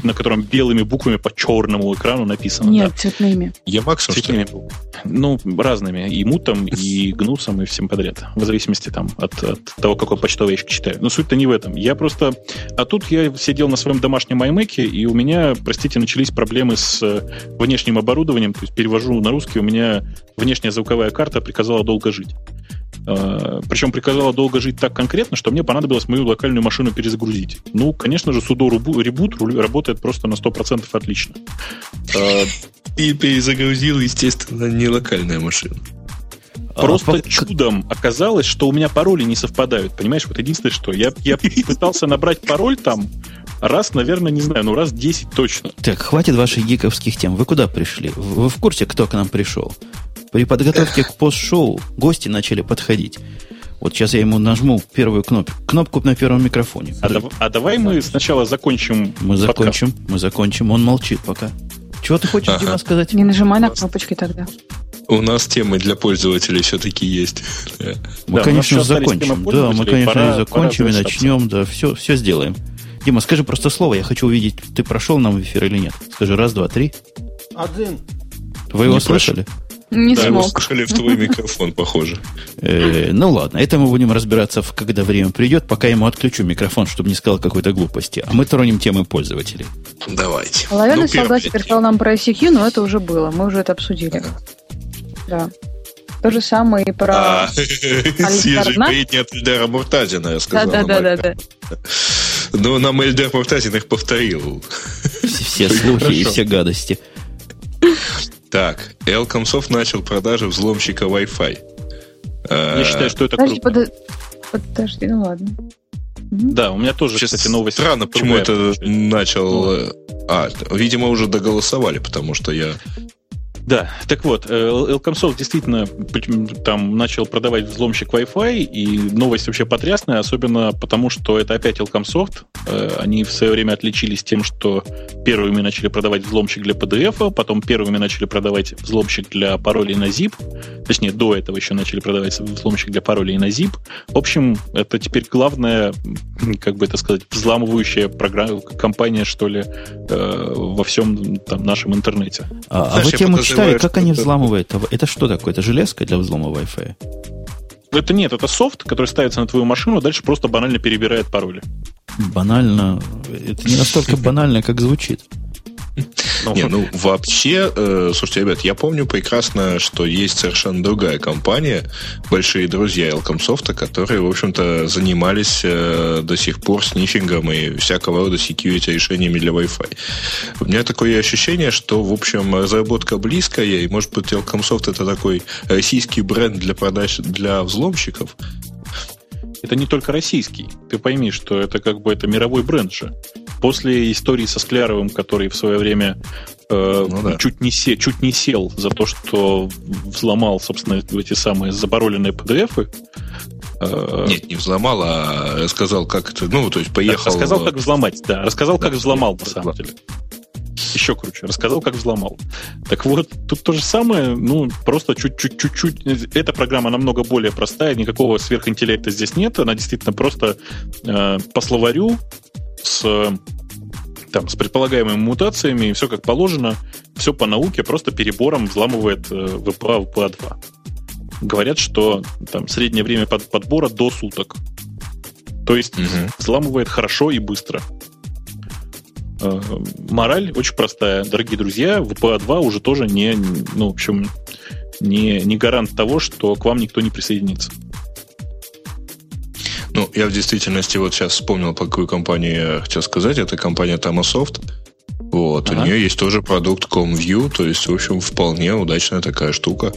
На котором белыми буквами по черному экрану написано. Нет, да. Цветными. Ямаксом, цветными. Разными. И мутом, и гнусом, и всем подряд. В зависимости там, от того, какой почтовый ящик читаю. Но суть-то не в этом. Я просто... А тут я сидел на своем домашнем iMac, и у меня, простите, начались проблемы с внешним оборудованием. То есть перевожу на русский, у меня внешняя звуковая карта приказала долго жить. Причем приказала долго жить так конкретно, что мне понадобилось мою локальную машину перезагрузить. Ну, конечно же, sudo reboot работает просто на 100% отлично. И перезагрузил, естественно, не локальная машина. Просто чудом оказалось, что у меня пароли не совпадают. Понимаешь, вот единственное, что я пытался набрать пароль там раз, наверное, не знаю, раз 10 точно. Так, хватит ваших гиковских тем. Вы куда пришли? Вы в курсе, кто к нам пришел? При подготовке к пост-шоу гости начали подходить. Вот сейчас я ему нажму первую кнопку. Кнопку на первом микрофоне. Давай мы сначала закончим. Мы закончим. Он молчит пока. Чего ты хочешь, Дима, сказать? Не нажимай на кнопочки тогда. У нас темы для пользователей все-таки есть. Мы, конечно, закончим. Да, мы, конечно, закончим и начнем. Да, все сделаем. Дима, скажи просто слово, я хочу увидеть, ты прошел нам в эфир или нет. Скажи раз, два, три. Один. Вы его слышали? Не смог. Да, его слышали в твой микрофон, похоже. Ну ладно, это мы будем разбираться, когда время придет, пока я ему отключу микрофон, чтобы не сказал какой-то глупости. А мы тронем темы пользователей. Давайте. Лавале рассказал нам про ICQ, но это уже было, мы уже это обсудили. Да. То же самое и про... Свежий бредни от Эльдара Муртазина, я сказал. Да. Но нам Эльдар Муртазин их повторил. Все слухи и все гадости. Так, Elcomsoft начал продажи взломщика Wi-Fi. Я считаю, что это круто. Подожди, ну ладно. Да, у меня тоже, кстати, новость. Странно, почему это начал... Видимо, уже доголосовали, потому что я... Да, так вот, Elcomsoft действительно там начал продавать взломщик Wi-Fi, и новость вообще потрясная, особенно потому, что это опять Elcomsoft. Они в свое время отличились тем, что первыми начали продавать взломщик для PDF, потом первыми начали продавать взломщик для паролей на zip, точнее, до этого еще начали продавать взломщик для паролей на zip. В общем, это теперь главная, как бы это сказать, взламывающая программа, компания, что ли, во всем там, нашем интернете. А вы тему читали, как они взламывают? Это что такое? Это железка для взлома Wi-Fi? Это нет, это софт, который ставится на твою машину, а дальше просто банально перебирает пароли. Банально? Это не настолько банально, как звучит. Вообще, слушайте, ребят, я помню прекрасно, что есть совершенно другая компания, большие друзья Elcomsoft, которые, в общем-то, занимались до сих пор снифингом и всякого рода security решениями для Wi-Fi. У меня такое ощущение, что, в общем, разработка близкая, и, может быть, Elcomsoft — это такой российский бренд для продаж для взломщиков. Это не только российский. Ты пойми, что это как бы это мировой бренд же. После истории со Скляровым, который в свое время чуть не сел за то, что взломал, собственно, эти самые запароленные PDF-ы. Нет, не взломал, а рассказал, как это... Ну, то есть поехал... Рассказал, как взломать, да. Рассказал, как взломал, на самом деле. Еще круче. Рассказал, как взломал. Так вот, тут то же самое, ну, просто чуть-чуть. Эта программа намного более простая, никакого сверхинтеллекта здесь нет. Она действительно просто по словарю с предполагаемыми мутациями, все как положено, все по науке, просто перебором взламывает ВПА, ВПА-2. Говорят, что там среднее время подбора до суток. То есть взламывает хорошо и быстро. Мораль очень простая. Дорогие друзья, ВПА-2 уже тоже не гарант того, что к вам никто не присоединится. Ну, я в действительности вот сейчас вспомнил, про какую компанию я хотел сказать. Это компания Tamsoft. Вот. У нее есть тоже продукт ComView. То есть, в общем, вполне удачная такая штука.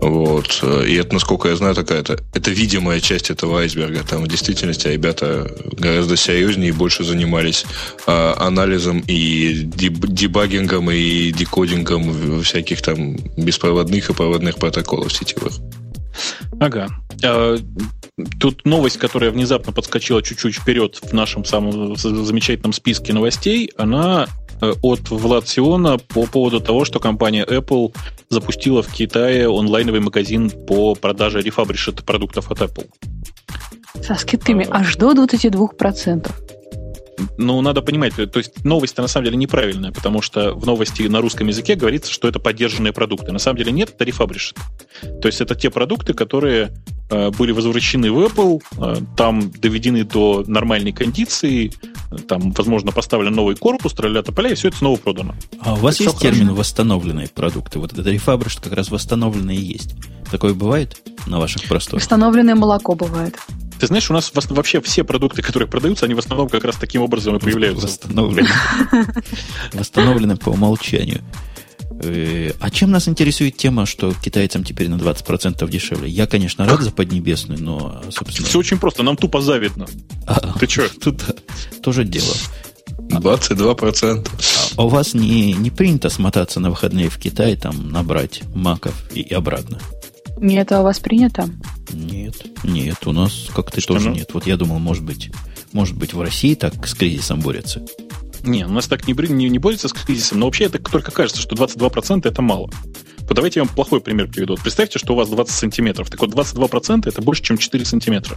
Вот. И это, насколько я знаю, это видимая часть этого айсберга. Там в действительности ребята гораздо серьезнее и больше занимались анализом и дебагингом и декодингом всяких там беспроводных и проводных протоколов сетевых. Ага. Тут новость, которая внезапно подскочила чуть-чуть вперед в нашем самом замечательном списке новостей, она от Влад Сиона по поводу того, что компания Apple запустила в Китае онлайновый магазин по продаже рефабришит продуктов от Apple. Со скидками аж до 22%. Ну, надо понимать, то есть новость-то на самом деле неправильная, потому что в новости на русском языке говорится, что это поддержанные продукты. На самом деле нет, это рефабришит. То есть это те продукты, которые были возвращены в Apple, там доведены до нормальной кондиции, там, возможно, поставлен новый корпус, тролля-то поля, и все это снова продано. А у вас есть термин «восстановленные продукты»? Вот это рефабришит как раз восстановленные есть. Такое бывает на ваших просторах? Восстановленное молоко бывает. Ты знаешь, у нас вообще все продукты, которые продаются, они в основном как раз таким образом и появляются. Восстановлены по умолчанию. А чем нас интересует тема, что китайцам теперь на 20% дешевле? Я, конечно, рад за Поднебесную, но, собственно... Все очень просто, нам тупо завидно. Ты че? Тут тоже дело. 22%. А у вас не принято смотаться на выходные в Китай, там, набрать маков и обратно? Нет, а у вас принято? Нет, у нас как-то тоже нет. Вот я думал, может быть, в России так с кризисом борются. Не, у нас так не борются с кризисом, но вообще это только кажется, что 22% это мало. Вот давайте я вам плохой пример приведу. Вот представьте, что у вас 20 сантиметров. Так вот, 22% это больше, чем 4 сантиметра.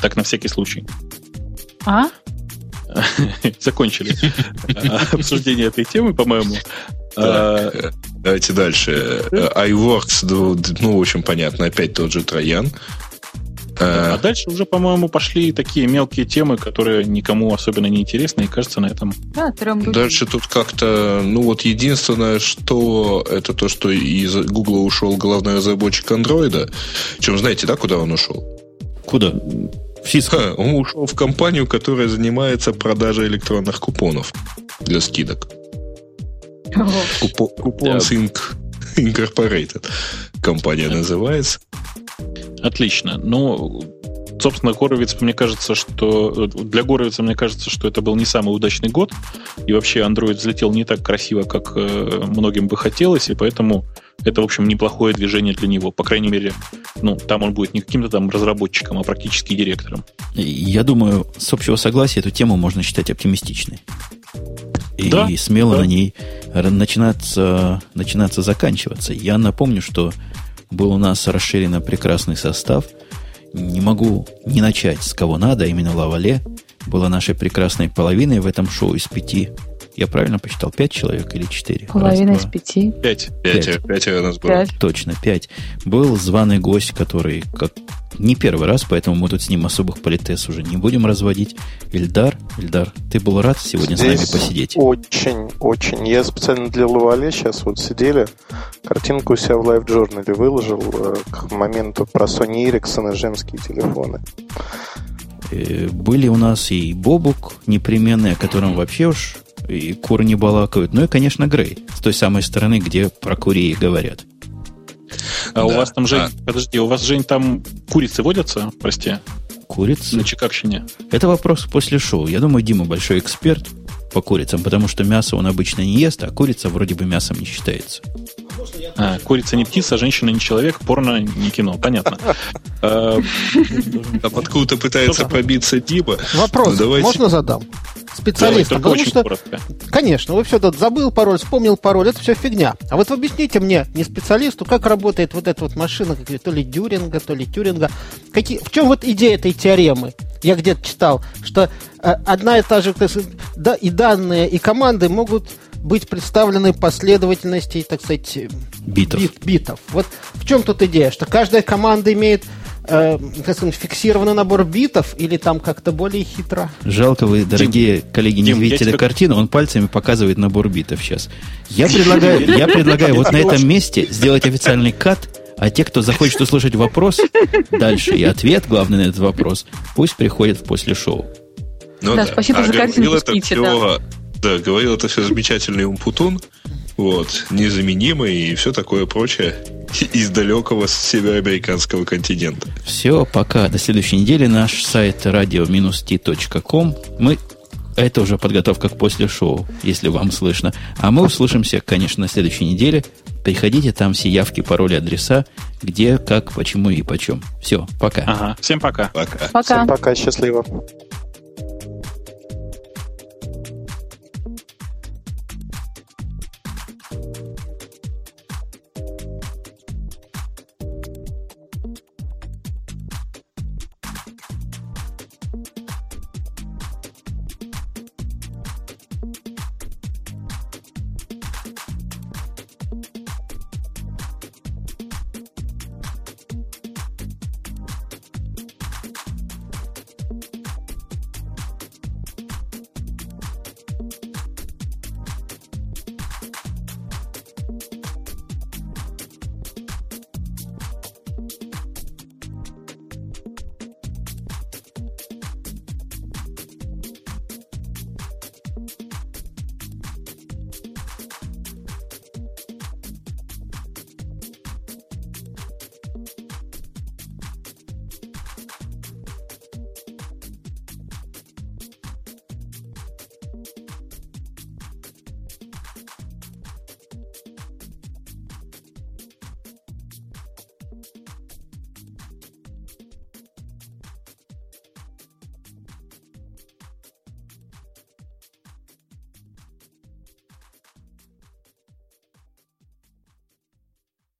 Так, на всякий случай. А? закончили обсуждение этой темы, по-моему. Давайте дальше. iWorks, ну, очень понятно, опять тот же троян. А дальше уже, по-моему, пошли такие мелкие темы, которые никому особенно не интересны, и кажется, на этом... Дальше тут как-то... Ну, вот единственное, что... Это то, что из Гугла ушел главный разработчик Андроида. Причем, знаете, да, куда он ушел? Куда? В Cisco. Он ушел в компанию, которая занимается продажей электронных купонов для скидок. Coupons Incorporated. Компания называется... Отлично. Ну, собственно, для Горовица, мне кажется, что это был не самый удачный год. И вообще Android взлетел не так красиво, как многим бы хотелось. И поэтому это, в общем, неплохое движение для него. По крайней мере, ну, там он будет не каким-то там разработчиком, а практически директором. Я думаю, с общего согласия эту тему можно считать оптимистичной. И смело на ней начинаться заканчиваться. Я напомню, что был у нас расширен прекрасный состав. Не могу не начать с кого надо. Именно Лавале была нашей прекрасной половиной в этом шоу из 5. Я правильно посчитал? 5 человек или 4? Половина из 5. 5 у нас было. 5. Точно, 5. Был званый гость, который не первый раз, поэтому мы тут с ним особых политес уже не будем разводить. Эльдар, ты был рад сегодня здесь с нами посидеть? Очень, очень. Я специально для Лавале сейчас вот сидели, картинку у себя в LiveJournal выложил к моменту про Sony Ericsson и женские телефоны. Были у нас и Бобок непременный, о котором вообще уж и куры не балакают. Ну и, конечно, Грей, с той самой стороны, где про курей говорят. У вас там, Жень, подожди, у вас, Жень, там курицы водятся, прости? Курицы? На Чикагщине. Это вопрос после шоу. Я думаю, Дима большой эксперт по курицам, потому что мясо он обычно не ест, а курица вроде бы мясом не считается. Курица не птица, женщина не человек, порно не кино. Понятно. Откуда-то пытается пробиться Дима. Вопрос, можно задам? Специалист, потому что... Коротко. Конечно, вы все тут забыл пароль, вспомнил пароль, это все фигня. А вот объясните мне, не специалисту, как работает вот эта вот машина, то ли Дюринга, то ли Тюринга. В чем вот идея этой теоремы? Я где-то читал, что одна и та же... Да, и данные, и команды могут быть представлены последовательностью, так сказать... Битов. Вот в чем тут идея? Что каждая команда имеет... фиксированный набор битов или там как-то более хитро? Жалко, вы, дорогие коллеги, не видите картину. Он пальцами показывает набор битов сейчас. Я предлагаю вот на этом месте сделать официальный кат, а те, кто захочет услышать вопрос дальше и ответ, главный на этот вопрос, пусть приходят после шоу. Спасибо за картину. Говорил это все замечательный Умпутун. Вот, незаменимый и все такое прочее из далекого североамериканского континента. Все, пока. До следующей недели. Наш сайт radio-t.com. Это уже подготовка к после шоу, если вам слышно. А мы услышимся, конечно, на следующей неделе. Приходите, там все явки, пароли, адреса, где, как, почему и почем. Все, пока. Всем пока. Всем пока, счастливо.